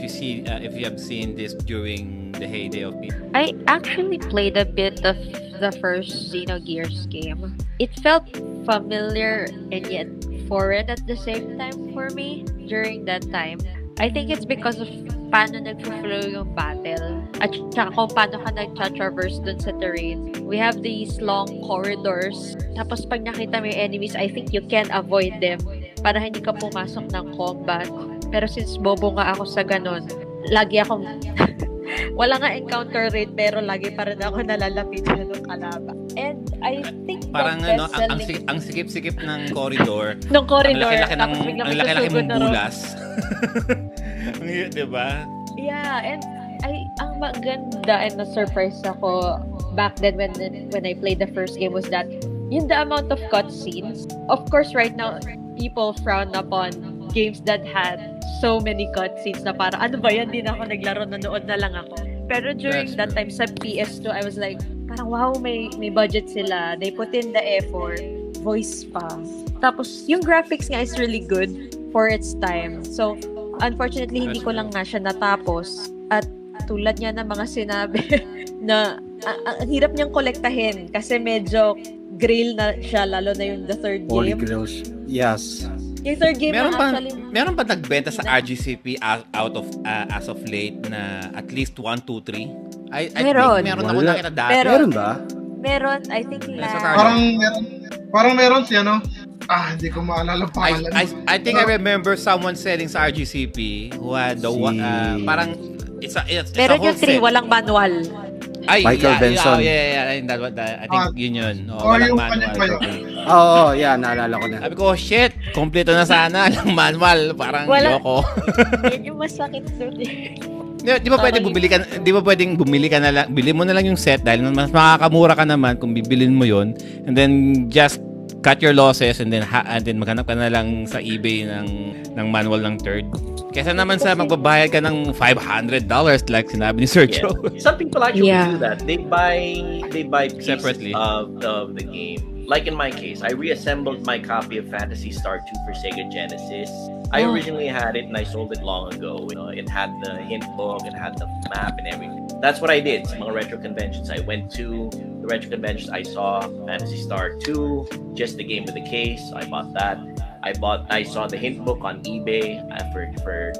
you have seen this during the heyday of PS? I actually played a bit of the first Xenogears game. It felt familiar and yet foreign at the same time for me during that time. I think it's because of paano nag-flow yung battle at saka kung paano ka nag-traverse dun sa terrain. We have these long corridors, tapos pag nakita mo yung enemies, I think you can avoid them para hindi ka pumasok ng combat. Pero since bobo nga ako sa ganun, lagi akong wala nga encounter rate pero lagi pa rin ako nalalapit sa nung kalaba. And I think parang ang sikip-sikip ng corridor. Ang laki-laki ng bulas. 'Di ba? Yeah, and ay, ang maganda and na-surprise ako back then when I played the first game was that yun the amount of cutscenes. Of course, right now, people frown upon games that had so many cutscenes na para ano ba yan, din ako naglaro, nanood na lang ako. Pero during that time sa PS2, I was like, parang wow, may budget sila. They put in the effort, voice pa. Tapos yung graphics nga is really good for its time. So, unfortunately, hindi ko lang nga siya natapos. At tulad niya ng mga sinabi na ang hirap niyang kolektahin kasi medyo grill na siya, lalo na yung the third game. Yes. Yung third game meron na actually... Meron pa nagbenta sa RGCP as of late na at least 1, 2, 3? I meron. Think meron na muna kita dati. Meron ba? Meron. I think na... Parang meron siya, no? Hindi ko maalala pa. I think I remember someone selling sa RGCP who had the one, parang it's a whole set. Meron yung 3, walang manual. Michael Benson. I think yun yun. Oh, walang manual. Naalala ko na. Sabi ko, shit, kompleto na sana. Walang manual, parang loko. Yun yung masakit doon eh. Di ba bili mo na lang yung set dahil mas makakamura ka naman kung bibilin mo yun and then just cut your losses and then maghanap ka na lang sa eBay ng manual ng third. Kesa naman sa magbabayad ka ng $500 like sinabi ni Sir Joe. Yeah. Some people actually do that. They buy pieces separately of the game. Like in my case, I reassembled my copy of Phantasy Star 2 for Sega Genesis. I originally had it and I sold it long ago. You know, it had the hint book, it had the map and everything. That's what I did. Sa mga retro conventions I went to, the retro conventions I saw, Phantasy Star 2, just the game with the case. I bought that. I saw the hint book on eBay for $10.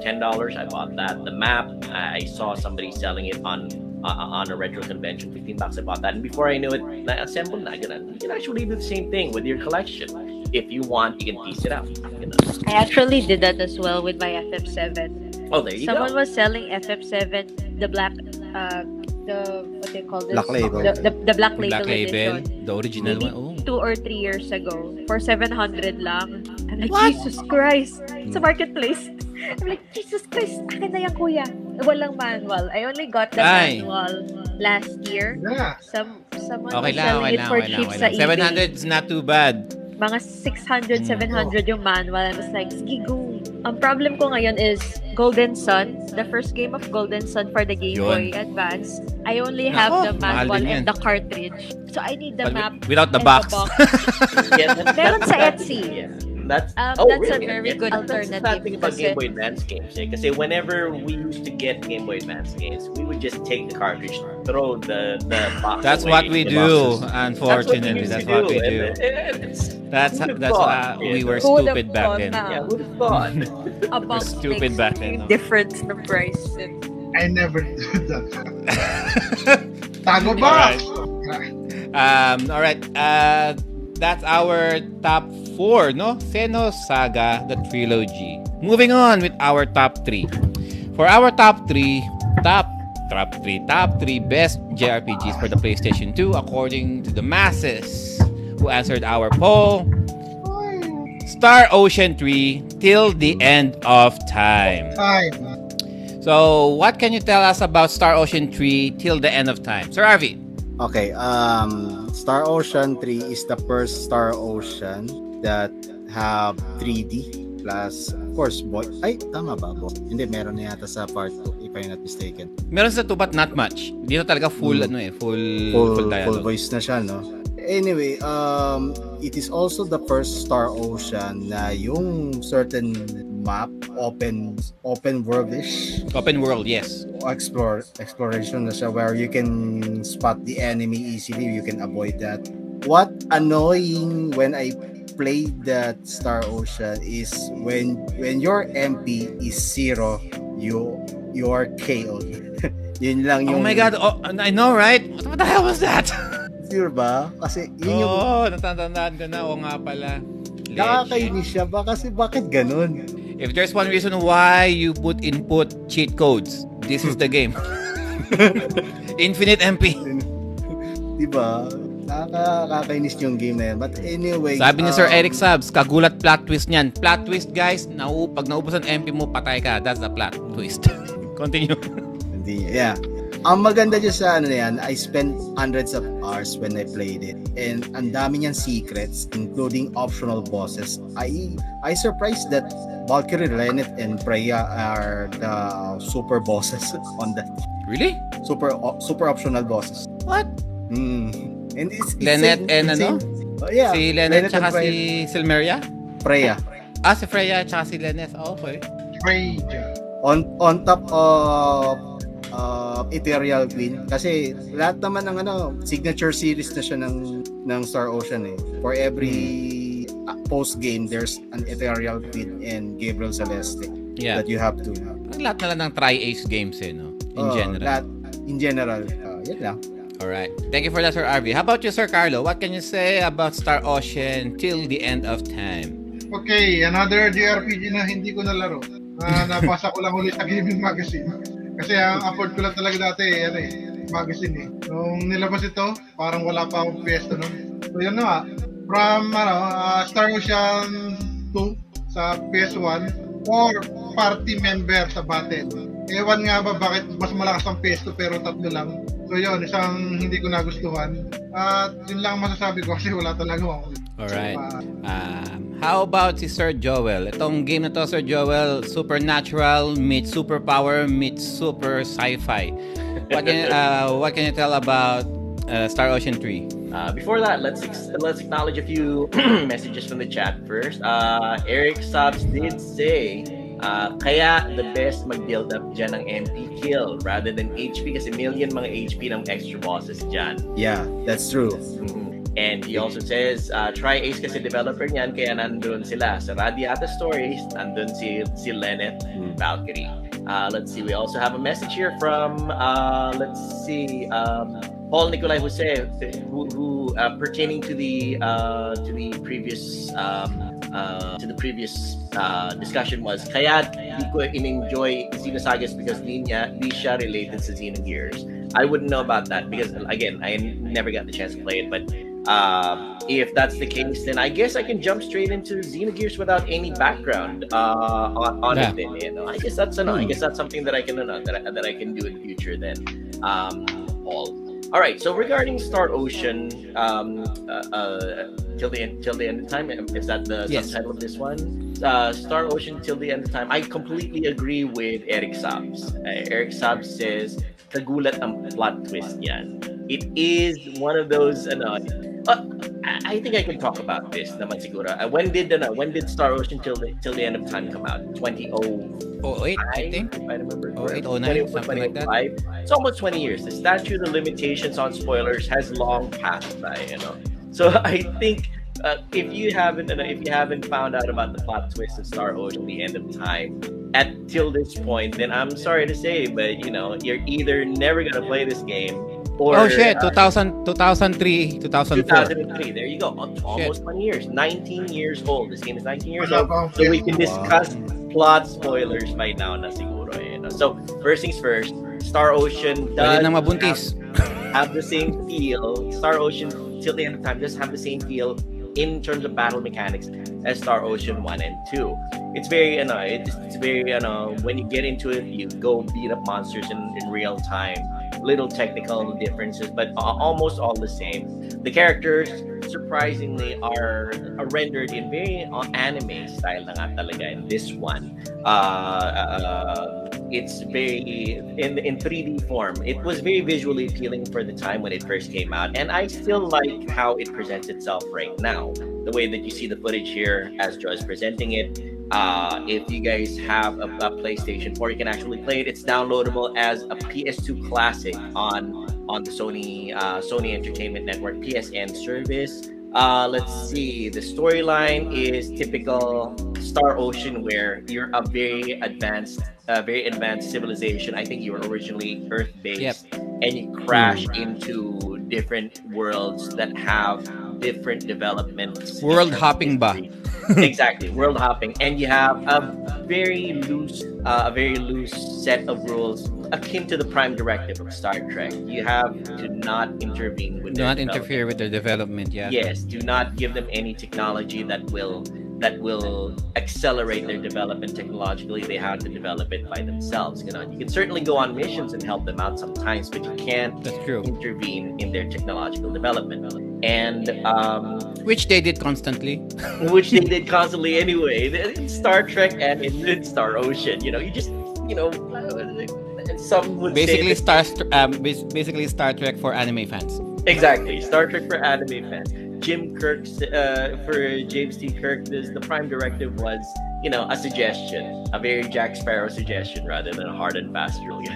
I bought that. The map, I saw somebody selling it on a retro convention, $15. I bought that. And before I knew it, I assembled. You can actually do the same thing with your collection. If you want, you can piece it out. I actually did that as well with my FF7. Oh, there you go. Someone was selling FF7, the black, what they call this? Black Label. The Black Label edition. The original maybe one. 2 or 3 years ago. For $700 lang. I'm like, what? Jesus Christ. It's a marketplace. I'm like, Jesus Christ, akin na yan, kuya. Walang manual. I only got the manual last year. Yeah. Someone was selling it for cheap sa eBay. $700 is not too bad. Mga 600, 700 yung manual. I was like, skigo. Ang problem ko ngayon is Golden Sun, the first game of Golden Sun for the Game Boy Advance. I only have the manual and the cartridge. So I need the map without the box. Meron sa Etsy. Yeah. That's really a very good alternative. That's the thing about Game Boy Advance games. Because whenever we used to get Game Boy Advance games, we would just take the cartridge, throw the box. That's away, what we do, unfortunately. That's what we do. We were stupid back then. Yeah, who would have thought? Stupid back then. Difference in price. I never did that. Tago ba? All right. That's our top 4, no? Xeno Saga, the trilogy. Moving on with our top 3. For our top 3 best JRPGs for the PlayStation 2 according to the masses who answered our poll. Star Ocean 3 Till the End of Time. So, what can you tell us about Star Ocean 3 Till the End of Time? Sir Ravi. Okay, Star Ocean 3 is the first Star Ocean that have 3D plus, of course, boy. Ay, tama ba? Hindi, meron na yata sa part 2, if I'm not mistaken. Meron sa 2, but not much. Dito talaga full, full dialogue. Full voice na siya, no? Anyway, it is also the first Star Ocean na yung certain map, open worldish. Open world, yes. Exploration na siya where you can spot the enemy easily, you can avoid that. What annoying when I played that Star Ocean is when your MP is 0, you are KO'd. Yun lang yung... Oh my God, I know, right? What the hell was that? Sure ba? Kasi yun yung... Oo, natatandaan ko na. O nga pala. Nakakainis siya ba? Kasi bakit ganun? If there's one reason why you put input cheat codes, this is the game. Infinite MP. Diba? Nakakainis yung game na yan. But anyway... Sabi ni Sir Eric Sabs, kagulat plot twist niyan. Plot twist, guys. Pag naubusan MP mo, patay ka. That's the plot twist. Continue. Hindi. Yeah. Ang maganda dyan sa ano na yan, I spent hundreds of hours when I played it. And ang dami niyang secrets, including optional bosses. I surprised that Valkyrie, Lynette, and Freya are the super bosses on that. Really? Super optional bosses. What? And it's Lynette and ano? Yeah. Si Lynette at si Silmeria? Freya. Ah, si Freya at si Lynette. Oh, okay. Freya. On top of Ethereal Queen kasi lahat naman ng signature series na siya ng Star Ocean eh. For every post game there's an Ethereal Queen and Gabriel Celeste that you have to have. Lahat na lang ng Tri-Ace games eh, no? In general. Yan lang. Alright. Thank you for that, Sir RV. How about you, Sir Carlo? What can you say about Star Ocean till the end of time? Okay, another JRPG na hindi ko nalaro. Nabasa ko lang ulit sa Gaming Magazine. Kasi ang afford ko lang talaga dati magazine eh. Nung nilabas ito, parang wala pa akong PS2 noon. So yun na nga, from Star Ocean 2 sa PS1 or party member sa Batten. Ewan nga ba bakit mas malakas ang PS2 pero tatlo lang. So yun, isang hindi ko nagustuhan. At yun lang masasabi ko kasi wala talaga akong. Alright. How about si Sir Joel? Itong game na to, Sir Joel, supernatural meets superpower meets super sci-fi. What can you tell about Star Ocean 3? Before that, let's acknowledge a few messages from the chat first. Eric Sobs did say, kaya the best mag-build up dyan ng MP kill rather than HP kasi million mga HP ng extra bosses dyan. Yeah, that's true. Mm-hmm. And he also says, Tri-Ace kasi developer niyan, kaya nandun sila. Sa Radiata Stories, nandun si Lynette Valkyrie. Let's see, we also have a message here from, Paul Nicolai Jose, who pertaining to the previous discussion was, kaya di ko in-enjoy Xenosagas because di siya related sa Xenogears. I wouldn't know about that because, again, I never got the chance to play it, but if that's the case, then I guess I can jump straight into Xenogears without any background on it. Then, I guess that's enough. I guess that's something that I can that I can do in the future. Then, all right. So regarding Star Ocean, till the end of time. Is that the subtitle of this one? Star Ocean till the end of time. I completely agree with Eric Sobs. Eric Sobs says, "Kagulat ang plot twist yan." It is one of those. I think I can talk about this. Naman siguro. When did Star Ocean till the end of time come out? 2008, I think. If I remember. 2009, something like that. It's almost 20 years. The statute of limitations on spoilers has long passed by. So I think if you haven't found out about the plot twist of Star Ocean, the end of time, at till this point, then I'm sorry to say, but you're either never gonna play this game. Or, 2003, 2004. There you go. Almost 20 years. 19 years old. This game is 19 years old. So we can discuss plot spoilers right now, na siguro. So first things first. Star Ocean does have the same feel. Star Ocean till the end of time does have the same feel in terms of battle mechanics as Star Ocean 1 and 2. It's very, when you get into it, you go beat up monsters in real time. Little technical differences, but almost all the same. The characters, surprisingly, are rendered in very anime style na nga talaga in this one. It's very in 3D form. It was very visually appealing for the time when it first came out, and I still like how it presents itself right now. The way that you see the footage here as Joe is presenting it. If you guys have a PlayStation 4, you can actually play it. It's downloadable as a PS2 classic on the Sony Entertainment Network PSN service. Let's see. The storyline is typical Star Ocean, where you're a very advanced civilization. I think you were originally Earth-based, and you crash into different worlds that have different developments. World hopping, exactly, world hopping, and you have a very loose set of rules akin to the Prime Directive of Star Trek. You have to not interfere with their development. Yes, do not give them any technology that will that will accelerate their development technologically, they have to develop it by themselves. You know, you can certainly go on missions and help them out sometimes, but you can't intervene in their technological development. And which they did constantly. Which they did constantly anyway. In Star Trek and in Star Ocean, you know, you just, you know, some would basically say basically Star Trek for anime fans. Exactly, Star Trek for anime fans. Jim Kirk's, for James T. Kirk, the prime directive was, you know, a suggestion, a very Jack Sparrow suggestion rather than a hard and fast rule. You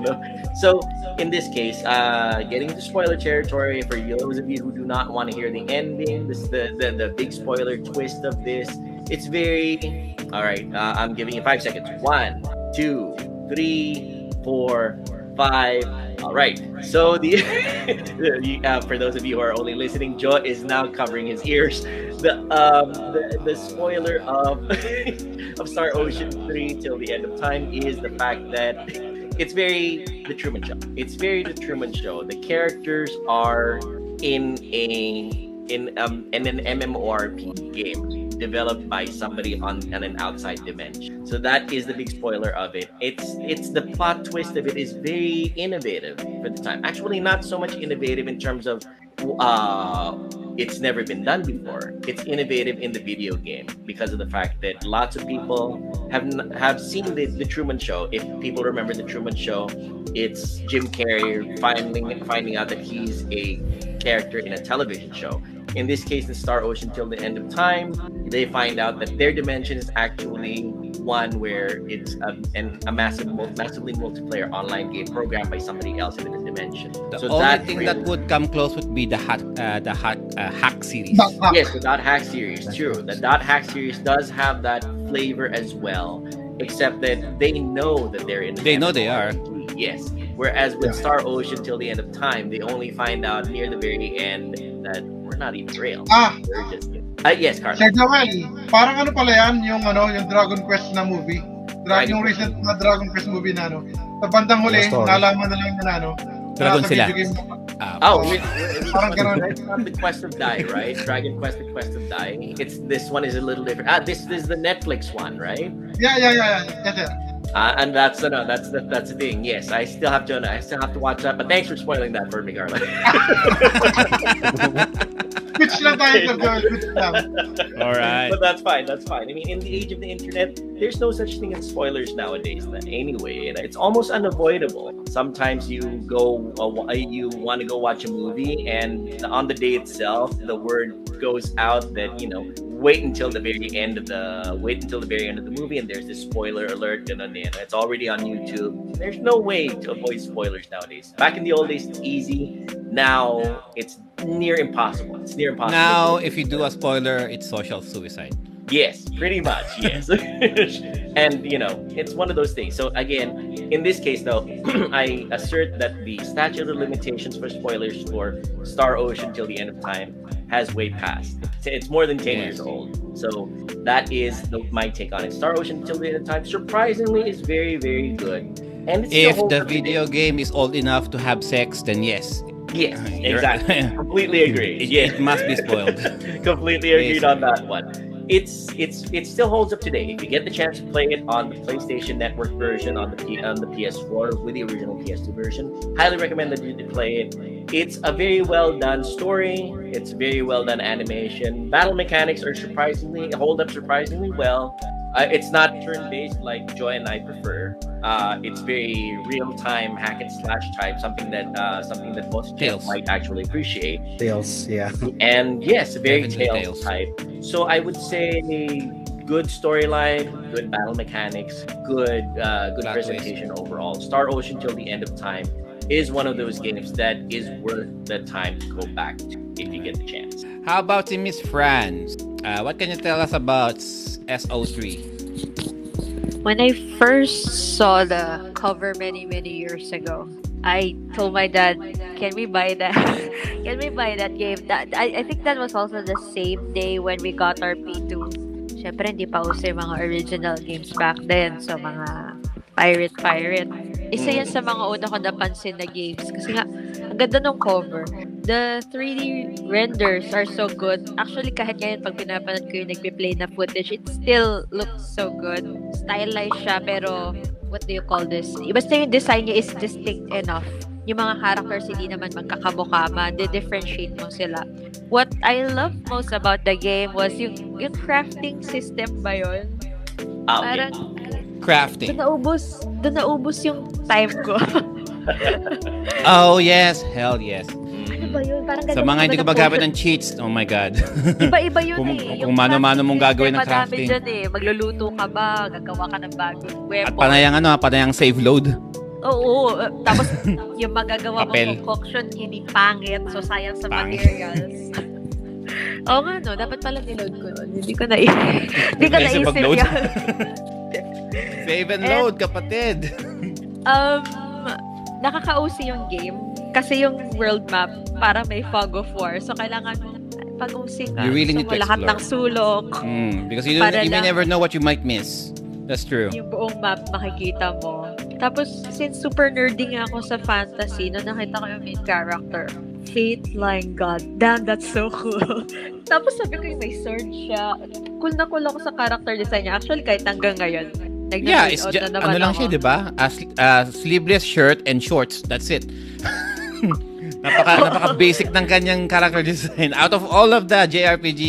know? So in this case, getting into spoiler territory, for those of you who do not want to hear the ending, this the big spoiler twist of this, it's very, all right, I'm giving you 5 seconds. 1, 2, 3, 4, 5. All right. So for those of you who are only listening, Joe is now covering his ears. The spoiler of of Star Ocean 3 till the end of time is the fact that it's very The Truman Show. It's very The Truman Show. The characters are in an MMORPG game developed by somebody on an outside dimension. So that is the big spoiler of it. It's the plot twist of it is very innovative for the time. Actually, not so much innovative in terms of it's never been done before. It's innovative in the video game because of the fact that lots of people have seen the Truman Show. If people remember the Truman Show, it's Jim Carrey finding out that he's a character in a television show. In this case, in Star Ocean Till the End of Time, they find out that their dimension is actually one where it's a massively multiplayer online game programmed by somebody else in the dimension. The only thing that would come close would be the Hack series. Yes, the Dot Hack series. True, the Dot Hack series does have that flavor as well, except that they know that they're in. They know they are. Yes. Whereas with Star Ocean Till the End of Time, they only find out near the very end that we're not even real. We're just yes, Carl. Sir Joel, parang ano pala yan, yung Dragon Quest na movie. Yung recent na Dragon Quest movie na Sa bandang huli, nalaman na lang na Dragon sila. Parang gano'n. The Quest of Die, right? Dragon Quest, The Quest of Die. This one is a little different. This is the Netflix one, right? Yeah. Yes, sir. And that's the thing. Yes, I still have to watch that. But thanks for spoiling that for me, Carla. All right. But that's fine. I mean, in the age of the internet, there's no such thing as spoilers nowadays. Anyway, it's almost unavoidable. Sometimes you want to go watch a movie, and on the day itself, the word goes out that wait until the very end of the movie, and there's this spoiler alert. It's already on YouTube. There's no way to avoid spoilers nowadays. Back in the old days, it's easy. Now it's near impossible. Now, if you do a spoiler, it's social suicide. Yes, pretty much. Yes. And it's one of those things. So again, in this case though, I assert that the statute of limitations for spoilers for Star Ocean Till the End of Time has way passed. It's more than 10 years old. So that is my take on it. Star Ocean Till the End of Time, surprisingly, is very, very good. And if the video game is old enough to have sex, then yes. Yes, exactly. Completely agree. It must be spoiled. Completely agreed on that one. It still holds up today. If you get the chance to play it on the PlayStation Network version, on the PS4 with the original PS2 version, highly recommend that you play it. It's a very well done story. It's very well done animation. Battle mechanics are hold up surprisingly well. It's not turn-based like Joy and I prefer. It's very real-time hack and slash type, something that most Tales might actually appreciate. Tales, yeah. And yes, very Tales type. So I would say good storyline, good battle mechanics, good presentation overall. Star Ocean Till the End of Time is one of those games that is worth the time to go back to if you get the chance. How about in Miss France? What can you tell us about SO3? When I first saw the cover many years ago, I told my dad, "Can we buy that? Can we buy that game?" I think that was also the same day when we got our P2. Syempre hindi pa uso yung mga original games back then, so mga pirate. Isa yan sa mga una ko napansin na games. Kasi nga, ang ganda ng cover. The 3D renders are so good. Actually, kahit ngayon, pag pinapanood ko yung nagpiplay na footage, it still looks so good. Stylized siya, pero what do you call this? Basta yung design niya is distinct enough. Yung mga characters hindi naman magkakabukama, differentiate mo sila. What I love most about the game was yung crafting system ba yun? Okay. Parang crafting. Doon naubos yung time ko. Oh yes, hell yes. Ano ba yun? Parang sa mga hindi ko magamit ng cheats, oh my God. Iba-iba yun eh. Kung mano-mano mong gagawin ng crafting. Madami dyan eh. Magluluto ka ba? Gagawa ka ng bagong weapon. At panayang save load. Oo. Tapos yung magagawa mong concoction, hindi pangit. So, sayang sa materials. Oo nga, no. Dapat pala niload ko nun. Hindi ko naisip. Hindi ko naisip yun. Save and load, kapatid. Nakakausi yung game. Kasi yung world map, para may fog of war. So, kailangan pag-usi ka. You really need to explore. Lahat ng sulok. Because you may never know what you might miss. That's true. Yung buong map, makikita mo. Tapos, since super nerdy nga ako sa fantasy, nung nakita ko yung main character, Fate-Line God. Damn, that's so cool. Tapos sabi ko yung may sword siya. Cool na cool ako sa character design niya. Actually, kahit hanggang ngayon. Yeah, it's just, ano lang siya, di ba? Sleeveless shirt and shorts. That's it. Napaka-basic ng kanyang character design. Out of all of the JRPG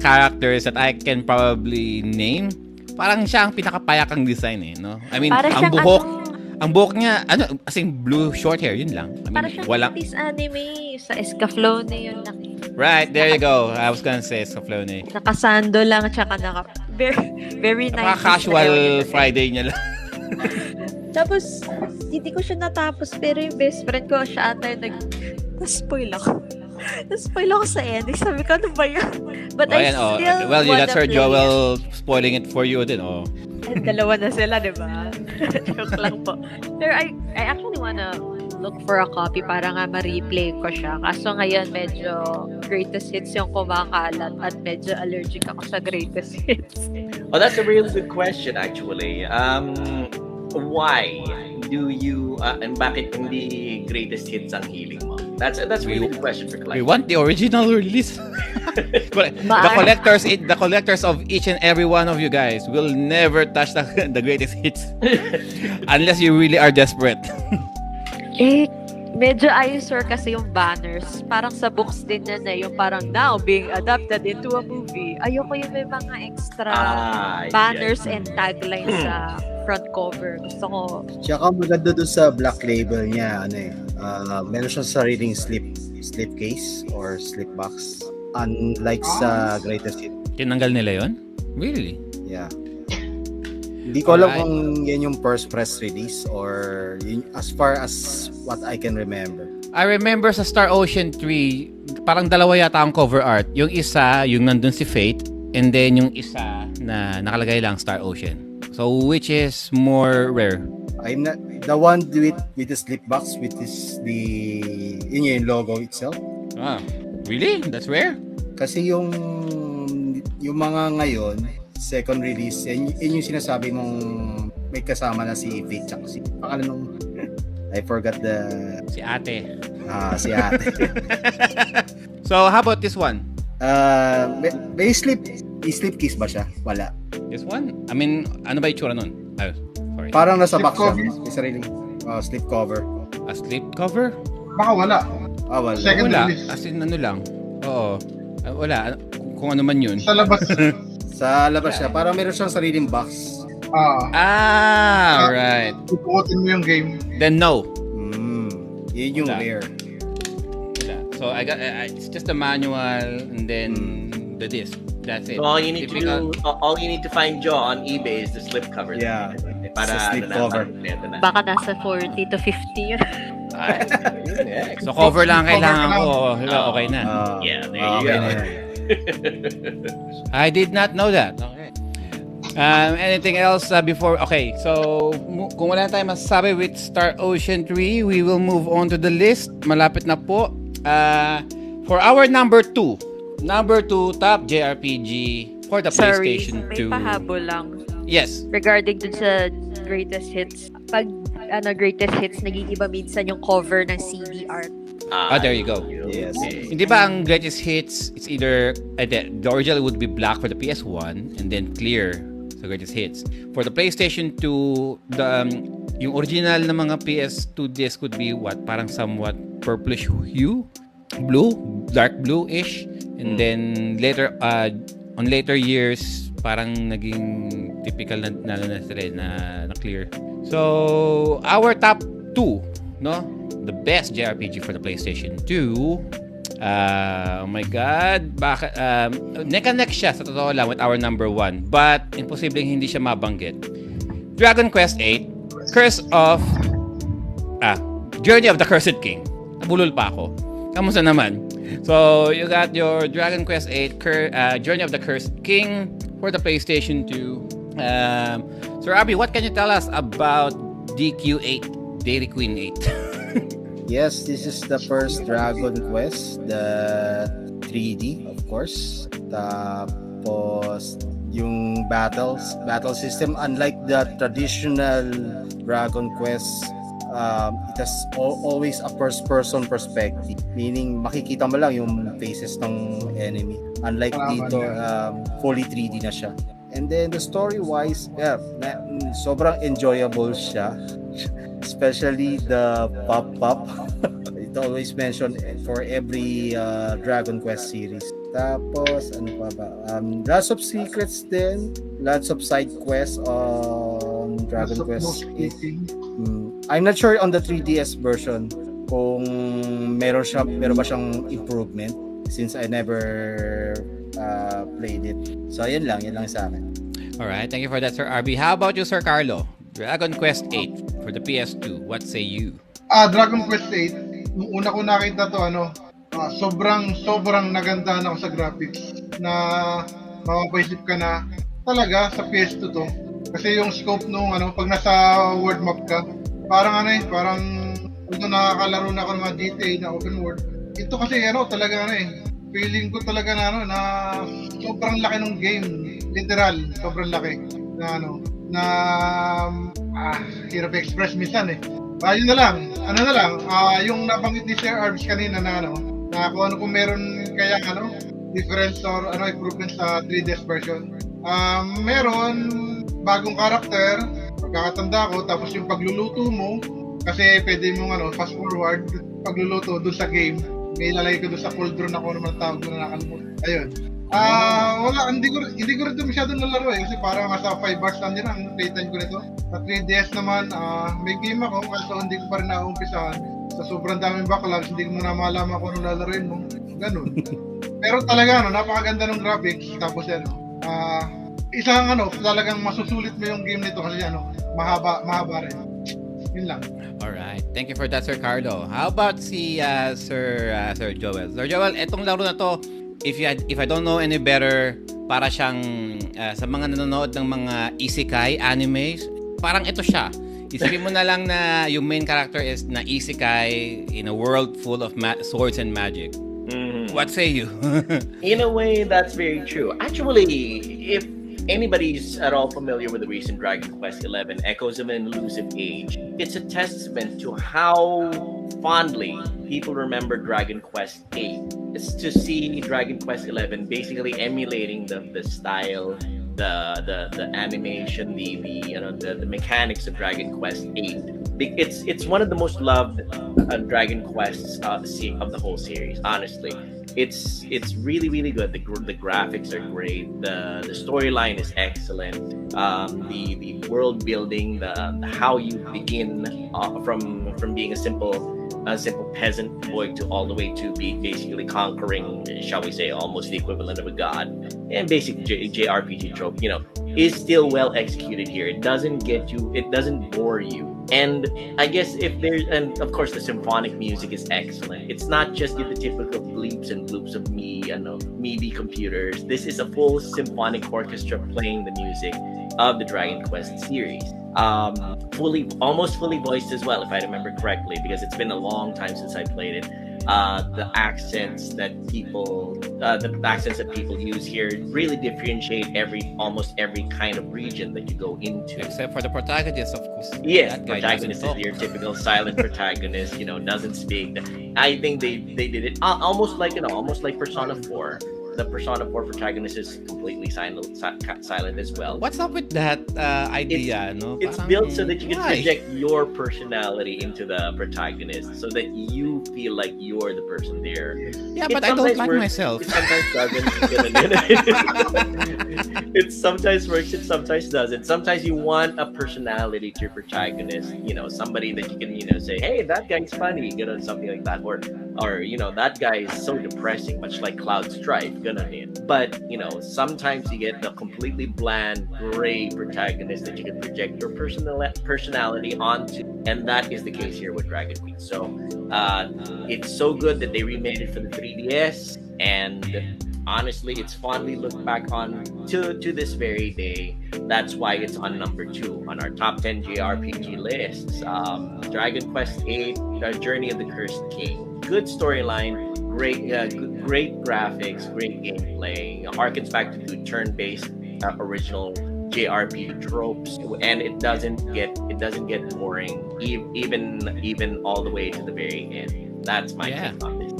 characters that I can probably name, parang siya ang pinakapayakang design eh, no? I mean, ang buhok niya, ano, as in blue short hair, yun lang. I mean, para siyang walang anime, sa Escaflowne yun lang. Right, there you go. I was gonna say Escaflowne. Nakasando lang, tsaka very nice. Casual Friday niya lang. Tapos, hindi ko siya natapos, pero yung best friend ko, siya ata yung na-spoil ako sa Enix. Sabi ko, ano ba yun? But I still well, that's Sir Joel spoiling it for you din, oh. Dalawa na sila, di ba? Joke lang po. Pero I actually wanna look for a copy para nga ma-replay ko siya. Kaso ngayon, medyo greatest hits yung kumakalat at medyo allergic ako sa greatest hits. Oh, that's a real good question, actually. Why do you, and bakit hindi greatest hits ang hiling mo? That's really a question for collectors. We want the original release. The collectors of each and every one of you guys will never touch the greatest hits unless you really are desperate. Eh, medyo ayos sir kasi yung banners. Parang sa books din yan na yung parang now being adapted into a movie. Ayoko yung may mga extra banners and taglines sa front cover. Gusto ko. Tsaka maganda doon sa black label niya. Ano eh. Meron siyang sariling slip case or slip box. Unlike sa Greatest Hit. Tinanggal nila yon? Really? Yeah. Hindi ko alam kung yan yung first press release or yun, as far as what I can remember. I remember sa Star Ocean 3, parang dalawa yata ang cover art. Yung isa, yung nandun si Fate, and then yung isa na nakalagay lang Star Ocean. So, which is more rare? I'm not the one with the slip box, which is the yung logo itself. Ah, really? That's rare? Kasi yung mga ngayon, second release, yun yung sinasabi mong may kasama na si Fate tsaka si pangalan nung I forgot si Ate. Si Ate. So, how about this one? May slip case ba siya? Wala. This one? I mean, ano ba yung tsura nun? Sorry. Parang nasa box siya. May sariling slip cover. A slip cover? Baka wala. Wala. Second release. As in ano lang. Oo. Wala. Kung ano man yun. Sa labas. Siya. Parang meron siyang sariling box. Right. Tutuotin mo yung game. Then no. Yun yung rare. So, it's just a manual and then the disc. That's it. So all you need to find Joe on eBay is the slipcover. Yeah. Para slipcover. Baka nasa 40 to 50 yun. So cover lang kailangan ko. Okay na. Yeah, there you go. I did not know that. Okay. Anything else before? Okay, so kung wala tayong masasabi with Star Ocean 3, we will move on to the list. Malapit na po. For our number 2 top JRPG for the PlayStation 2. Sorry, may pahabol lang. Yes. Regarding dun sa greatest hits, pag greatest hits, naging iba minsan yung cover ng CD art. Ah, there you go. Yes. Okay. Hindi ba ang greatest hits, it's either, the original would be black for the PS1 and then clear, so greatest hits. For the PlayStation 2, the, yung original na mga PS2 disc would be what? Parang somewhat purplish hue? Blue? Dark blue-ish? And then later, on later years, parang naging typical na clear. So, our top 2, no? The best JRPG for the PlayStation 2. Oh my God. Baka, neck-and-neck siya sa totoo lang with our number 1. But, imposibleng hindi siya mabanggit. Dragon Quest 8, Curse of... Journey of the Cursed King. Nabulol pa ako. Kamusta naman? So, you got your Dragon Quest 8, Journey of the Cursed King for the PlayStation 2. Sir Abby, what can you tell us about DQ8, Dairy Queen 8? Yes, this is the first Dragon Quest, the 3D, of course. Tapos, yung battle system, unlike the traditional Dragon Quest, it has always a first-person perspective. Meaning, makikita mo lang yung faces ng enemy. Unlike dito, fully 3D na siya. And then, the story-wise, sobrang enjoyable siya. Especially the pop-up. It always mentioned for every Dragon Quest series. Tapos, ano pa ba? Lots of secrets din. Lots of side quests on Dragon Quest. I'm not sure on the 3DS version kung meron ba siyang improvement since I never played it. So, yun lang sa akin. Alright, thank you for that, Sir RB. How about you, Sir Carlo? Dragon Quest 8 for the PS2. What say you? Dragon Quest 8. Nung una ko nakita to, sobrang nagandahan ako sa graphics na mapapaisip ka na talaga sa PS2 to. Kasi yung scope nung pag nasa world map ka, parang nakakalaro na ako ng mga GTA na open world. Ito kasi feeling ko talaga na sobrang laki ng game, literal, sobrang laki na hirap express minsan yun na lang, yung nabanggit ni Sir Arbs kanina na kung meron kaya difference or improvement sa 3DS version, meron bagong character pagkakatanda ko, tapos yung pagluluto mo kasi pwede mong fast forward pagluluto doon sa game, may lalagay ko doon sa cold draw na kung anong tawag doon na nakalimutan. Ayun. Wala, hindi ko rin ito masyado nalaro kasi parang nasa 5 hours lang din ang playtime ko nito. Sa 3DS naman, may game ako kasi hindi ko pa rin naumpisahan. Sa sobrang daming backlogs, hindi ko na malaman kung ano lalaroin mo. Ganun. Pero talaga napakaganda ng graphics. Tapos isang talagang masusulit mo yung game nito kasi mahaba rin. Yun lang. Alright, thank you for that, Sir Carlo. How about si Sir Joel? Sir Joel, etong laro na to, If I don't know any better, para siyang sa mga nanonood ng mga isekai animes, parang ito siya. Isipin mo na lang na yung main character is na isekai in a world full of swords and magic. What say you? In a way, that's very true. Actually, if anybody's at all familiar with the recent Dragon Quest XI, Echoes of an Elusive Age, it's a testament to how fondly people remember Dragon Quest VIII. It's to see Dragon Quest XI basically emulating the style, the animation, the mechanics of Dragon Quest VIII. It's one of the most loved Dragon Quests of the whole series. Honestly, it's really, really good. The graphics are great. The storyline is excellent. The world building, the how you begin from being a simple peasant boy to all the way to be basically conquering, shall we say, almost the equivalent of a god, and basic JRPG trope, is still well executed here. It doesn't bore you. And I guess and of course the symphonic music is excellent. It's not just the typical bleeps and bloops of MIDI computers. This is a full symphonic orchestra playing the music of the Dragon Quest series. Almost fully voiced as well, if I remember correctly, because it's been a long time since I played it. the accents that people use here really differentiate almost every kind of region that you go into. Except for the protagonist, of course. Yes, protagonist is your typical silent protagonist. You know, doesn't speak. I think they did it almost like Persona 4. The Persona 4 protagonist is completely silent as well. What's up with that idea? It's built so that you can project your personality into the protagonist, so that you feel like you're the person there. Yeah, but I don't like myself. It sometimes doesn't. It sometimes works. It sometimes doesn't. Sometimes you want a personality to your protagonist. You know, somebody that you can say, "Hey, that guy's funny," something like that, or that guy is so depressing, much like Cloud Strife. But sometimes you get the completely bland, gray protagonist that you can project your personality onto, and that is the case here with Dragon Quest. So it's so good that they remade it for the 3DS, and honestly, it's fondly looked back on to this very day. That's why it's on number 2 on our top 10 JRPG lists. Dragon Quest VIII: Journey of the Cursed King. Good storyline, great graphics, great gameplay. It harkens back to the turn-based original JRPG tropes, and it doesn't get boring even all the way to the very end. That's my take on this.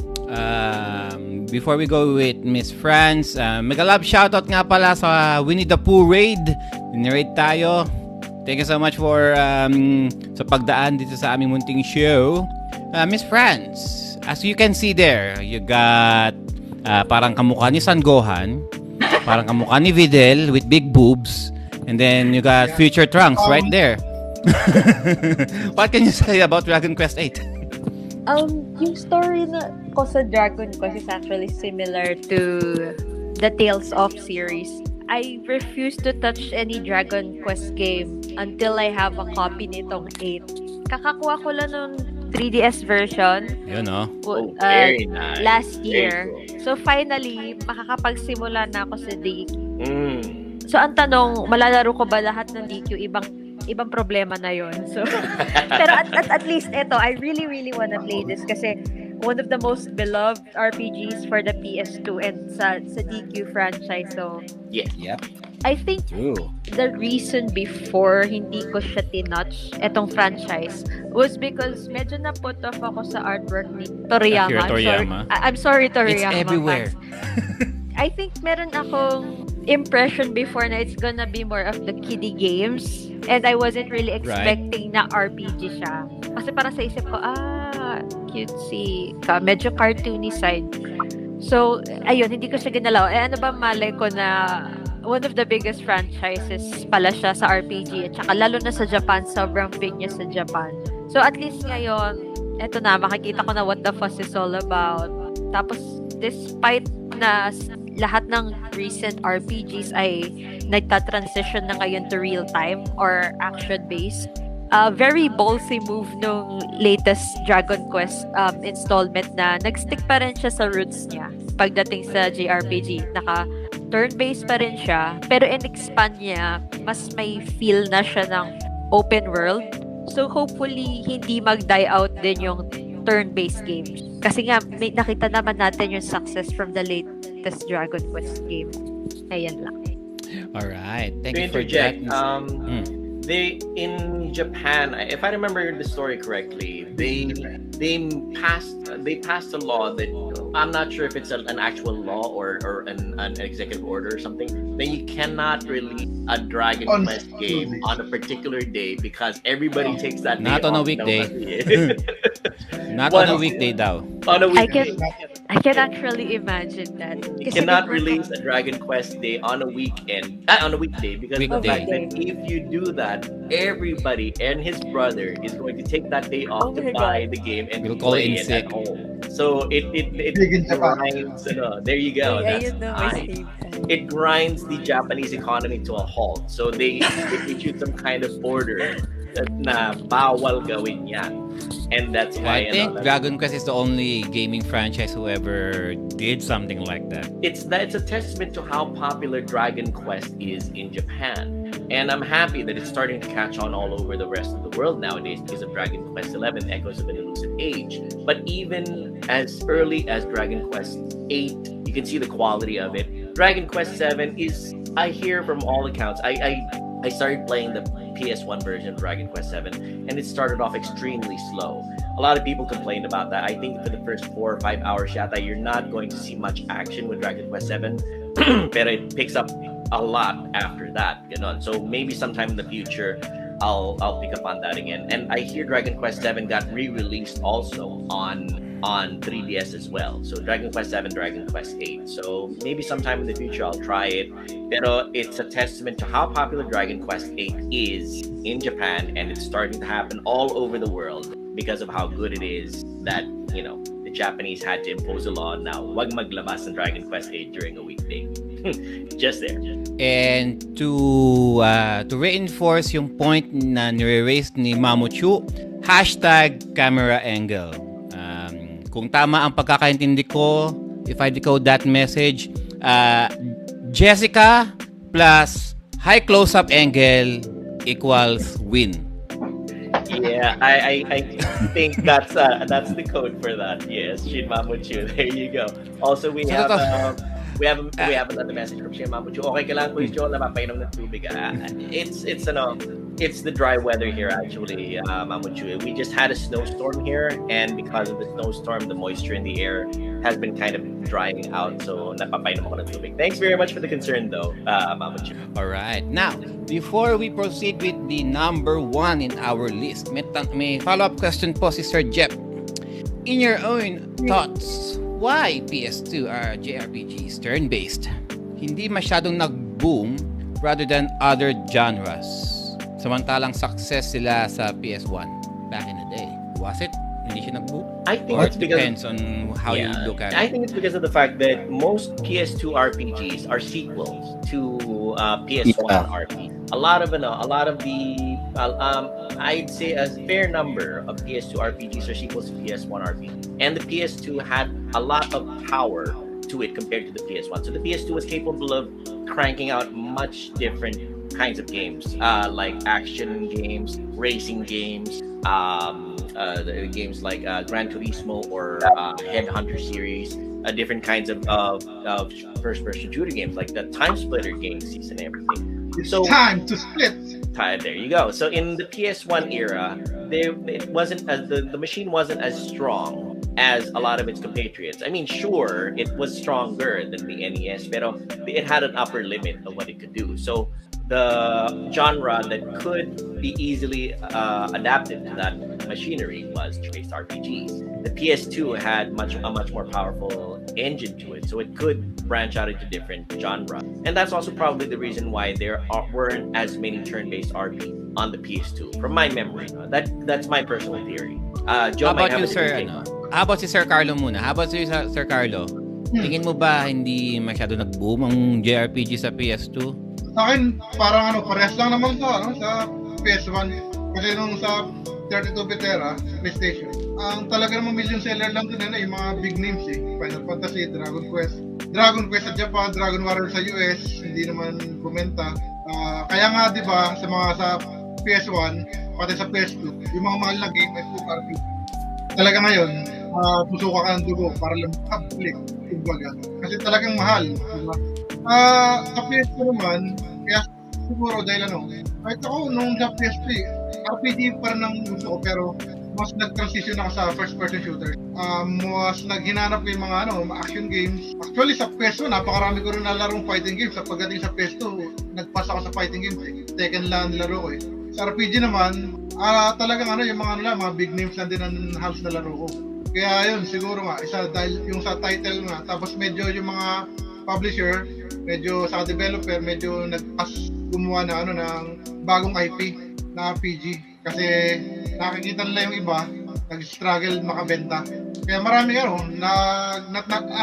Before we go with Miss France, megalab shoutout nga pala sa Winnie the Pooh raid. Raid tayo. Thank you so much for sa pagdaan dito sa aming munting show. Miss France, as you can see there, you got parang kamukha ni San Gohan, parang kamukha ni Videl with big boobs, and then you got future Trunks right there. What can you say about Dragon Quest VIII? Yung story na ko sa Dragon Quest is actually similar to the Tales of series. I refuse to touch any Dragon Quest game until I have a copy nitong 8. Kakakuha ko lang nung 3DS version. Very nice. Last year. Cool. So finally, makakapagsimula na ako sa DQ. So ang tanong, malalaro ko ba lahat ng DQ? Ibang problema na yon. So pero at least ito, I really wanna play this kasi one of the most beloved RPGs for the PS2 and sa DQ franchise. So yep. I think the reason before hindi ko siya tinouch etong franchise was because medyo na-put off ako sa artwork ni Toriyama. I'm sorry, Toriyama. It's everywhere. I think meron akong impression before na it's gonna be more of the kiddie games, and I wasn't really expecting na RPG siya. Kasi parang sa isip ko, cutesy ka. Medyo cartoony side. So, ayun, hindi ko siya ginalaw. Ano ba malay ko na one of the biggest franchises pala siya sa RPG, at saka lalo na sa Japan, sobrang big niya sa Japan. So at least ngayon, eto na, makikita ko na what the fuss is all about. Tapos despite na lahat ng recent RPGs ay nagta-transition na ngayon to real-time or action-based, very ballsy move nung latest Dragon Quest installment na nagstick pa rin siya sa roots niya pagdating sa JRPG. Turn-based pa rin siya, pero in-expand niya, mas may feel na siya ng open world. So hopefully, hindi mag-die out din yung turn-based games. Kasi nga, nakita naman natin yung success from the latest Dragon Quest game. Ayan lang. Alright. Thank you for that. They, in Japan, if I remember the story correctly, they passed a law that, I'm not sure if it's an actual law or an executive order or something, that you cannot release a Dragon Quest game on a particular day because everybody takes that day. Not on a weekday. Not on a weekday, though. On a weekday. I can actually imagine that. You cannot release a Dragon Quest day on a weekend, on a weekday, because the fact that if you do that, everybody and his brother is going to take that day off to buy the game and play it at home. So it grinds. There you go. It grinds the Japanese economy to a halt. So they issued some kind of order na bawal gawin yan. And that's why I think Dragon Quest is the only gaming franchise who ever did something like that. It's a testament to how popular Dragon Quest is in Japan. And I'm happy that it's starting to catch on all over the rest of the world nowadays because of Dragon Quest XI, Echoes of an Elusive Age. But even as early as Dragon Quest VIII, you can see the quality of it. Dragon Quest VII is, I hear from all accounts, I started playing the PS1 version of Dragon Quest VII, and it started off extremely slow. A lot of people complained about that. I think for the first 4 or 5 hour shata, you're not going to see much action with Dragon Quest VII, but it picks up a lot after that, you know? So maybe sometime in the future, I'll pick up on that again. And I hear Dragon Quest VII got re-released also on 3DS as well. So Dragon Quest VII, Dragon Quest VIII. So maybe sometime in the future I'll try it. Pero it's a testament to how popular Dragon Quest VIII is in Japan, and it's starting to happen all over the world because of how good it is that, you know, the Japanese had to impose a law now. Wag maglabas ng Dragon Quest VIII during a weekday. Just there. And to reinforce yung point na nire-raise ni Mamuchu, hashtag camera angle. Kung tama ang pagkakaintindi ko, if I decode that message, Jessica plus high close-up angle equals win. Yeah, I think that's the code for that. Yes, Shin Mamuchu. There you go. Also, we have... We have another message from Shin Mamuchu. Okay, kailangan ko is Joel na mapainom ng tubig. It's the dry weather here actually, Mamuchu. We just had a snowstorm here, and because of the snowstorm, the moisture in the air has been kind of drying out. So napapainom ako ng tubig. Thanks very much for the concern though, Mamuchu. All right. Now, before we proceed with the number one in our list, may follow-up question po si Sir Jeff. In your own thoughts, why PS2 are JRPGs turn-based? Hindi masyadong nag-boom rather than other genres. Samantalang success sila sa PS1 back in the day. Was it? Hindi siya nag-boom? I think it depends on how you look at it. I think it's because of the fact that most PS2 RPGs are sequels to PS1 RPGs. I'd say a fair number of PS2 RPGs are sequels to PS1 RPGs. And the PS2 had a lot of power to it compared to the PS1. So the PS2 was capable of cranking out much different kinds of games, like action games, racing games, the games like Gran Turismo or Headhunter series, different kinds of first-person shooter games like the Time Splitter game season and everything. So, time to split. There you go. So in the PS1 era, it wasn't as the machine wasn't as strong as a lot of its compatriots. I mean, sure, it was stronger than the NES, but it had an upper limit of what it could do. So the genre that could be easily adapted to that machinery was turn-based RPGs. The PS2 had a much more powerful engine to it, so it could branch out into different genres. And that's also probably the reason why there weren't as many turn-based RPGs on the PS2, from my memory. That's my personal theory. Joe, how about si Sir Carlo muna? How about si Sir Carlo? Tingin mo ba hindi masyado nag-boom ang JRPG sa PS2? Sa akin, parang parehas lang naman sa PS1. Kasi nung sa 32-bit era, PlayStation. Ang talaga namang million seller lang din yung mga big names Final Fantasy, Dragon Quest sa Japan, Dragon Warrior sa US, hindi naman bumenta. Kaya nga, di ba, sa mga sa PS1, pati sa PS2, yung mga mahal na game ay Super RPG. Talaga ngayon, pusuka ka ng dugo para lang public kumbaga. Kasi talagang mahal. Sa PS2 naman, kaya siguro dahil kahit ako nung sa PS3, RPG pa rin ang gusto ko, pero mas nag-transition ako sa first-person shooter. Mas naghinanap ko yung mga action games. Actually, sa PS2, napakarami ko rin nalarong fighting games. Sa pagdating sa PS2, nagpasa ako sa fighting games. Tekken lang nilaro ko. Sa RPG naman, talagang yung mga big names lang din ang halos na laro ko. Kaya yun, siguro nga, isa dahil yung sa title nga, tapos medyo yung mga publisher, medyo sa developer, medyo nag-pass gumawa na ng bagong IP na RPG. Kasi nakikita nila yung iba, nag-struggle makabenta. Kaya marami na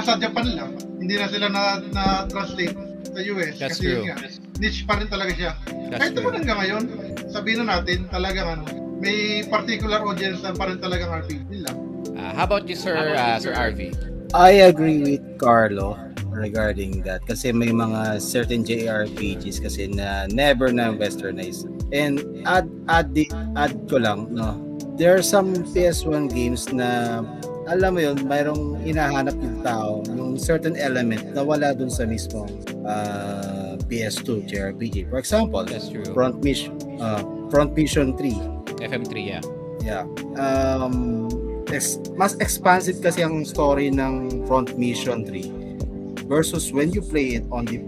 sa Japan lang, hindi na sila na-translate sa US. That's kasi true. Nga, niche pa rin talaga siya. That's kahit naman hanggang ngayon, sabihin na natin talagang ano, may particular audience na pa rin talagang RPG nila. How about you, Sir RV? I agree with Carlo regarding that kasi may mga certain JRPGs kasi na never na westernized. And add ko lang, no, there are some PS1 games na alam mo yun, mayroong inahanap yung tao yung certain element na wala dun sa mismong PS2 JRPG. For example, Front Mission 3 FM3, yeah. Mas expansive kasi ang story ng Front Mission 3 versus when you play it on the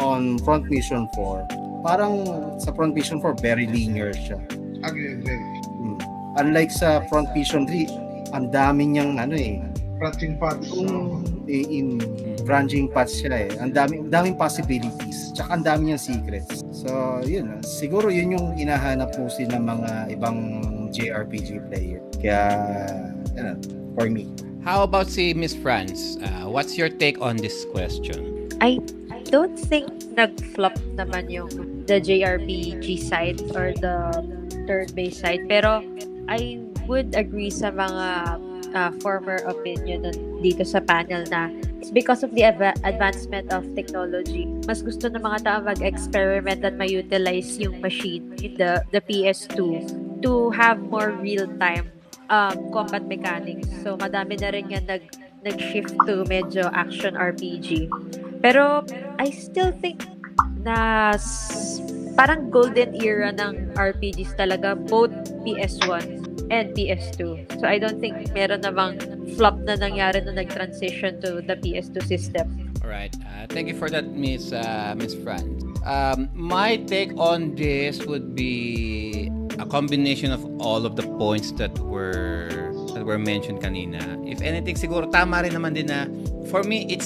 on Front Mission 4, parang sa Front Mission 4 very linear siya. Unlike sa Front Mission 3, ang dami niyang ano branching paths. In branching paths sila Ang daming possibilities, tsaka ang dami niyang secrets. So, yun. Siguro yun yung inahanap po sila ng mga ibang JRPG player. Kaya, yun, for me. How about si Miss France? What's your take on this question? I don't think nag-flop naman yung the JRPG side or the third-base side. Pero I would agree sa mga former opinion dito sa panel na it's because of the advancement of technology. Mas gusto ng mga tao mag-experiment at ma-utilize yung machine, the PS2, to have more real-time combat mechanics. So, madami na rin yan nag-shift to medyo action RPG. Pero, I still think na parang golden era ng RPGs talaga, both PS1 and PS2. So, I don't think meron namang flop na nangyari na nag-transition to the PS2 system. Alright. Thank you for that, Miss Fran. My take on this would be a combination of all of the points that were mentioned kanina. If anything, siguro tama rin naman din na for me it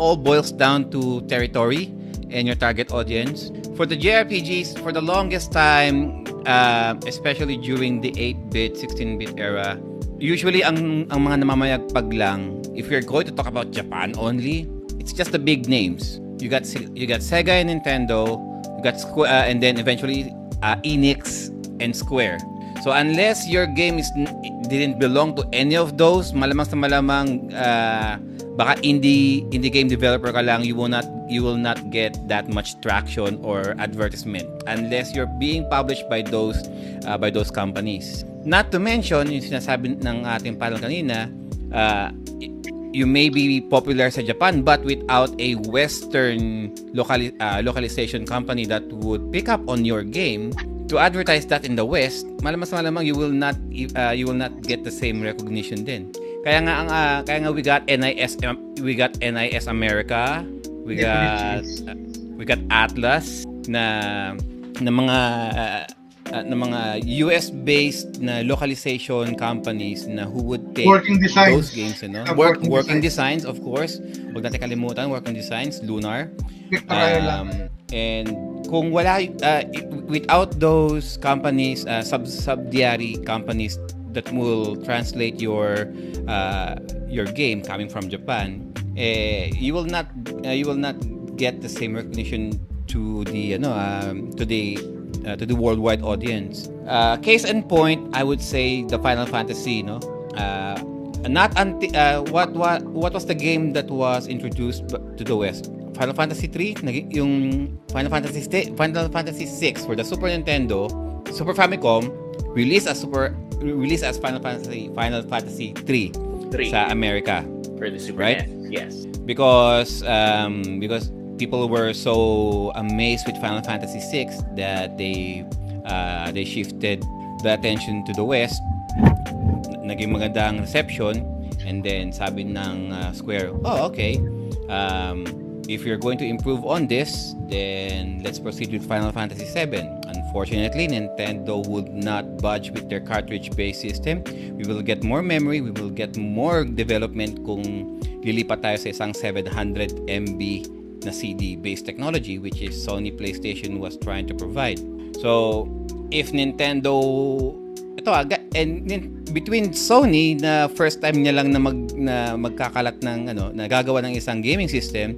all boils down to territory and your target audience. For the JRPGs, for the longest time, especially during the 8-bit, 16-bit era, usually ang mga namamayagpag lang. If you're going to talk about Japan only, it's just the big names. You got Sega and Nintendo, you got Square, and then eventually Enix and Square. So unless your game didn't belong to any of those, malamang baka indie game developer ka lang, you will not get that much traction or advertisement unless you're being published by those companies. Not to mention yung sinasabi ng ating panel kanina, you may be popular sa Japan but without a Western localization company that would pick up on your game to advertise that in the West, malamang you will not get the same recognition din. Kaya nga we got NIS America, we got Atlas na mga US-based na localization companies na who would take those games, you know? Working Designs, of course. Huwag natin kalimutan, Working Designs, Lunar. And kung wala, without those companies, subsidiary companies that will translate your game coming from Japan, you will not get the same recognition to the worldwide audience. Case in point, I would say the Final Fantasy. No, what was the game that was introduced to the West? Final Fantasy 3, yung Final Fantasy 6 for the Super Nintendo, Super Famicom, released as Final Fantasy 3 sa America for the Super NES. Yes, because people were so amazed with Final Fantasy VI that they shifted the attention to the West. Naging magandang reception, and then sabi ng Square, oh okay, if you're going to improve on this, then let's proceed with Final Fantasy VII. Unfortunately, Nintendo would not budge with their cartridge-based system. We will get more memory, we will get more development kung lilipat tayo sa isang 700 MB na CD-based technology, which is Sony PlayStation was trying to provide. So, if Nintendo, between Sony na first time niya lang na magkakalat ng na gagawa ng isang gaming system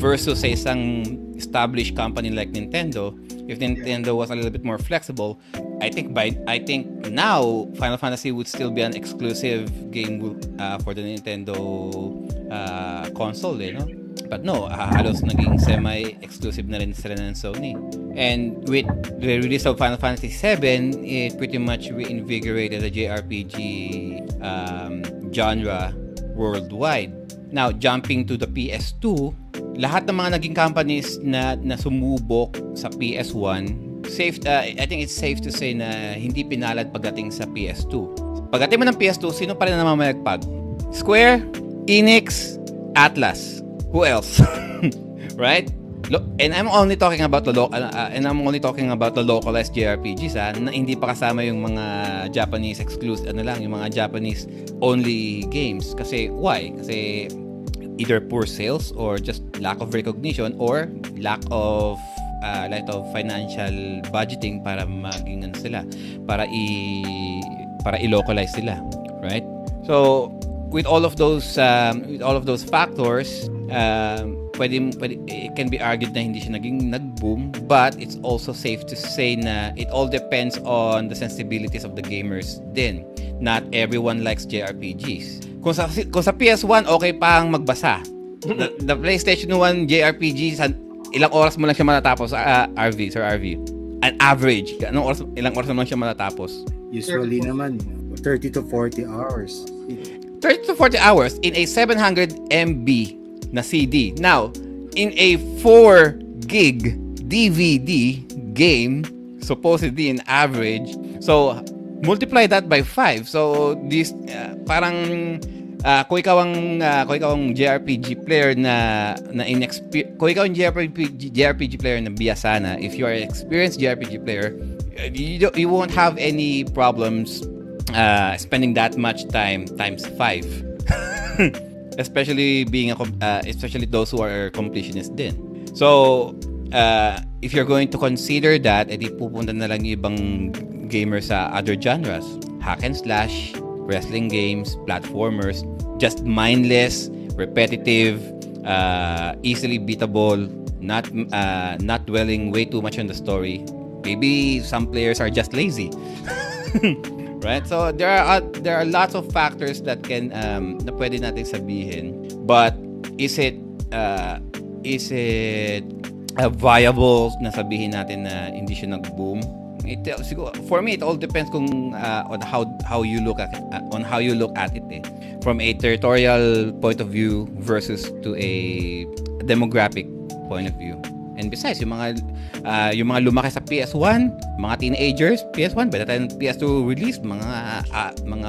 versus sa isang established company like Nintendo, if Nintendo was a little bit more flexible, I think now Final Fantasy would still be an exclusive game for the Nintendo console, you know? But no, halos naging semi-exclusive na rin sila ng Sony. And with the release of Final Fantasy VII, it pretty much reinvigorated the JRPG genre worldwide. Now, jumping to the PS2, lahat ng mga naging companies na sumubok sa PS1, I think it's safe to say na hindi pinalad pagdating sa PS2. Pagdating mo ng PS2, sino pa rin na mamayagpag? Square, Enix, Atlas. Who else? Right? And I'm only talking about the localized JRPGs, na hindi pa kasama yung mga Japanese exclusive, yung mga Japanese only games. Kasi why? Kasi either poor sales or just lack of recognition or lack of financial budgeting para magingan sila, para i-localize sila, right? So with all of those factors, it can be argued na hindi siya naging nag-boom, but it's also safe to say na it all depends on the sensibilities of the gamers din. Not everyone likes JRPGs. Kung sa PS1, okay pa ang magbasa. The PlayStation 1 JRPGs, ilang oras mo lang siya matatapos, Sir RV. An average, ilang oras mo lang siya matatapos? Usually naman, 30 to 40 hours. 30 to 40 hours in a 700 MB na CD. Now, in a 4 gig DVD game, supposedly an average, so multiply that by 5. So, this, kung ikaw ang JRPG player na inexperienced, kung ikaw ang JRPG player na biyasana, if you are an experienced JRPG player, you won't have any problems spending that much time times 5. especially those who are completionists din. So if you're going to consider that, edi pupunta na lang yung ibang gamers sa other genres, hack and slash, wrestling games, platformers, just mindless, repetitive, easily beatable, not dwelling way too much on the story. Maybe some players are just lazy. Right? So there are lots of factors that can na pwede natin sabihin, but is it viable na sabihin natin na hindi siya nag-boom? For me, it all depends kung on how you look at it, eh. From a territorial point of view versus to a demographic point of view. And besides, yung mga lumaki sa PS1, mga teenagers, PS1, by the time PS2 released, mga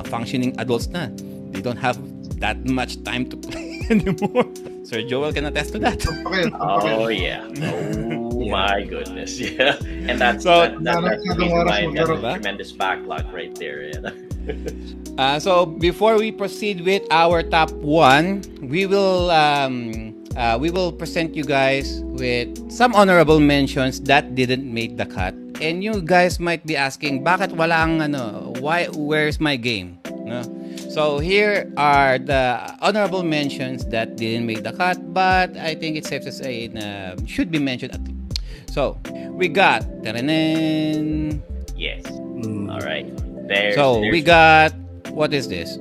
functioning adults na. They don't have that much time to play anymore. Sir Joel can attest to that. Oh, yeah. Oh, my goodness. Yeah. And that's the reason why we have a tremendous backlog right there. Yeah. So, before we proceed with our top one, we will present you guys with some honorable mentions that didn't make the cut. And you guys might be asking, bakit walang why, where's my game? No? So here are the honorable mentions that didn't make the cut, but I think it's safe to say it should be mentioned at least. So, we got... Yes. All right. We got... What is this?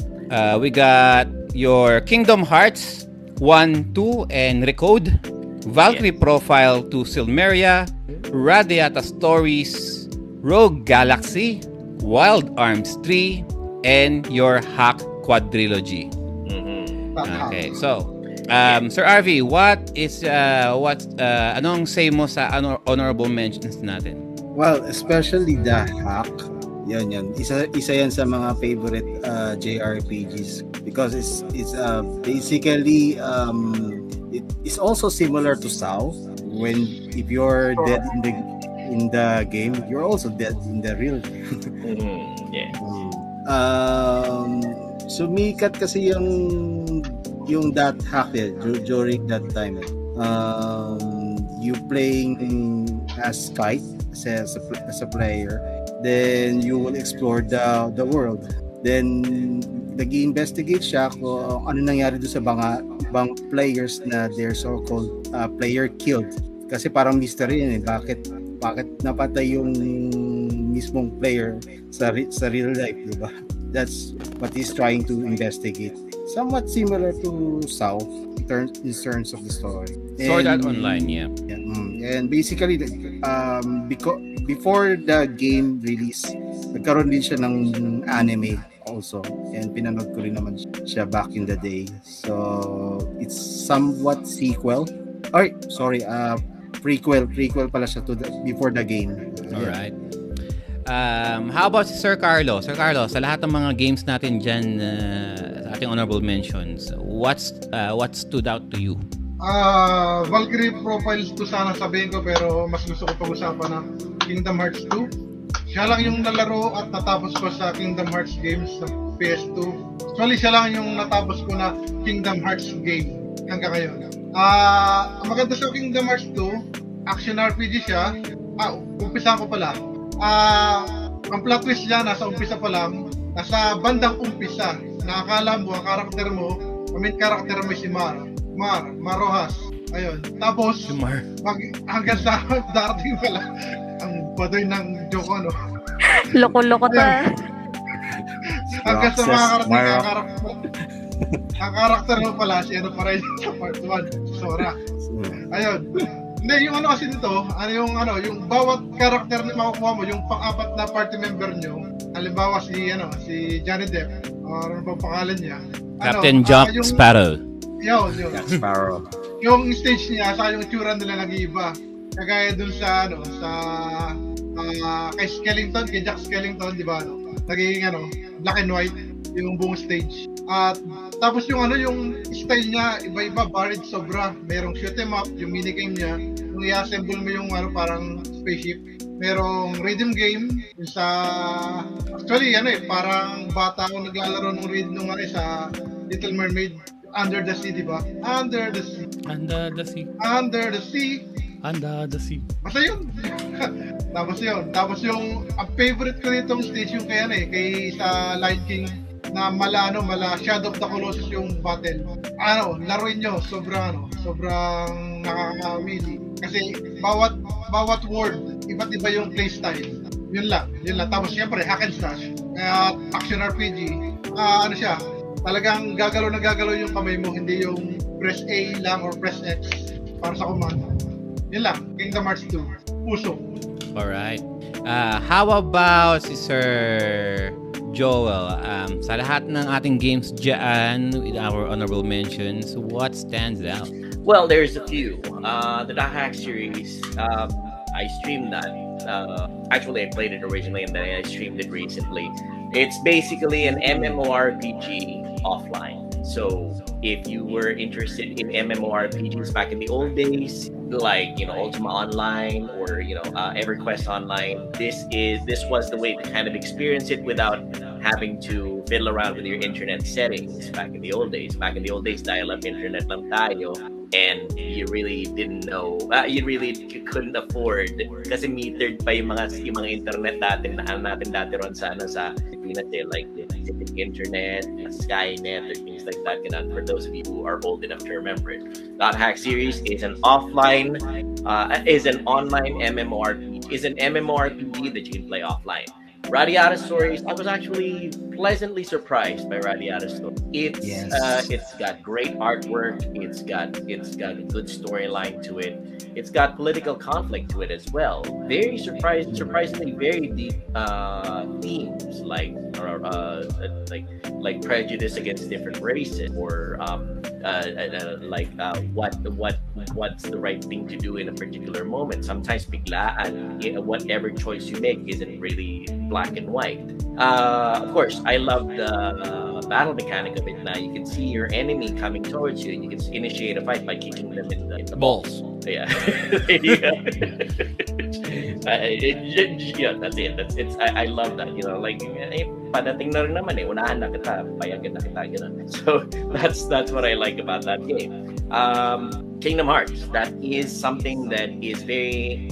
We got your Kingdom Hearts 1, 2, and Recode, Valkyrie Profile to Silmeria, Radiata Stories, Rogue Galaxy, Wild Arms 3, and your Hack Quadrilogy. Mm-hmm. Okay, so, Sir RV, anong say mo sa honorable mentions natin? Well, especially the Hack. Yan. Isa yan sa mga favorite JRPGs because it's basically it's also similar to SAO. When if you're dead in the game, you're also dead in the real game. Yeah. Sumikat kasi yung that hack during that time. You playing as Kite as a player. Then you will explore the world. Then nag-i-investigate siya kung ano nangyari doon sa mga players na they're so-called player killed. Kasi parang mystery yan eh. Bakit napatay yung mismong player sa real life, di ba? That's what he's trying to investigate. Somewhat similar to South in terms of the story. Sword Art Online, yeah. And basically, because before the game release, nagkaroon din siya ng anime also. And pinanood ko rin naman siya back in the day. So, it's somewhat sequel. Alright, sorry, prequel pala siya to before the game. Alright. How about si Sir Carlo? Sir Carlo, sa lahat ng mga games natin dyan, sa ating honorable mentions, what stood out to you? Valkyrie Profiles to sana sabihin ko, pero mas gusto ko pag-usapan na Kingdom Hearts 2. Siya lang yung nalaro at natapos ko sa Kingdom Hearts games sa PS2. Actually, siya lang yung natapos ko na Kingdom Hearts game hanggang ngayon. Maganda sa Kingdom Hearts 2, action RPG siya. Umpisa ko pala. Ang plot twist niya nasa umpisa pa lang, nasa bandang umpisa, nakakala mo ang karakter mo, main karakter mo si Marohas. Ayun. Tapos hanggang sa darating pala ang badoy ng Joko, no? Loko-loko ta. Hanggang sa ang karakter mo pala si ano pa rin sa part 1, Sora. Ayun. Hindi, yung ano kasi nito, yung bawat karakter na makukuha mo, yung pang-apat na party member nyo, halimbawa si Johnny Depp, or ano bang pangalan niya? Captain Jack Sparrow. Yun. Jack Sparrow. Yung stage niya, saka yung tsura nila nag-iiba. Kagaya dun sa, kay Skellington, kay Jack Skellington, di ba? Naging, black and white, yung buong stage. At tapos yung style niya, iba-iba, varied sobra. Merong shoot 'em up, yung minigame niya. Kung i-assemble mo yung parang spaceship. Merong rhythm game, parang bata akong naglalaro ng rhythm sa Little Mermaid. Under the Sea, di ba? Under the Sea. Basta yun. Tapos yung favorite ko nitong stage yung kay sa Lion King. Na mala Shadow of the Colossus yung battle. Laruin nyo, sobrang nakakawili. Kasi bawat world, iba't iba yung playstyle. Yun lang. Tapos syempre, hack and slash. Kaya action RPG. Talagang gagalaw yung kamay mo, hindi yung press A lang or press X para sa command. Yun lang, Kingdom Hearts 2. Puso. Alright. How about si Sir Joel, sa lahat ng ating games dyan, with our honorable mentions, what stands out? Well, there's a few. The Dark Hack series, I streamed that. Actually, I played it originally and then I streamed it recently. It's basically an MMORPG offline. So, if you were interested in MMORPGs back in the old days, like Ultima Online or EverQuest Online, this was the way to kind of experience it without having to fiddle around with your internet settings. Back in the old days, dial-up internet lang tayo, and you really didn't know. You couldn't afford kasi metered pa yung mga internet natin dati ron sa Pilipinas, like Pacific Internet, Skynet, or things like that. And for those of you who are old enough to remember it, Dot Hack series is an online MMORPG. Is an MMORPG that you can play offline. Radiata Stories, I was actually pleasantly surprised by Radiata Stories. It's got great artwork. It's got a good storyline to it. It's got political conflict to it as well. Very surprisingly very deep themes like prejudice against different races or what's the right thing to do in a particular moment. Sometimes biglaan, whatever choice you make isn't really black and white. Of course, I love the battle mechanic of it. Now you can see your enemy coming towards you, and you can initiate a fight by kicking them in the balls. Yeah, that's it. I love that. Padating na rin naman unahan na kita, payagan na kita, So that's what I like about that game. Kingdom Hearts, that is something that is very.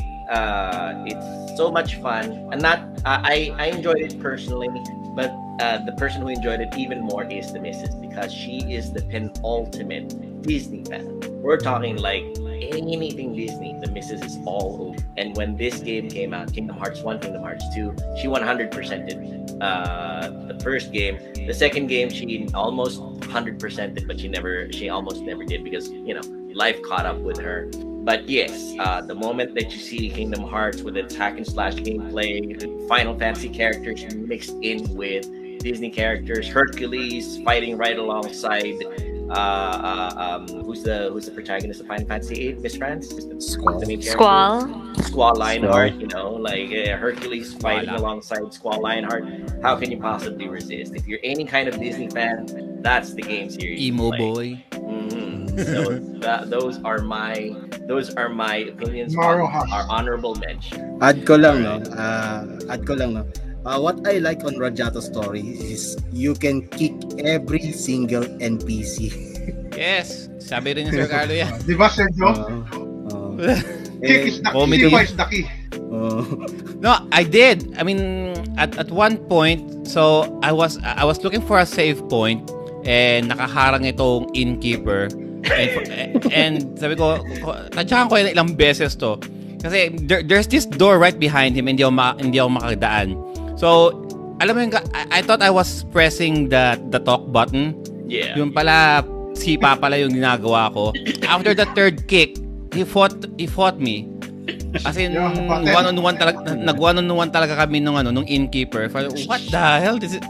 It's so much fun, and I enjoyed it personally, but the person who enjoyed it even more is the missus, because she is the penultimate Disney fan. We're talking like anything Disney, the missus is all over. And when this game came out, Kingdom Hearts 1, Kingdom Hearts 2, she 100%ed the first game. The second game, she almost 100%ed, but she almost never did because, you know, life caught up with her. But yes, the moment that you see Kingdom Hearts with its hack and slash gameplay, Final Fantasy characters mixed in with Disney characters, Hercules fighting right alongside who's the protagonist of Final Fantasy VIII? Miss France, Squall Lionheart. You know, like Hercules fighting alongside Squall Lionheart. How can you possibly resist? If you're any kind of Disney fan, that's the game series. Emo boy. Mm-hmm. So those are my opinions on our honorable mention. Add ko lang no. What I like on Rajato's story is you can kick every single NPC. Yes, sabi rin ni Sir Carlo yan. Di ba, Sergio? Kick is the key. Kick is the key. No, I did. I mean, at one point, so I was looking for a save point and nakaharang itong innkeeper. And sabi ko, tansyahan ko yun ilang beses to. Kasi there's this door right behind him and hindi ako makakadaan. So, alam mo yung, I thought I was pressing the talk button. Yeah. Yung pala, sipa pala yung ginagawa ko. After the third kick, he fought me. As in, nag-one-on-one talaga kami nung innkeeper. What the hell? This is,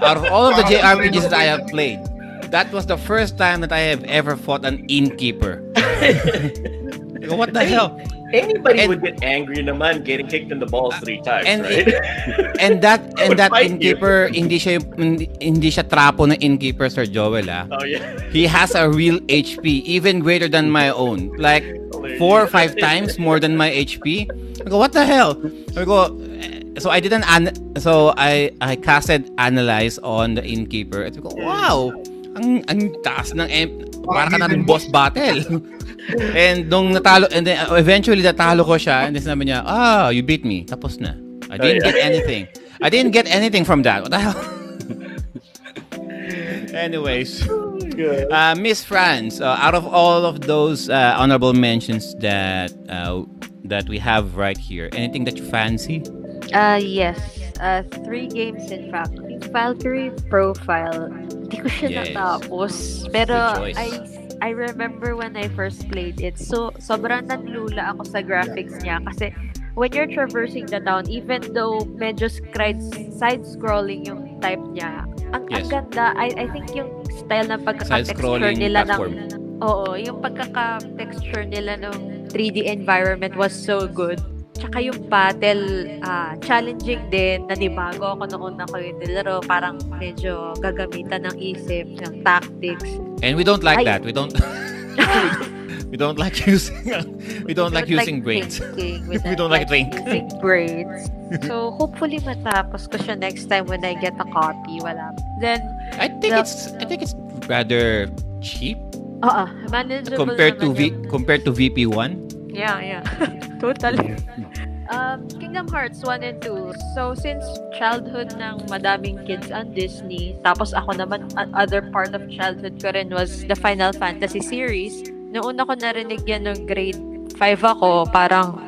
out of all of the JRPGs that I have played, that was the first time that I have ever fought an innkeeper. What the hell? Anybody would get angry naman getting kicked in the balls 3 times, and, right? and that innkeeper, hindi siya trapo na innkeeper, Sir Joel, ah. Oh, yeah. He has a real HP, even greater than my own. Like, 4 or 5 times more than my HP. I go, what the hell? I go, so I didn't, I casted Analyze on the innkeeper. I go, wow! Ang taas ng para ka na rin boss battle. And nung natalo, and then eventually natalo ko siya, and then sinabi niya, you beat me. Tapos na. I didn't get anything from that. What the hell? Anyways, Miss France, out of all of those honorable mentions that we have right here, anything that you fancy? Yes. 3 games in fact. Valkyrie Profile. Hindi ko siya natapos. Pero I remember when I first played it. So sobrang nanlula ako sa graphics niya kasi when you're traversing the town, even though medyo side-scrolling yung type niya, ang ganda. I think yung style ng pagkaka-texture nila yung pagkaka-texture nila ng 3D environment was so good. Tsaka yung battle, challenging din, nanibago ako noon na ko yung nilaro, parang medyo gagamitan ng isip, ng tactics. And we don't like that. We don't like using brains. We don't like using brains. So hopefully matapos ko siya next time when I get a copy. Wala. Then I think it's rather cheap. Manageable compared to VP1. Yeah. Totally. Kingdom Hearts 1 and 2. So, since childhood ng madaming kids on Disney, tapos ako naman, other part of childhood ko rin was the Final Fantasy series. Noong una ko narinig yan nung grade 5 ako, parang,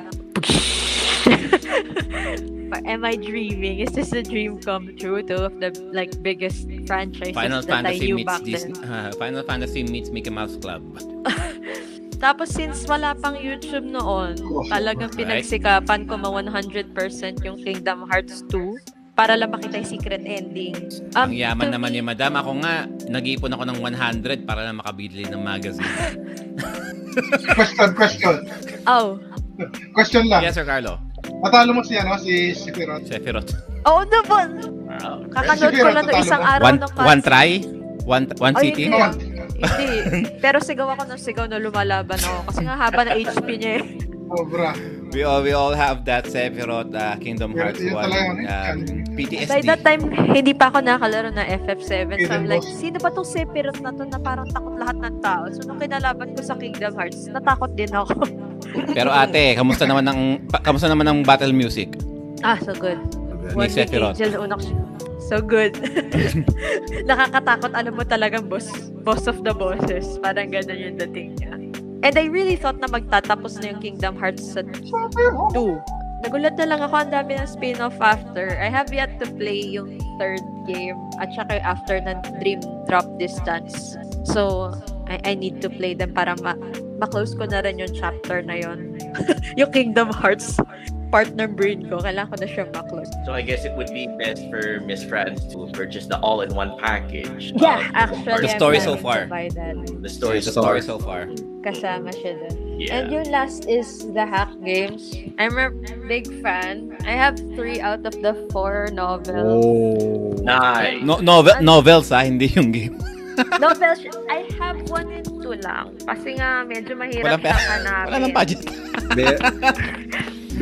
am I dreaming? Is this a dream come true? Two of the biggest franchises Final Fantasy meets Mickey Mouse Club. Tapos since wala pang YouTube noon, talagang pinagsikapan ko ma-100% yung Kingdom Hearts 2 para lang makita yung secret ending. Ang yaman naman yung madam. Ako nga, nag-iipon ako ng 100 para lang makabili ng magazine. Question. Oh. Question lang. Yes, Sir Carlo. Matalo mo siya, no? Si Sephiroth. Oo naman. Wow. Kakanood ko lang isang araw. One try? One city? Hindi. Pero sigaw ako lumalaban ako. Kasi nga haba na HP niya eh. Sobra. We all have that Sephiroth Kingdom Hearts 1 PTSD. By that time, hindi pa ako nakalaro na FF7. So I'm like, sino ba itong Sephiroth na to na parang takot lahat ng tao? So nung kinalaban ko sa Kingdom Hearts, natakot din ako. Pero ate, kamusta naman ang battle music? So good. Ni Sephiroth. So good. Nakakatakot, alam mo talagang boss of the bosses. Parang ganun yung dating niya. And I really thought na magtatapos na yung Kingdom Hearts 2. Nagulat na lang ako, ang dami ng spin-off after. I have yet to play yung third game at saka yung after ng Dream Drop Distance. So, I need to play them para ma-close ko na rin yung chapter na yon. Yung Kingdom Hearts partner brain ko. Kailangan ko na siya ma-close. So, I guess it would be best for Miss France to purchase the all-in-one package. Yeah, actually. The story so far. The story so far. Kasama siya dun. Yeah. And yung last is the hack games. I'm a big fan. I have 3 out of the 4 novels. Oh, nice. Novels hindi yung game. Novels. I have 1 and 2 lang. Kasi nga medyo mahirap siya hanapin. Wala nang budget.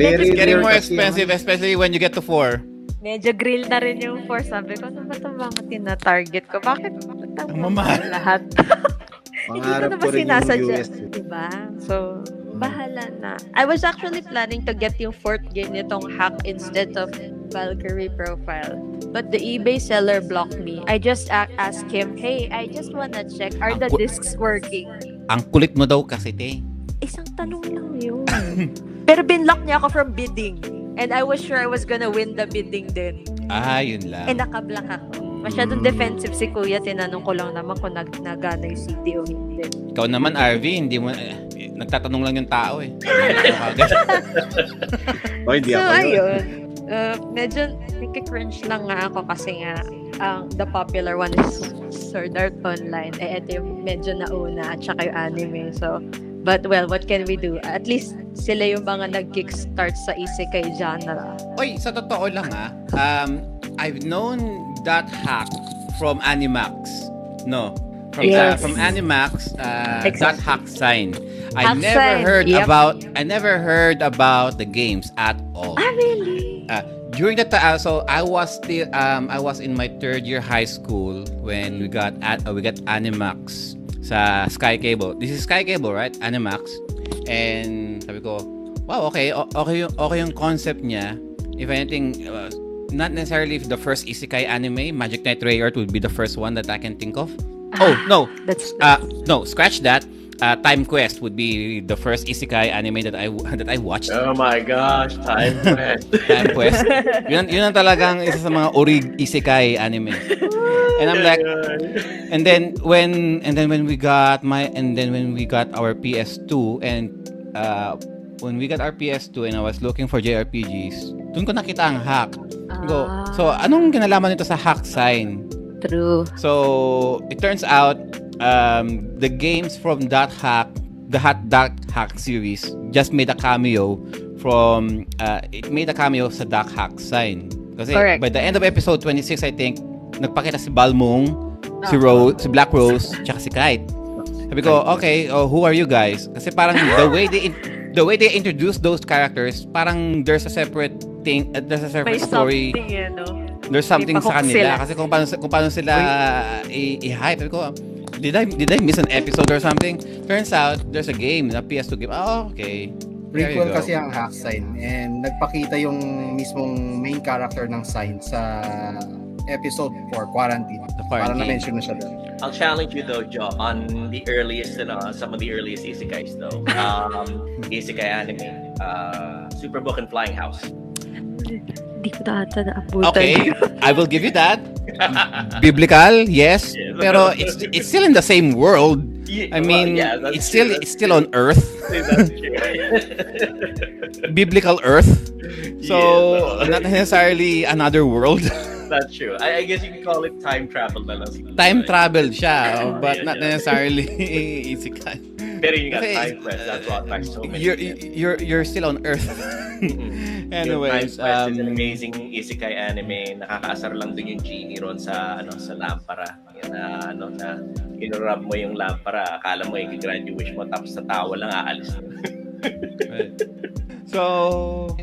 It's getting more expensive, especially when you get to 4. Medyo grill na rin yung 4. Sabi ko, ano ba ito mga tina-target ko? Bakit? Ang mamahal. Lahat. Pangarap ko rin yung US. Diba? So, bahala na. I was actually planning to get yung 4th game nitong hack instead of Valkyrie Profile. But the eBay seller blocked me. I just asked him, hey, I just wanna check, are the discs working? Ang kulit mo daw kasi, te. Isang tanong lang yun. Pero binlock niya ako from bidding. And I was sure I was gonna win the bidding din. Ah, yun lang. And nakablock ako. Masyadong defensive si Kuya. Tinanong ko lang naman kung nagana yung CD o hindi. Ikaw naman, RV, hindi mo... nagtatanong lang yung tao eh. So, ayun. Medyo niki-cringe lang nga ako kasi nga the popular one is Sword Art Online. Eh, ito yung medyo nauna at saka yung anime. So, but well, what can we do? At least sila yung mga nag-kickstart sa isekai genre. Oy, sa totoo lang I've known that hack from Animax. From Animax, that hack sign. I never heard about the games at all. Ah, really? During that time, so I was in my 3rd year high school when we got Animax sa Sky Cable. This is Sky Cable, right? Animax. And sabi ko, wow, okay yung concept niya. If anything, not necessarily the first isekai anime. Magic Knight Rayearth would be the first one that I can think of. Scratch that. Time Quest would be the first isekai anime that I watched. Oh my gosh, Time Quest. Time Quest. Yun ang talagang isa sa mga orig isekai anime. And I'm like, and then when we got our PS2 and I was looking for JRPGs, dun ko nakita ang hack. So, anong kinalaman nito sa hack sign? True. So, it turns out, the games from that hack, the Hack series, just made a cameo from, sa Dark Hack sign. Kasi, correct. By the end of episode 26, I think, nagpakita si Balmung, si Rose, si Black Rose, tsaka si Kite. Sabi ko, who are you guys? Kasi parang the way they introduce those characters, parang there's a separate thing, there's a separate story. There's something sa kanila. Kasi kung paano sila i-hype. Did I miss an episode or something? Turns out, there's a game, na PS2 game. Oh, okay. Prequel kasi ang hack sign. And nagpakita yung mismong main character ng sign sa episode 4, Quarantine. Para na-mention na siya doon. I'll challenge you though, Joe, on the earliest, some of the earliest isekais though. Isekai anime. Superbook and Flying House. Hindi ko ata naabutan. Okay, I will give you that. Biblical, yes. Pero it's still in the same world. I mean, it's still on Earth. Biblical Earth. So, not necessarily another world. That's true. I guess you can call it time travel. Time travel siya, but not necessarily isekai. Pero you got time press. That's what I'm so many. You're still on Earth. Anyways, Time Quest is an amazing isekai anime. Nakakaasar lang din yung genie ron sa lampara. Na kinurab mo yung lampara, akala mo i-grant wish mo tapos sa tawa lang aalis. Right. So, I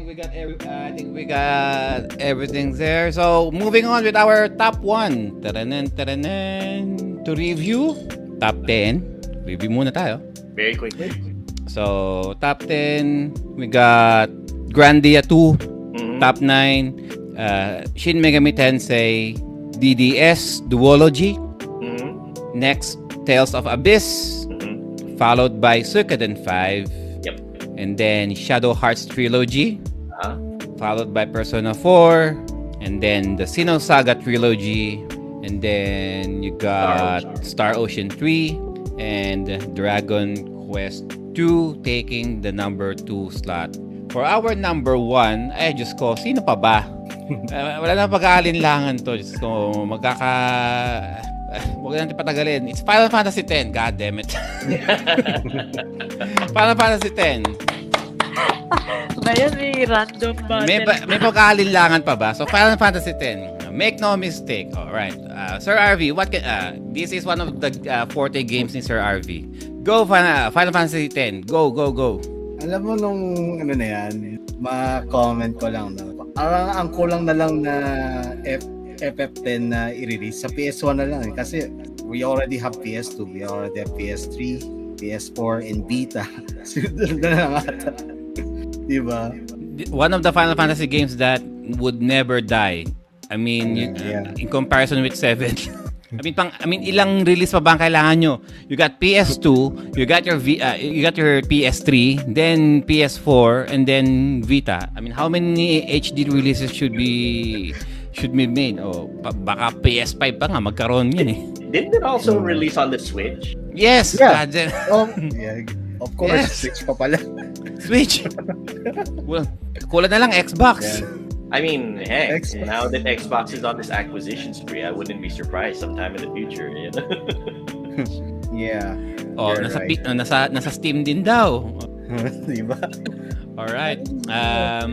think we got everything there. So, moving on with our top 1. To review top 10. Review muna tayo. Very quickly. So, top 10, we got Grandia 2, top 9, Shin Megami Tensei, DDS, Duology, next, Tales of Abyss, followed by Suikoden 5. Yep. And then Shadow Hearts Trilogy. Followed by Persona 4. And then the Xenosaga Trilogy. And then you got Star Ocean 3 and Dragon Quest 2 taking the number 2 slot. For our number 1, ay Diyos ko, sino pa ba? Wala na pag-aalinlangan to. Diyos ko, huwag natin patagalin. It's Final Fantasy X. God damn it. Final Fantasy X. Ngayon may random ba? May pag-aalinlangan pa ba? So Final Fantasy X. Make no mistake. All right, Sir RV. What can this is one of the forte games ni Sir RV. Go Final Fantasy X. Go. Alam mo nung ano na yan, ma-comment ko lang na parang ang kulang na lang na FF10 na i-release sa PS1 na lang eh. Kasi we already have PS2, we already have PS3, PS4, and Vita. Diba? One of the Final Fantasy games that would never die. I mean, in comparison with 7. I mean, ilang release pa ba ang kailangan nyo? You got PS2, you got your PS3, then PS4, and then Vita. I mean, how many HD releases should be made? Oh, baka PS5 pa nga magkaroon yun eh. Didn't it also release on the Switch? Yes. Yeah. Of course, yes. Switch pa pala. Switch. Well, kulang na lang Xbox. Yeah. I mean, heck, Xbox. Now that Xbox is on this acquisition spree, I wouldn't be surprised sometime in the future, you know? Yeah. Oh, nasa Steam din daw. Diba? All right. How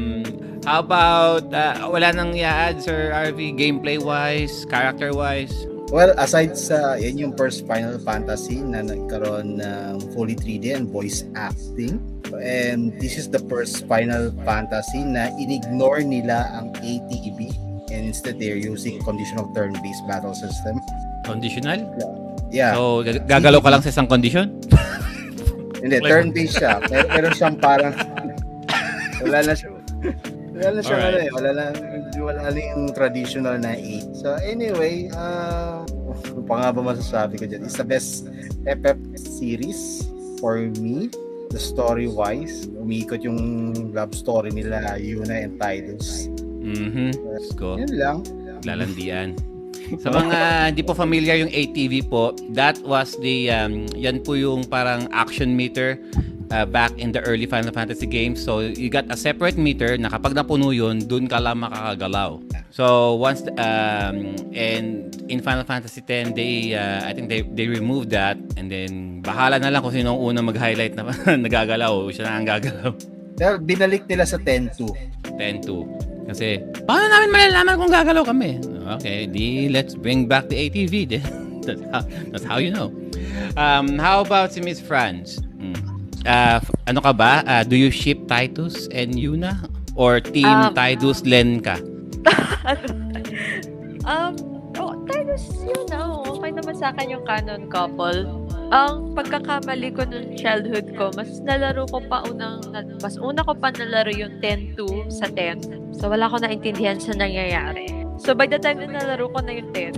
about wala nang i-add, Sir RV, gameplay-wise, character-wise? Well, aside sa yan yung first Final Fantasy na nagkaroon ng fully 3D and voice acting. And this is the first Final Fantasy na in-ignore nila ang ATB. And instead, they're using conditional turn-based battle system. Conditional? Yeah. So, gagalaw ka lang sa isang condition? Hindi, turn-based siya. Pero siyang parang... Wala na siya. Right. Wala na yung traditional na 8. So anyway, ano pa nga ba masasabi ko dyan? It's the best FF series for me. The story-wise, umiikot yung love story nila, Yuna and Tidus. Let's go. Yun lang. Lalandian. Sa mga hindi po familiar yung ATV po, that was the, yan po yung parang action meter back in the early Final Fantasy games. So you got a separate meter na kapag napuno yun, dun ka lang makakagalaw. So once and in Final Fantasy X, they I think they removed that, and then bahala na lang kung sino ang unang mag-highlight na nagagalaw, siya na ang gagalaw. Pero binalik nila sa 10-2 kasi paano namin malalaman kung gagalaw kami? Okay, let's bring back the ATV then. That's how you know. How about si Miss France? Ano ka ba? Do you ship Tidus and Yuna? Or team Tidus, Len ka? Tidus, Yuna. Okay naman sa akin yung canon couple. Ang pagkakamali ko nung childhood ko, mas una ko pa nalaro yung 10-2 sa 10. So, wala ko naintindihan sa nangyayari. So, by the time na nalaro ko na yung 10,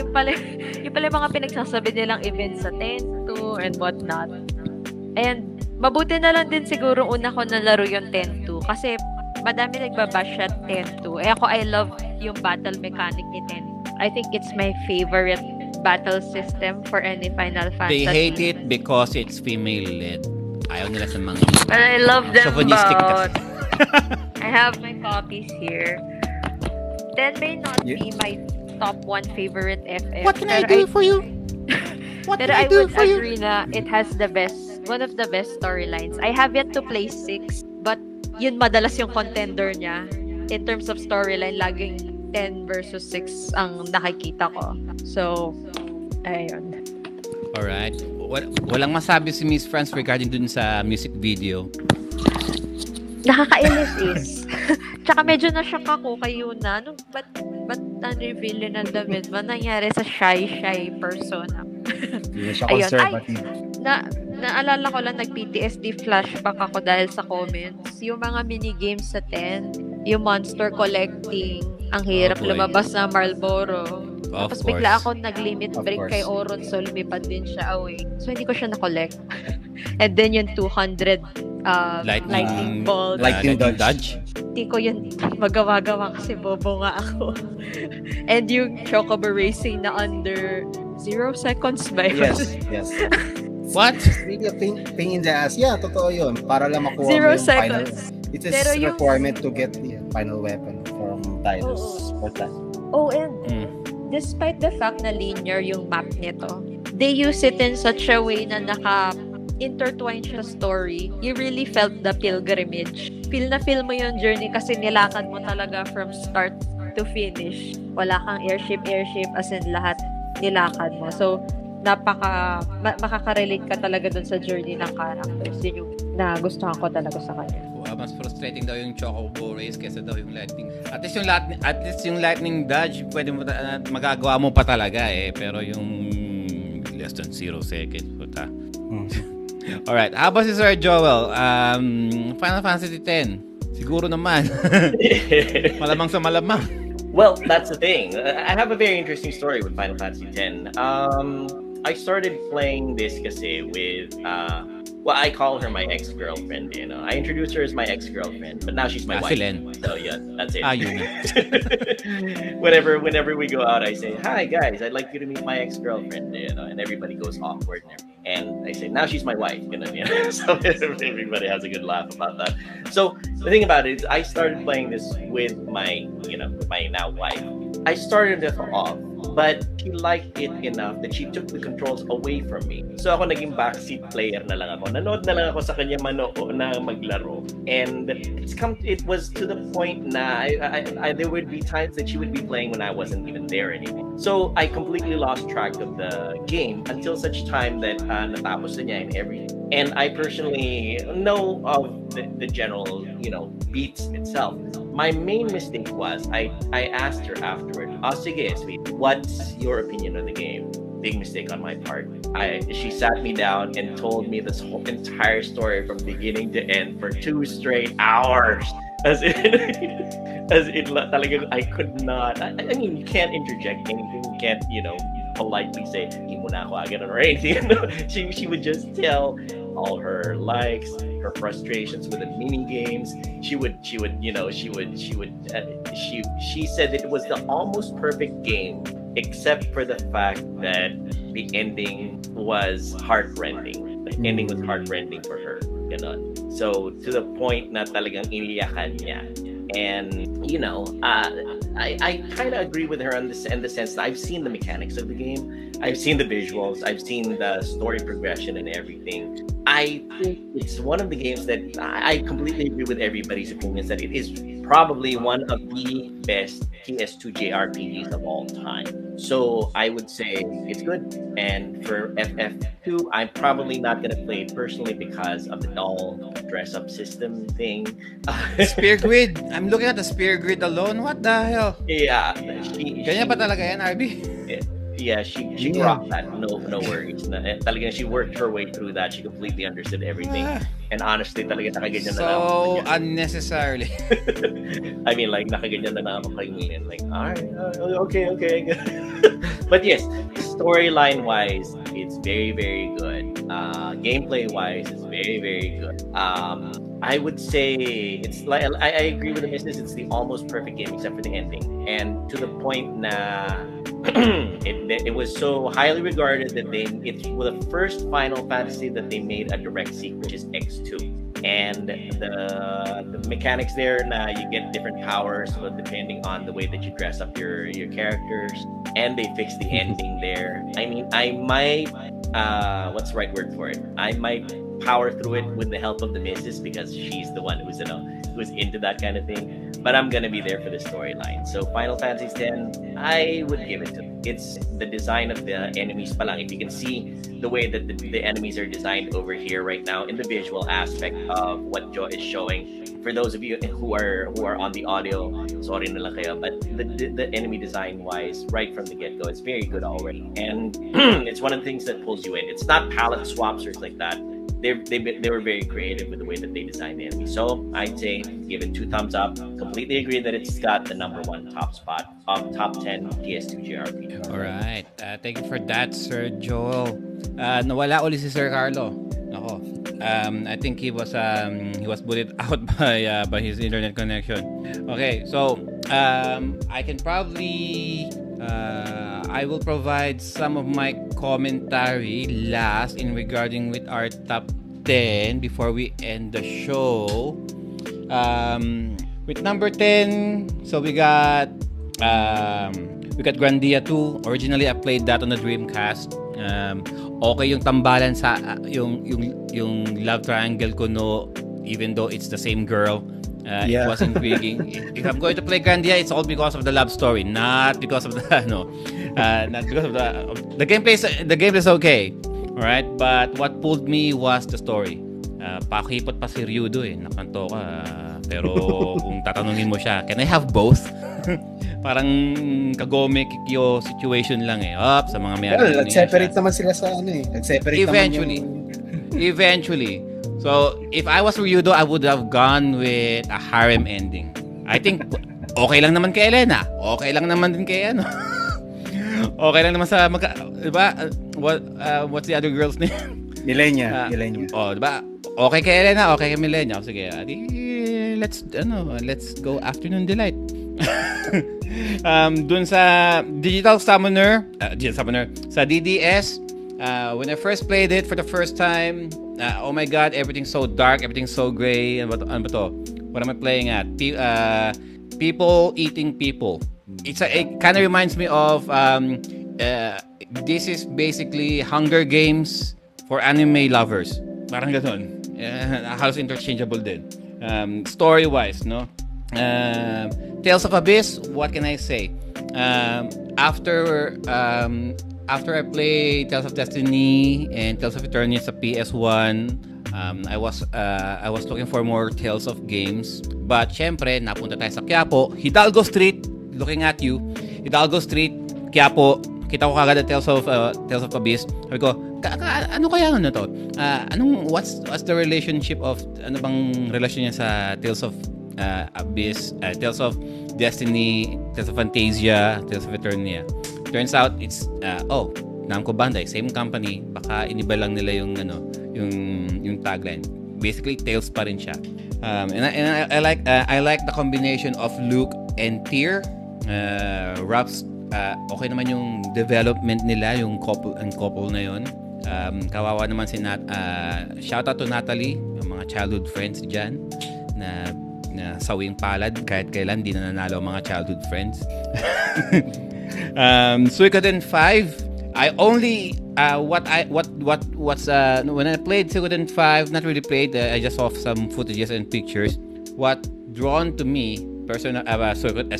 yung pala mga pinagsasabi nilang events sa 10-2 and whatnot. And mabuti na lang din siguro una ko nalaro yung 10-2 kasi madami nagbabash at 10-2. Eh ako, I love yung battle mechanic ni 10. I think it's my favorite battle system for any Final Fantasy. They hate it because it's female-led. Ayaw nila sa mga... But I love them both. I have my copies here. That may not be my top 1 favorite FF. What can I do for you? What can I do for you? Pero I would agree na it has the best, one of the best storylines. I have yet to play 6, but yun madalas yung contender niya. In terms of storyline, laging 10 versus 6 ang nakikita ko. So, ayun. Alright. Walang masabi si Miss France regarding dun sa music video. Nakakainis. Tsaka medyo na-shock ako kay Yuna. No, ba't unreveal ng damit? Ba't nangyari sa shy persona? Hindi siya conservative. Naalala ko lang, nag-PTSD flashback ako dahil sa comments. Yung mga minigames sa 10, yung monster collecting, ang hirap lumabas na Marlboro. Tapos bigla ako nag-limit break kay Oron, so lumipad din siya away. So hindi ko siya na-collect. And then yung 200 lightning bolt. Lightning dodge. Hindi ko yun magawa-gawa kasi bobo nga ako. And yung chocobo racing na under 0 seconds ba yun? Yes. What? It's really a pain in the ass. Yeah, totoo yun. Para lang makuha mo yung seconds. Final. It is a requirement to get the final weapon from Tidus. Oh, and despite the fact na linear yung map nito, they use it in such a way na naka-intertwine siya story. You really felt the pilgrimage. Feel na feel mo yung journey kasi nilakad mo talaga from start to finish. Wala kang airship as in lahat nilakad mo. So, makakarelate ka talaga dun sa journey ng characters. Yun yung nagustuhan ko talaga sa kanya. Mas frustrating daw yung Chocobo race kaysa daw yung lightning. At least yung lightning dodge, pwede mo magagawa mo pa talaga eh. Pero yung less than 0 seconds, puta. Alright, how about si Sir Joel? Final Fantasy X. Siguro naman. Malamang sa malamang. Well, that's the thing. I have a very interesting story with Final Fantasy X. I started playing this kasi with, I call her my ex-girlfriend, you know. I introduced her as my ex-girlfriend, but now she's my wife. So yeah, that's it. Whenever we go out, I say, "Hi guys, I'd like you to meet my ex-girlfriend," you know, and everybody goes awkward and everything. And I say, "Now she's my wife," you know, so everybody has a good laugh about that. So the thing about it is, I started playing this with my now wife. I started it off, but she liked it enough that she took the controls away from me. So ako naging backseat player na lang ako. Nanood na lang ako sa kanya manoo na maglaro. And it was to the point na there would be times that she would be playing when I wasn't even there anymore. So I completely lost track of the game until such time that natapos na niya in everything. And I personally know of the general, beats itself. My main mistake was I asked her afterward, "Sige, sweetie, what's your opinion of the game?" Big mistake on my part. She sat me down and told me this whole entire story from beginning to end for 2 straight hours. I could not. I mean, you can't interject anything. You can't, politely say or anything. She would just tell all her likes, her frustrations with the mini games. She said that it was the almost perfect game, except for the fact that the ending was heartrending. The ending was heartrending for her. So to the point na talagang iniyakan niya. And I kind of agree with her on this, in the sense that I've seen the mechanics of the game, I've seen the visuals, I've seen the story progression and everything. I think it's one of the games that I completely agree with everybody's opinions that it is probably one of the best PS2 JRPGs of all time. So I would say it's good. And for FF2, I'm probably not going to play it personally because of the doll dress-up system thing. Spear Grid. I'm looking at the Spear Grid alone. What the hell? Yeah. Ganyan pa talaga yan, RB? Yeah, she rocked that. No worries. Talagang she worked her way through that. She completely understood everything. And honestly, talaga nakaganyan na lang. So unnecessarily. I mean, like nakaganyan na lang ako kanina. Like, all right, okay. But yes, storyline-wise, it's very, very good. Gameplay-wise, it's very, very good. I would say it's like I agree with the missus. It's the almost perfect game except for the ending, and to the point na. It was so highly regarded that it was the first Final Fantasy that they made a direct sequel, which is X2, and the mechanics there. Now you get different powers, so depending on the way that you dress up your characters, and they fixed the ending there. I mean, I might what's the right word for it? I might power through it with the help of the missus because she's the one who's into that kind of thing. But I'm going to be there for the storyline. So Final Fantasy X, I would give it to them. It's the design of the enemies palang. If you can see the way that the enemies are designed over here right now in the visual aspect of what Joe is showing. For those of you who are on the audio, sorry na lang kayo, but the enemy design wise, right from the get-go, it's very good already. And it's one of the things that pulls you in. It's not palette swaps or like that. they were very creative with the way that they designed the enemy. So I'd say give it 2 thumbs up. Completely agree that it's got the #1 top spot of top 10 PS2 JRPG. All right, thank you for that, Sir Joel. Nawala ulit si Sir Carlo. Nako. I think he was booted out by his internet connection. Okay, so I can probably. I will provide some of my commentary last in regarding with our top 10 before we end the show. With number 10, so we got Grandia 2. Originally, I played that on the Dreamcast. Okay yung tambalan sa yung love triangle ko no, even though it's the same girl. Yeah. It was intriguing. If I'm going to play Grandia, it's all because of the love story, not because of the the gameplay. The gameplay is okay, all right. But what pulled me was the story. Pakipot pa si Ryudo eh, nakanto ka. Pero kung tatanungin mo siya, can I have both? Parang Kagome Kikyo situation lang eh. Up sa mga may. Well, separate naman sila sa ano eh. Separate Eventually. So, if I was Ryudo, I would have gone with a harem ending. I think, okay lang naman kay Elena. Okay lang naman din kay ano. Okay lang naman sa, diba? What's the other girl's name? Milenya. Oh, diba? Okay kay Elena, okay kay Milenya. Sige, let's go Afternoon Delight. Dun sa Digital Summoner, sa DDS, when I first played it for the first time, oh my God, everything's so dark, everything's so gray. What am I playing at? People eating people. It kind of reminds me of this is basically Hunger Games for anime lovers. Parang ganun. Halos interchangeable din. Story-wise, no? Tales of Abyss, what can I say? After I played Tales of Destiny and Tales of Eternity sa PS1, I was looking for more Tales of games. But syempre, napunta tayo sa Quiapo, Hidalgo Street, looking at you. Hidalgo Street, Quiapo, kita ko kagad Tales of Abyss. Sabi ko, ano kaya ano to? What's the relationship of ano bang relasyon niya sa Tales of Abyss, Tales of Destiny, Tales of Fantasia, Tales of Eternity? Turns out it's Namco Bandai, same company, baka iniba lang nila yung tagline. Basically Tales pa rin siya. I like the combination of look and tear. Okay naman yung development nila, yung couple na yon. Kawawa naman si shout out to Natalie, yung mga childhood friends diyan na sawing palad kahit kailan di na nanalo ang mga childhood friends. Suikoden 5, I only when I played Suikoden 5, not really played, I just saw some footages and pictures. What drawn to me Suikoden 5,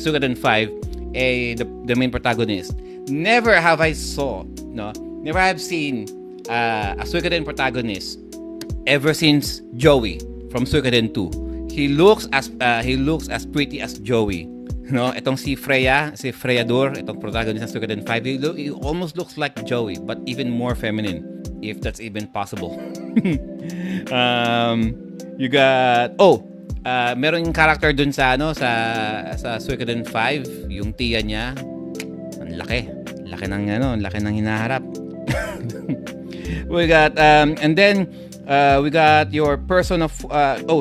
the main protagonist. Never have seen a Suikoden protagonist ever since Joey from Suikoden 2. He looks as pretty as Joey. No, itong si Freyador, itong protagonist ng Suikoden 5, he almost looks like Joey, but even more feminine, if that's even possible. Merong character dun sa sa Suikoden 5, yung tiya niya, ang laki ng hinaharap. We got we got your person of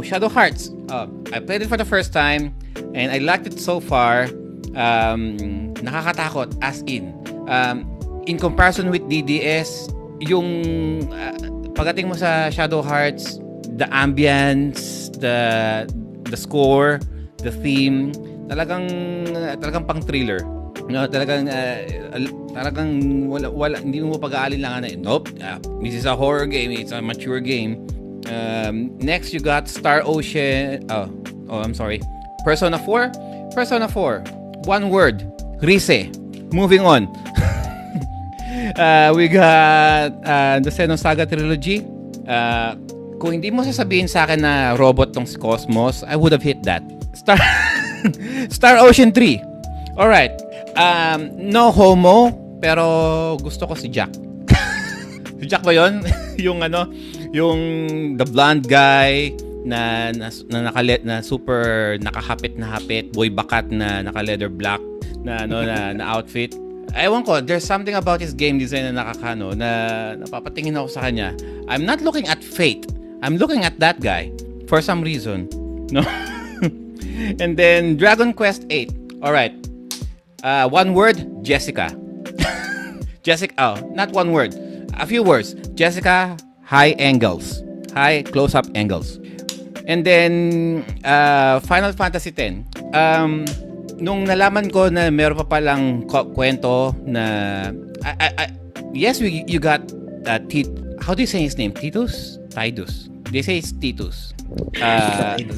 Shadow Hearts. I played it for the first time and I liked it so far. Nakakatakot as in comparison with DDS, yung pagdating mo sa Shadow Hearts, the ambience, the score, the theme, talagang pang-thriller. Talagang wala hindi mo pag-aalinlangan na nope. This is a horror game, it's a mature game. Next you got Star Ocean. I'm sorry. Persona 4. One word. Rise. Moving on. We got the Xenosaga trilogy. Kung hindi mo sasabihin sa akin na robot tong si Cosmos, I would have hit that. Star Ocean 3. All right. No homo, pero gusto ko si Jack. Si Jack ba yun? yung yung the blonde guy na super nakahapit boy bakat na naka leather black na ano na outfit. Ewan ko, there's something about his game design na nakakano na napapatingin ako sa kanya. I'm not looking at Fate. I'm looking at that guy for some reason. No. And then Dragon Quest 8. All right. One word, Jessica. Jessica, oh, not one word. A few words. Jessica, high angles. High close-up angles. And then Final Fantasy 10. Nung nalaman ko na meron pa palang kwento na yes, you got how do you say his name? Titus? Tidus. They say it's Titus.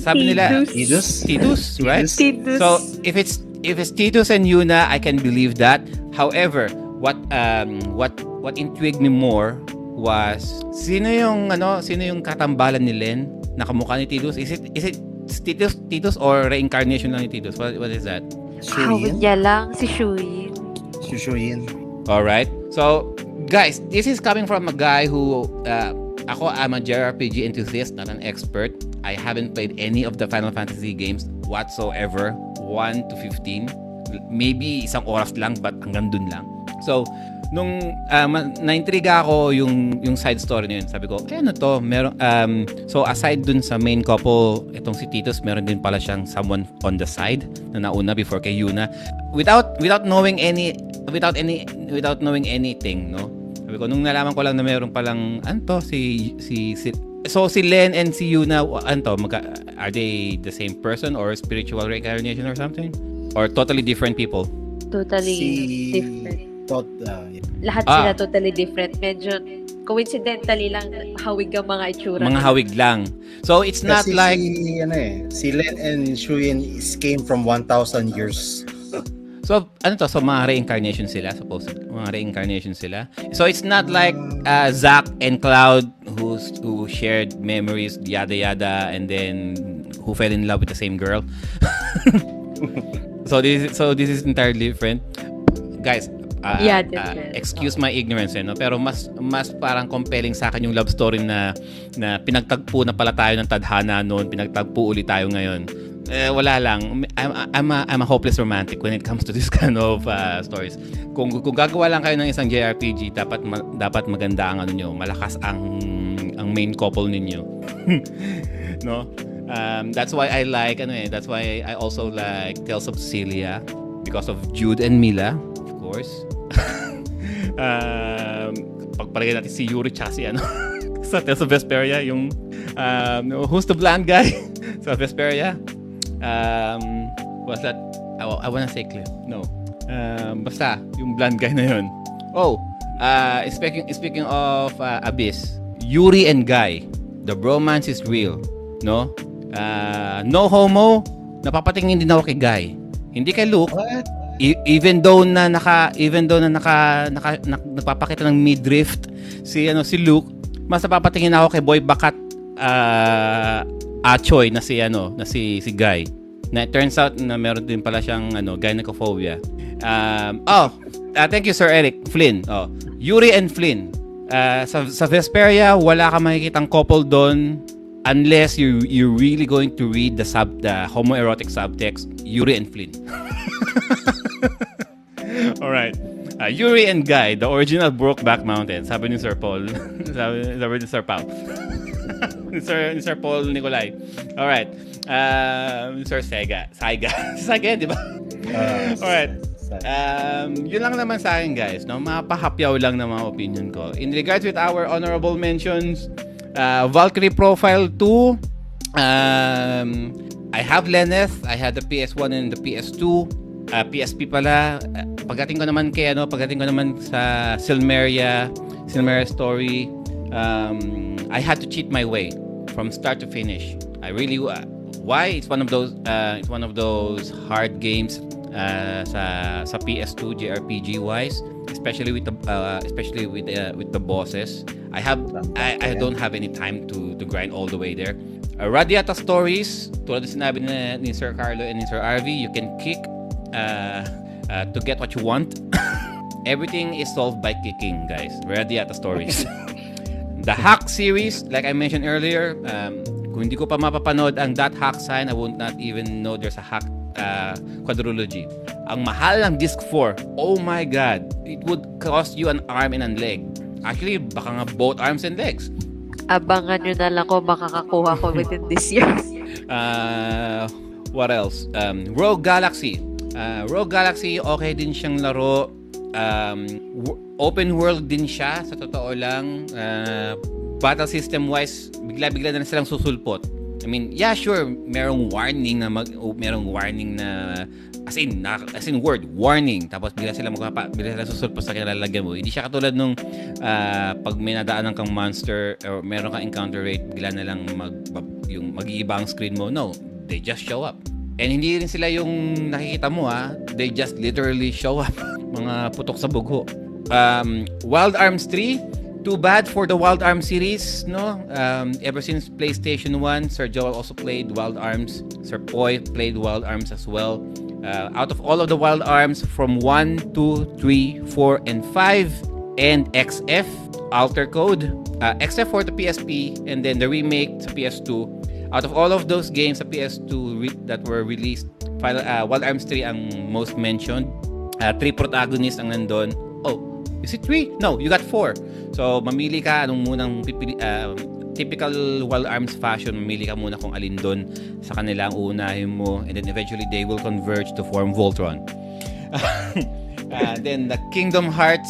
Sabi nila Titus, right? Titus. So if it's Titus and Yuna, I can believe that. However, what intrigued me more was sino yung katambalan ni Len na kamukha ni Titus? Is it Titus or reincarnation lang ni Titus? What is that? Shuyin? Kaya lang, si Shuyin. Si Shuyin. Alright. So, guys, this is coming from a guy who, ako, I'm a JRPG enthusiast, not an expert. I haven't played any of the Final Fantasy games whatsoever. 1 to 15. Maybe isang oras lang, but hanggang dun lang. So, nung naintriga ako yung side story niyan, sabi ko, ano to? Meron, so aside dun sa main couple, itong si Titus, meron din pala siyang someone on the side na nauna before kay Yuna. Without knowing anything, no? Sabi ko, nung nalaman ko lang na meron palang anto si so si Len and si Yuna, anto, are they the same person or spiritual reincarnation or something? Or totally different people? Totally different. Lahat sila totally different. Medyo coincidentally lang hawig ang mga itsura. Mga hawig lang. So it's not kasi like si Len and Shuyin came from 1,000 years. So ano to? So mga reincarnation sila, supposedly. Mga reincarnation sila. So it's not like Zack and Cloud who shared memories, yada yada, and then who fell in love with the same girl. So this is entirely different. Guys, excuse my ignorance, eh, no? Pero mas parang compelling sa akin yung love story na pinagtagpo na pala tayo ng tadhana noon, pinagtagpo ulit tayo ngayon. Wala lang. I'm a hopeless romantic when it comes to this kind of stories. Kung gagawa lang kayo ng isang JRPG, dapat maganda ang ano niyo, malakas ang main couple ninyo. No? That's why I like that's why I also like Tales of Celia because of Jude and Mila. Course. Pagpalagay natin si Yuri Chassi, sa Tales of Vesperia, yung who's the blonde guy sa Vesperia? Was that? I wanna say Cliff. No. Basta, yung blonde guy na yun. Oh, speaking of Abyss, Yuri and Guy, the bromance is real. No? No homo, napapatingin din ako kay Guy. Hindi kay Luke. What? Even though nagpapakita ng midriff si Luke, mas napapatingin ako kay Boy Bakat Achoy na si Guy. Na it turns out na meron din pala siyang gynecophobia. Thank you Sir Eric Flynn. Oh, Yuri and Flynn. Sa Vesperia wala ka makikitang couple doon unless you're really going to read the homoerotic subtext, Yuri and Flynn. All right. Yuri and Guy, the original Brokeback Mountain. Sabi ni Sir Paul. Sabi ni Sir Pao. Sir Paul Nicolai. All right. Sir Sega. Saiga, di ba? All right. Yun lang naman sa akin, guys. No? Mapahapyaw lang na mga opinion ko. In regards with our honorable mentions, Valkyrie Profile 2, I have Leneth. I had the PS1 and the PS2. PSP pala. Pagdating ko naman sa Silmeria story, I had to cheat my way from start to finish. I really why it's one of those hard games sa PS2 JRPG wise, especially with the bosses. I don't have any time to grind all the way there. Radiata Stories, tulad ng sinabi ni Sir Carlo and ni Sir RV, you can kick to get what you want. Everything is solved by kicking, guys. Ready at the stories. The Hack series, like I mentioned earlier, kung hindi ko pa mapapanood ang That Hack Sign, I would not even know there's a Hack quadrilogy. Ang mahal ng disc 4, oh my god, it would cost you an arm and a leg. Actually, baka nga both arms and legs. Abangan nyo na lang ko makakakuha ko within this year. What else? Rogue Galaxy. Rogue Galaxy, okay din siyang laro. Open world din siya, sa totoo lang. Battle system-wise, bigla-bigla na silang susulpot. I mean, yeah, sure, merong warning na as in word, warning. Tapos bigla sila susulpot sa kinalalagyan mo. Hindi siya katulad nung pag may nadaanan kang monster or meron kang encounter rate, bigla na lang mag-iiba ang screen mo. No, they just show up. And hindi rin sila yung nakikita mo, ha. They just literally show up. Mga putok sa bugho. Wild Arms 3, too bad for the Wild Arms series, no? Ever since PlayStation 1, Sir Joel also played Wild Arms. Sir Poy played Wild Arms as well. Out of all of the Wild Arms, from 1, 2, 3, 4, and 5, and XF, Alter Code, XF for the PSP, and then the remake to PS2. Out of all of those games, the PS2 that were released, Wild Arms 3 ang most mentioned. 3 protagonists ang nandun. Oh, is it 3? No, you got 4. So, mamili ka anong munang typical Wild Arms fashion. Mamili ka muna kung alin dun sa kanila ang uunahin mo. And then eventually, they will converge to form Voltron. Then the Kingdom Hearts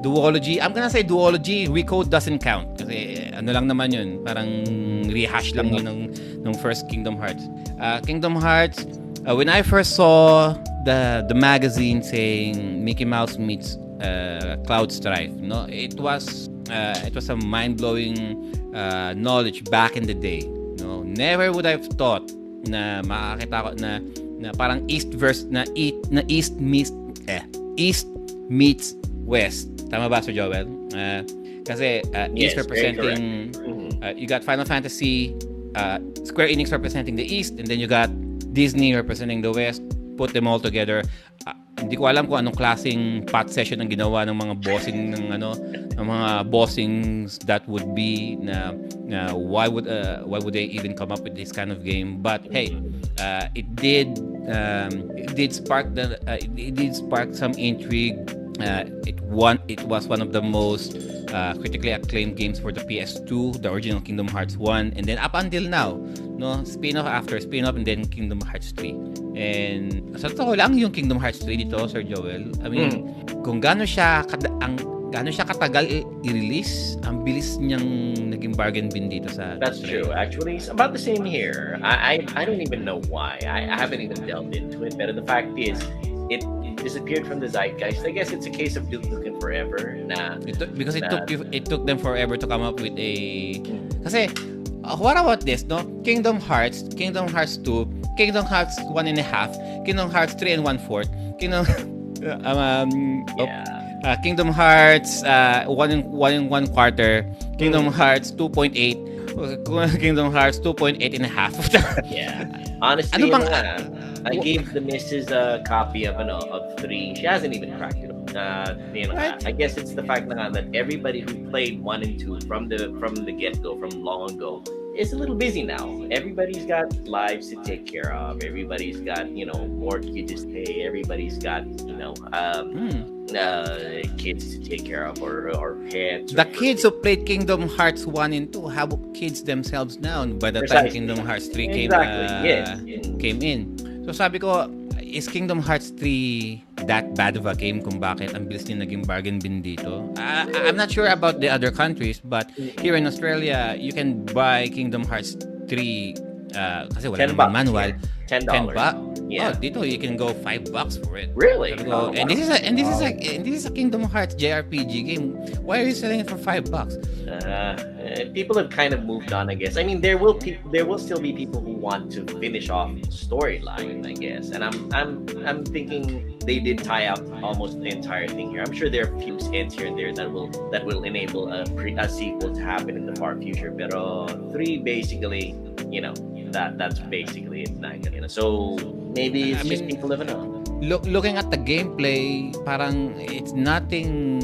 duology. I'm gonna say duology. Recode doesn't count. Kasi ano lang naman yun. Parang rehash lang yun ng first Kingdom Hearts. Kingdom Hearts, when I first saw the magazine saying Mickey Mouse meets Cloud Strife, no, it was a mind-blowing knowledge back in the day. No, never would I've thought na makakita ko na parang East meets West. Tama ba, Sir Joel? Kasi yes, East representing you got Final Fantasy, Square Enix representing the East, and then you got Disney representing the West. Put them all together. Hindi ko alam kung anong klaseng pot session ang ginawa ng mga bossing that would be na why would they even come up with this kind of game? But hey, it did spark some intrigue. It was one of the most critically acclaimed games for the PS2, the original Kingdom Hearts 1, and then up until now, no, spin-off after spin-off, and then Kingdom Hearts 3. And sa totoo lang yung Kingdom Hearts 3 dito, Sir Joel, I mean, kung gaano siya katagal i-release, ang bilis niyang naging bargain bin dito sa... That's true. Actually, it's about the same here. I don't even know why. I haven't even delved into it, but the fact is, it disappeared from the zeitgeist. I guess it's a case of Duke Nukem Forever. It took them forever to come up with a... Kasi, what about this, no? Kingdom Hearts, Kingdom Hearts 2, Kingdom Hearts 1.5, Kingdom Hearts 3 and 1/4, Kingdom Hearts 1 and 1/4, Kingdom Hearts 2.8, Kingdom Hearts 2.8 and a half. Yeah. Honestly, I gave the missus a copy of 3. She hasn't even cracked it. Right. I guess it's the fact that everybody who played 1 and 2 from the get-go, from long ago, is a little busy now. Everybody's got lives to take care of. Everybody's got, mortgages to pay. Everybody's got, kids to take care of or pets. The kids who played Kingdom Hearts 1 and 2 have kids themselves now by the time Kingdom Hearts 3 came in. So sabi ko, is Kingdom Hearts 3 that bad of a game kung bakit ang bilis niya naging bargain bin dito? I'm not sure about the other countries, but here in Australia, you can buy Kingdom Hearts 3 kasi wala namang manual. $10. Yeah. Oh, dito you can go $5 for it. Really? So, and this is a Kingdom Hearts JRPG game. Why are you selling it for $5? People have kind of moved on, I guess. I mean, there will still be people who want to finish off the storyline, I guess. And I'm thinking they did tie out almost the entire thing here. I'm sure there are few hints here and there that will enable a sequel to happen in the far future. Pero 3 basically, that's basically it. So maybe it's just people living on. Looking at the gameplay, parang it's nothing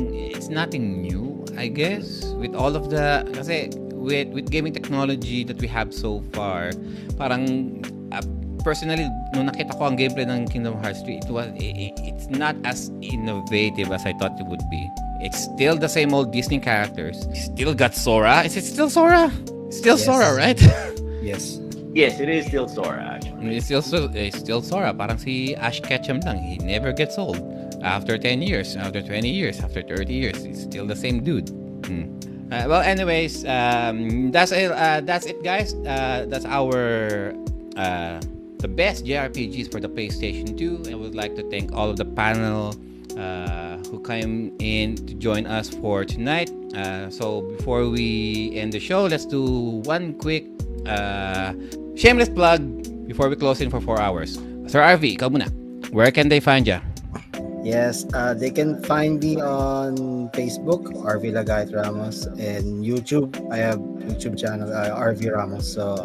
new. I guess, with all of the, kasi with gaming technology that we have so far, parang personally, nung nakita ko ang gameplay ng Kingdom Hearts 3, it's not as innovative as I thought it would be. It's still the same old Disney characters. Still got Sora. Is it still Sora? Still yes. Sora, right? Yes. Yes, it is still Sora, actually. It's still Sora. Parang si Ash Ketchum lang. He never gets old. After 10 years, after 20 years, after 30 years, he's still the same dude. Well, anyways, that's it, guys. That's our... the best JRPGs for the PlayStation 2. I would like to thank all of the panel who came in to join us for tonight. So before we end the show, let's do one quick shameless plug before we close in for 4 hours. Sir RV, ikaw muna. Where can they find you? Yes, they can find me on Facebook, RV Lagayat Ramos, and YouTube. I have YouTube channel, RV Ramos. So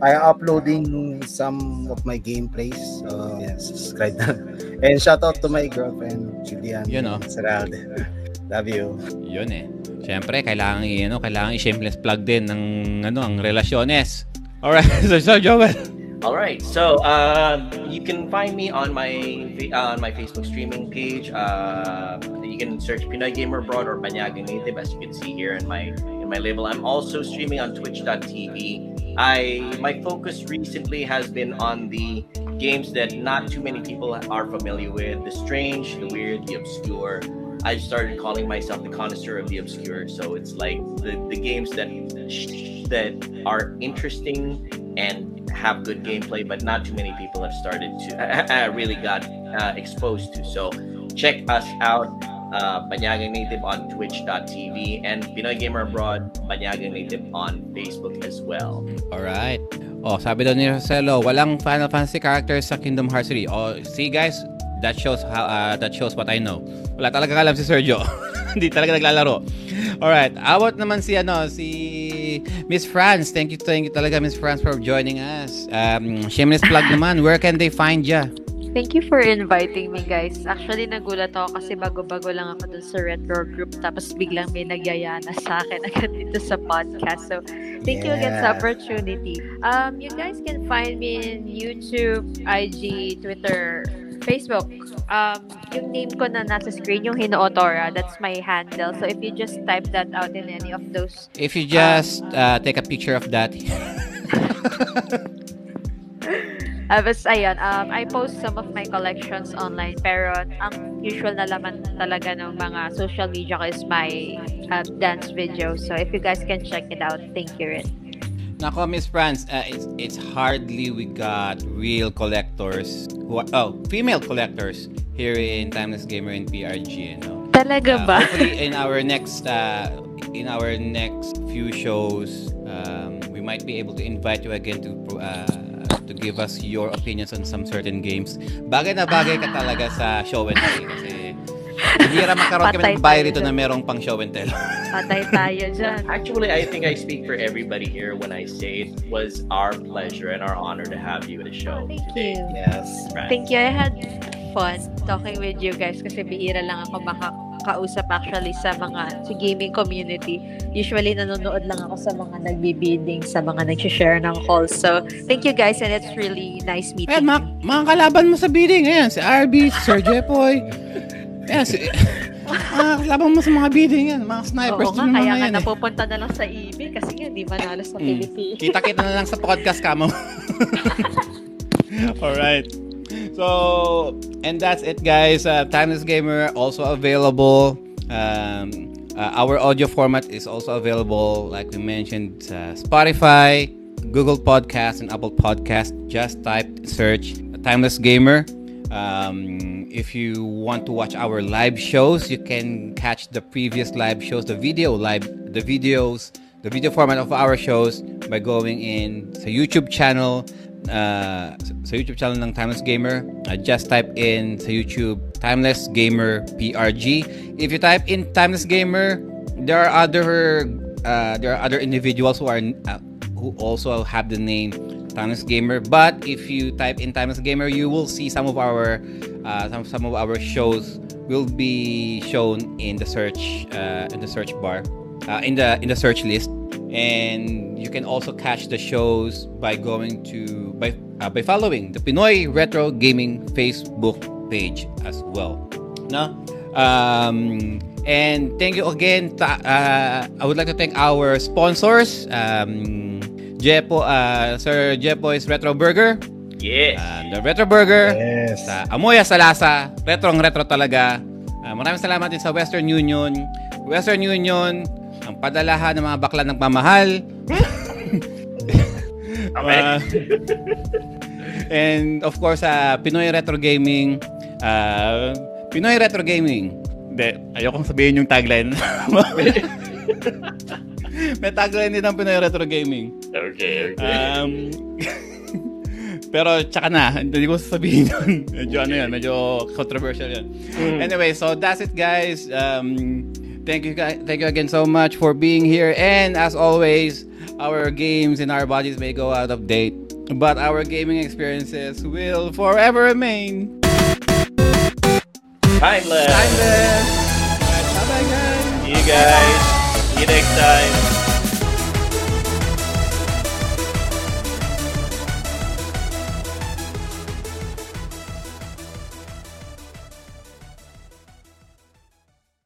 I am uploading some of my gameplays. So yeah, subscribe. And shout out to my girlfriend, Julian. You know. Seralde. Love you. Yun eh. Siyempre, kailangan i-shameless plug din ng ang relasyones. Alright, so Joel. All right, so you can find me on my Facebook streaming page. You can search Pinoy Gamer Abroad or Banyagang Native, as you can see here in my label. I'm also streaming on Twitch.tv. My focus recently has been on the games that not too many people are familiar with: the strange, the weird, the obscure. I started calling myself the connoisseur of the obscure. So it's like the games that are interesting and have good gameplay, but not too many people have started to really got exposed to. So check us out, Banyagang Native on Twitch.tv and Pinoy Gamer Abroad, Banyagang Native on Facebook as well. All right. Oh, sabi daw ni Rosello, walang Final Fantasy characters sa Kingdom Hearts 3. Oh, see guys, that shows how what I know. Wala talaga alam si Sergio. Hindi talaga naglalaro. All right, awat naman si Miss France. Thank you talaga Miss France for joining us. Shameless plug naman. Where can they find ya? Thank you for inviting me, guys. Actually, nagulat ako kasi bago-bago lang ako dun sa Retro Group. Tapos biglang may nagyayana sa akin agad dito sa podcast. So, thank you again sa opportunity. You guys can find me in YouTube, IG, Twitter, Facebook. Yung name ko na nasa screen, yung Hinootora, that's my handle. So if you just type that out in any of those... If you just take a picture of that. Bas, ayan, I post some of my collections online, pero ang usual na laman talaga ng mga social media ko is my dance video. So if you guys can check it out, thank you, Rin. Nako, Miss France, it's hardly we got real collectors who are, female collectors here in Timeless Gamer and PRG, you know. Talaga ba? Hopefully in our next few shows, we might be able to invite you again to give us your opinions on some certain games. Bagay na bagay ka talaga sa show and tell kasi hihira makaroon kami ng bahay rito na merong pang show and tell. Patay tayo dyan. Actually, I think I speak for everybody here when I say it was our pleasure and our honor to have you at the show. Thank you. Yes. Right. Thank you. I had fun talking with you guys kasi bihira lang ako makakausap actually sa gaming community. Usually, nanonood lang ako sa mga nagbibidding, sa mga nag-share ng calls. So, thank you guys and it's really nice meeting. Ayan, mga kalaban mo sa bidding. Ayan, si RB, si Sir Jepoy. Ayan, labang mo sa mga bidding yan, mga snipers. Oo nga, kaya nga napupunta na lang sa EB kasi nga di manalo sa Pilipinas. Kita-kita na lang sa podcast kamo. Alright, so and that's it guys. Timeless Gamer also available, our audio format is also available like we mentioned, Spotify, Google Podcasts and Apple Podcasts. Just search Timeless Gamer. If you want to watch our live shows, you can catch the previous live shows, the video format of our shows by going in the YouTube channel, ng Timeless Gamer. Just type in the YouTube Timeless Gamer PRG. If you type in Timeless Gamer, there are other individuals who also have the name Timeless Gamer. But if you type in Timeless Gamer, you will see some of our shows will be shown in the search list. And you can also catch the shows by going to by following the Pinoy Retro Gaming Facebook page as well. No? And thank you again. I would like to thank our sponsors, Sir Jepo's Retro Burger. Yes. The Retro Burger. Yes. Sa Amoya Salasa, Retrong Retro talaga. Maraming salamat din sa Western Union. Western Union, ang padalahan ng mga bakla ng pamahal. And of course, Pinoy Retro Gaming. De, ayokong sabihin yung tagline. May tagline din ng Pinoy Retro Gaming. Okay. Pero tsaka na, hindi ko sasabihin yun. Medyo ano yun, medyo controversial yun. Anyway, so that's it, guys. Thank you again so much for being here. And as always, our games and our bodies may go out of date, but our gaming experiences will forever remain timeless. Bye, guys. See you next time.